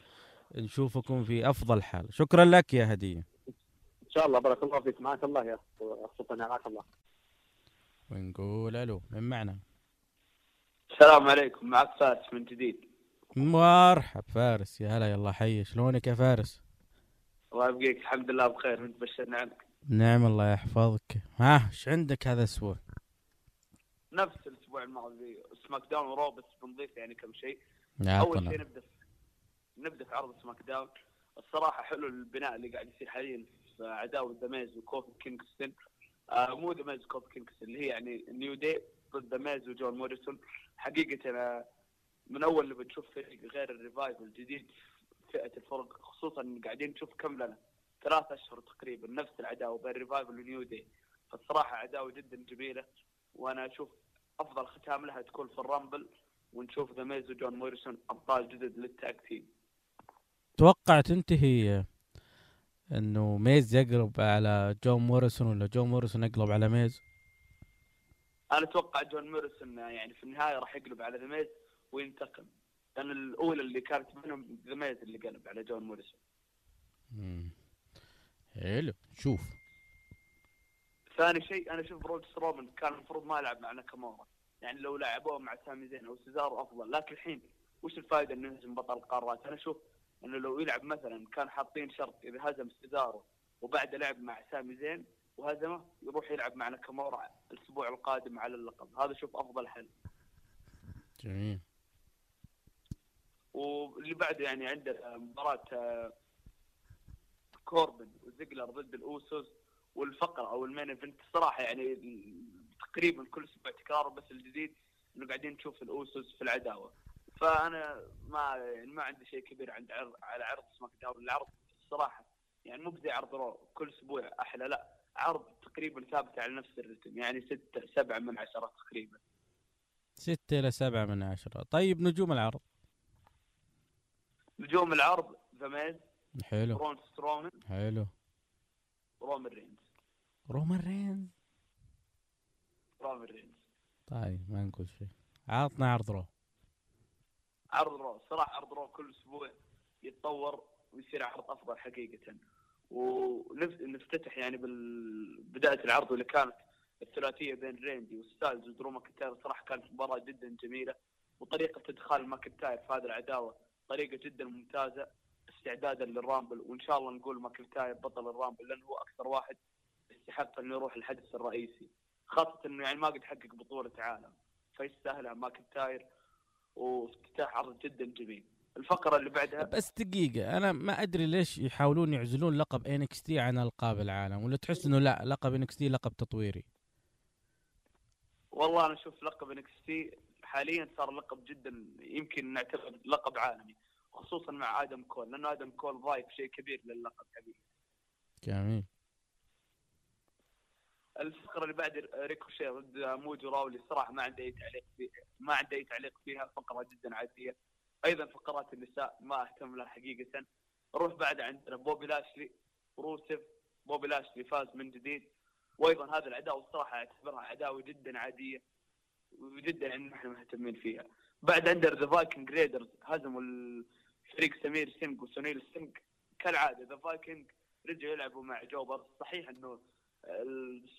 نشوفكم في أفضل حال. شكرا لك يا هدية، إن شاء الله بارك الله فيك. معك الله يا أخوتنا، معك الله. ونقول ألو، من معنا؟ السلام عليكم، معك فارس من جديد. مرحب فارس، يا هلا يلا حي، شلونك يا فارس؟ الله يبقيك، الحمد لله بخير، من تبشرنا عنك. نعم الله يحفظك. ها إيش عندك هذا الأسبوع؟ نفس الأسبوع الماضي، سماك داون ورو، بس بنضيف يعني كم شيء. أول شيء نبدأ في عرض سماك داون. الصراحة حلو البناء اللي قاعد يصير حاليا في عداوة ذا ميز وكوفي كينغستون، مو ذا ميز وكوفي كينغستون، اللي هي يعني نيو داي ضد ذا ميز وجون موريسون. حقيقة أنا من أول اللي بتشوف فريق غير الريفايف الجديد فئة الفرق، خصوصا قاعدين نشوف كم لنا 3 أشهر تقريبا نفس العداوة بين الريفايف ونيو داي، فالصراحة عداوة جدا جميلة، وأنا أشوف أفضل ختام لها تكون في الرامبل، ونشوف ذا ميز وجون موريسون أبطال جدد للتاج تيم. توقع تنتهي انه ميز يقلب على جون موريسون ولا جون موريسون يقلب على ميز؟ انا اتوقع جون موريسون يعني في النهايه راح يقلب على ذا ميز وينتقم، لان الاولى اللي كانت منهم ذا ميز اللي قلب على جون موريسون. حلو. شوف ثاني شيء، انا اشوف برون سترومان كان المفروض ما يلعب مع ناكامورا، يعني لو لعبوه مع سامي زين او سيزارو افضل، لكن الحين وش الفائده انه يهزم بطل القارات؟ انا اشوف انه لو يلعب مثلا، كان حاطين شرط اذا هزم سيزارو وبعد لعب مع سامي زين وهزمه يروح يلعب معنا كمورع الاسبوع القادم على اللقب. هذا شوف افضل حل. جميل. واللي بعده يعني عندنا مباراه كوربن وزيجلر ضد الاوسوس والفقره او المين ايفنت. الصراحه يعني تقريبا كل اسبوع تكرار، بس الجديد انه قاعدين نشوف الاوسوس في العداوه. فانا ما عندي شيء كبير عند على عرض سماك داون. العرض الصراحه يعني مو زي عرض رو كل اسبوع احلى، لا عرض تقريبا ثابت على نفس الرتم، يعني 6-7 من 10 تقريبا. 6-7 من 10. طيب نجوم العرض. نجوم العرض زمان حلو، برون سترومان حلو، رومان رينز. طيب ما نقول شيء، عطنا عرض رو. صراحة عرض رو كل اسبوع يتطور ويصير عرض افضل حقيقة، ونفتتح يعني بالبداية العرض اللي كانت الثلاثية بين ريندي وستايلز ودرو ماكنتاير. صراحة كانت مباراة جدا جميلة، وطريقة تدخل ماكنتاير في هذه العداوة طريقة جدا ممتازة استعدادا للرامبل. وان شاء الله نقول ماكنتاير بطل الرامبل، لانه هو اكثر واحد يستحق انه يروح الحدث الرئيسي، خاصة انه يعني ما قد حقق بطولة عالم، فيستاهلها ماكنتاير. وافتتاح عرض جدا جميل. الفقرة اللي بعدها بس دقيقة، أنا ما أدري ليش يحاولون يعزلون لقب NXT عن ألقاب العالم، ولا تحس إنه لا لقب NXT لقب تطويري؟ والله أنا أشوف لقب NXT حاليا صار لقب جدا يمكن نعتبره لقب عالمي، خصوصا مع آدم كول، لأنه آدم كول ضايف شيء كبير لللقب حقيقي. جميل. الفقرة اللي بعد ريكوشيه ضد موجو راولي، صراحة ما عندي أي تعليق فيها، فقرة جدا عادية. أيضا فقرات النساء ما أهتم لها حقيقة. نروح بعد عندنا بوبي لاشلي فاز من جديد، وأيضا هذا العداوة الصراحة أعتبرها عداوة جدا عادية وجدا إن إحنا مهتمين فيها. بعد عندنا ذا فايكنج ريدرز هزموا الفريق سمير سينغ وسونيل سينغ كالعادة. ذا فايكنج رجعوا يلعبوا مع جوبر، صحيح إنه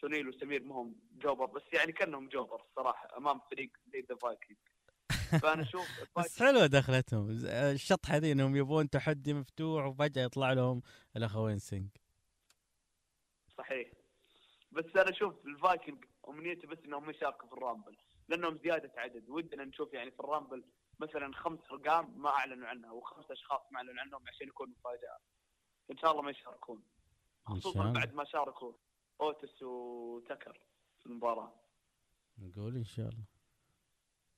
سونيل وسمير مهم جوبر، بس يعني كانهم جوبر الصراحة أمام فريق زي ذا فايكنج. فأنا أشوف بس حلوة دخلتهم الشطحة ذي، إنهم يبون تحدي مفتوح وفجأة يطلع لهم الأخوين سينك. صحيح، بس أنا أشوف الفايكنج أمنيته بس إنهم يشاركوا في الرامبل، لأنهم زيادة عدد. ودنا نشوف يعني في الرامبل مثلا 5 أرقام ما أعلنوا عنها، و5 أشخاص ما أعلنوا عنهم عشان يكون مفاجأة. إن شاء الله ما يشاركون، خصوصا بعد ما شاركوا أوتس وتكر في المباراة. نقول إن شاء الله.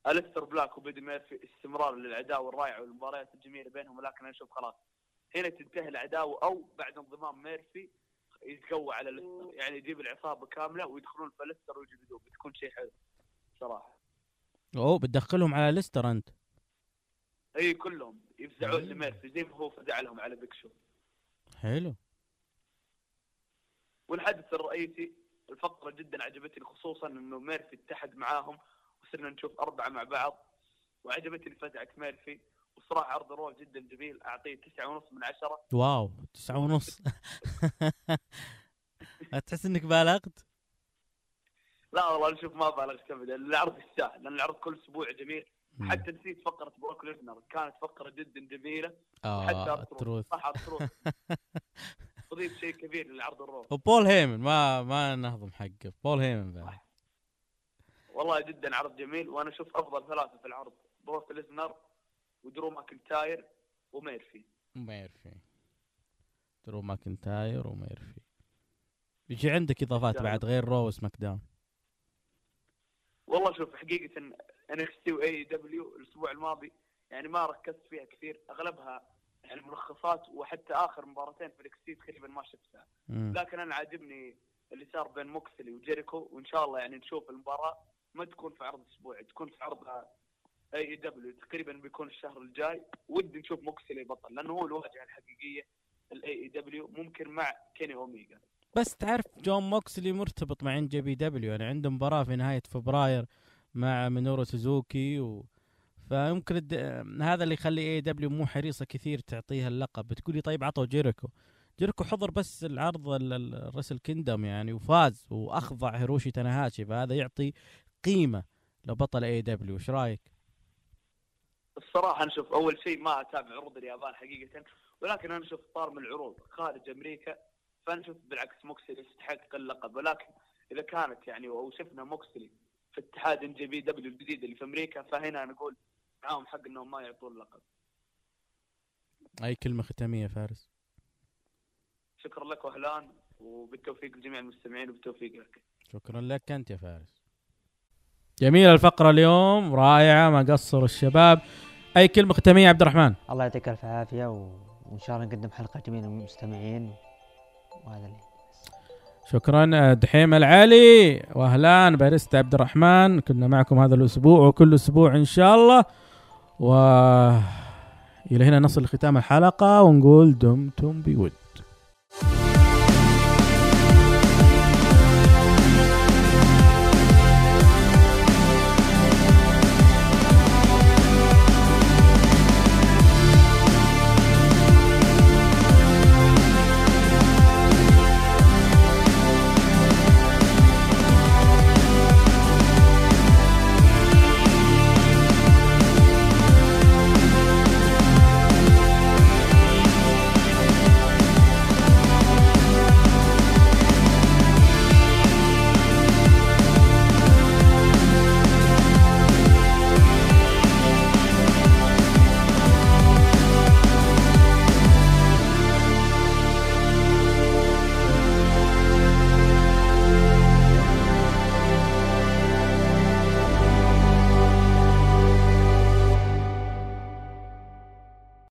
أليستر بلاك وبيدي ميرفي استمرار للعداوة الرائعة والمباريات الجميلة بينهم، ولكن أنا أشوف خلاص هنا تنتهي العداوة، أو بعد انضمام ميرفي يتقوى على ليستر، يعني يجيب العصابة كاملة ويدخلون في ليستر ويجلدوه، بتكون شيء حلو صراحة. أوه بتدخلهم على ليستر أنت؟ أي كلهم يفزعون لميرفي زي ما هو فزع لهم على بيك شو. حلو. والحدث الرئيسي الفقرة جدا عجبتني، خصوصا إنه ميرفي اتحد معاهم وصرنا نشوف 4 مع بعض، وعجبتني فزعة ميرفي. وصراحة عرض روح جدا جميل، أعطيه 9.5 من 10. واو 9.5. هتحس إنك بالغت؟ لا والله نشوف ما بالغت أبدا، العرض يستاهل، لأن العرض كل أسبوع جميل. حتى نسيت فقرة بروك ليزنر، كانت فقرة جدا جميلة. حتى تروث تضيف شيء كبير للعرض الروح. وبول هيمن ما نهضم حقه بول هيمن بعد. والله جدا عرض جميل، وانا اشوف افضل 3 في العرض بروك ليزنر ودرو ماكنتاير وميرفي. درو ماكنتاير وميرفي. يجي عندك اضافات بعد غير روس ماكداون؟ والله شوف حقيقة NXT و AEW الاسبوع الماضي يعني ما ركزت فيها كثير، اغلبها يعني ملخصات، وحتى آخر مباراتين في NXT تقريبا ما شفتها. لكن أنا عاجبني اللي صار بين موكسلي وجيريكو، وإن شاء الله يعني نشوف المباراة ما تكون في عرض أسبوعي، تكون في عرض AEW تقريبا بيكون الشهر الجاي. ودي نشوف موكسلي بطل، لأنه هو الواجهة الحقيقية ال AEW، ممكن مع كيني أوميغا. بس تعرف جون موكسلي مرتبط مع NJPW، يعني عنده مباراة في نهاية فبراير مع مينورو سوزوكي فيمكن هذا اللي يخلي AEW مو حريصة كثير تعطيها اللقب. بتقولي طيب عطوا جيريكو حضر بس العرض الرسل كيندم يعني، وفاز وأخضع هيروشي تاناهاشي، فهذا يعطي قيمة لبطل AEW. وش رأيك؟ الصراحة نشوف أول شيء ما أتابع عروض اليابان حقيقة، ولكن أنا نشوف طار من العروض خارج أمريكا فنشوف بالعكس موكسلي يستحق اللقب. ولكن اذا كانت يعني او شفنا موكسلي في اتحاد ان جي بي دبليو الجديد اللي في امريكا، فهنا نقول معاهم حق انهم ما يعطون اللقب. اي كلمه ختاميه فارس؟ شكرا لك واهلا، وبالتوفيق لجميع المستمعين وبالتوفيق لك. شكرا لك انت يا فارس. جميله الفقره اليوم، رائعه، ما قصر الشباب. اي كلمه ختاميه يا عبد الرحمن؟ الله يعطيك الف عافيه، وان شاء الله نقدم حلقه جميله للمستمعين، وهذا اللي. شكرا دحيم العلي واهلا، باريستا عبد الرحمن، كنا معكم هذا الاسبوع وكل اسبوع ان شاء الله، و الى هنا نصل لختام الحلقه ونقول دمتم بود.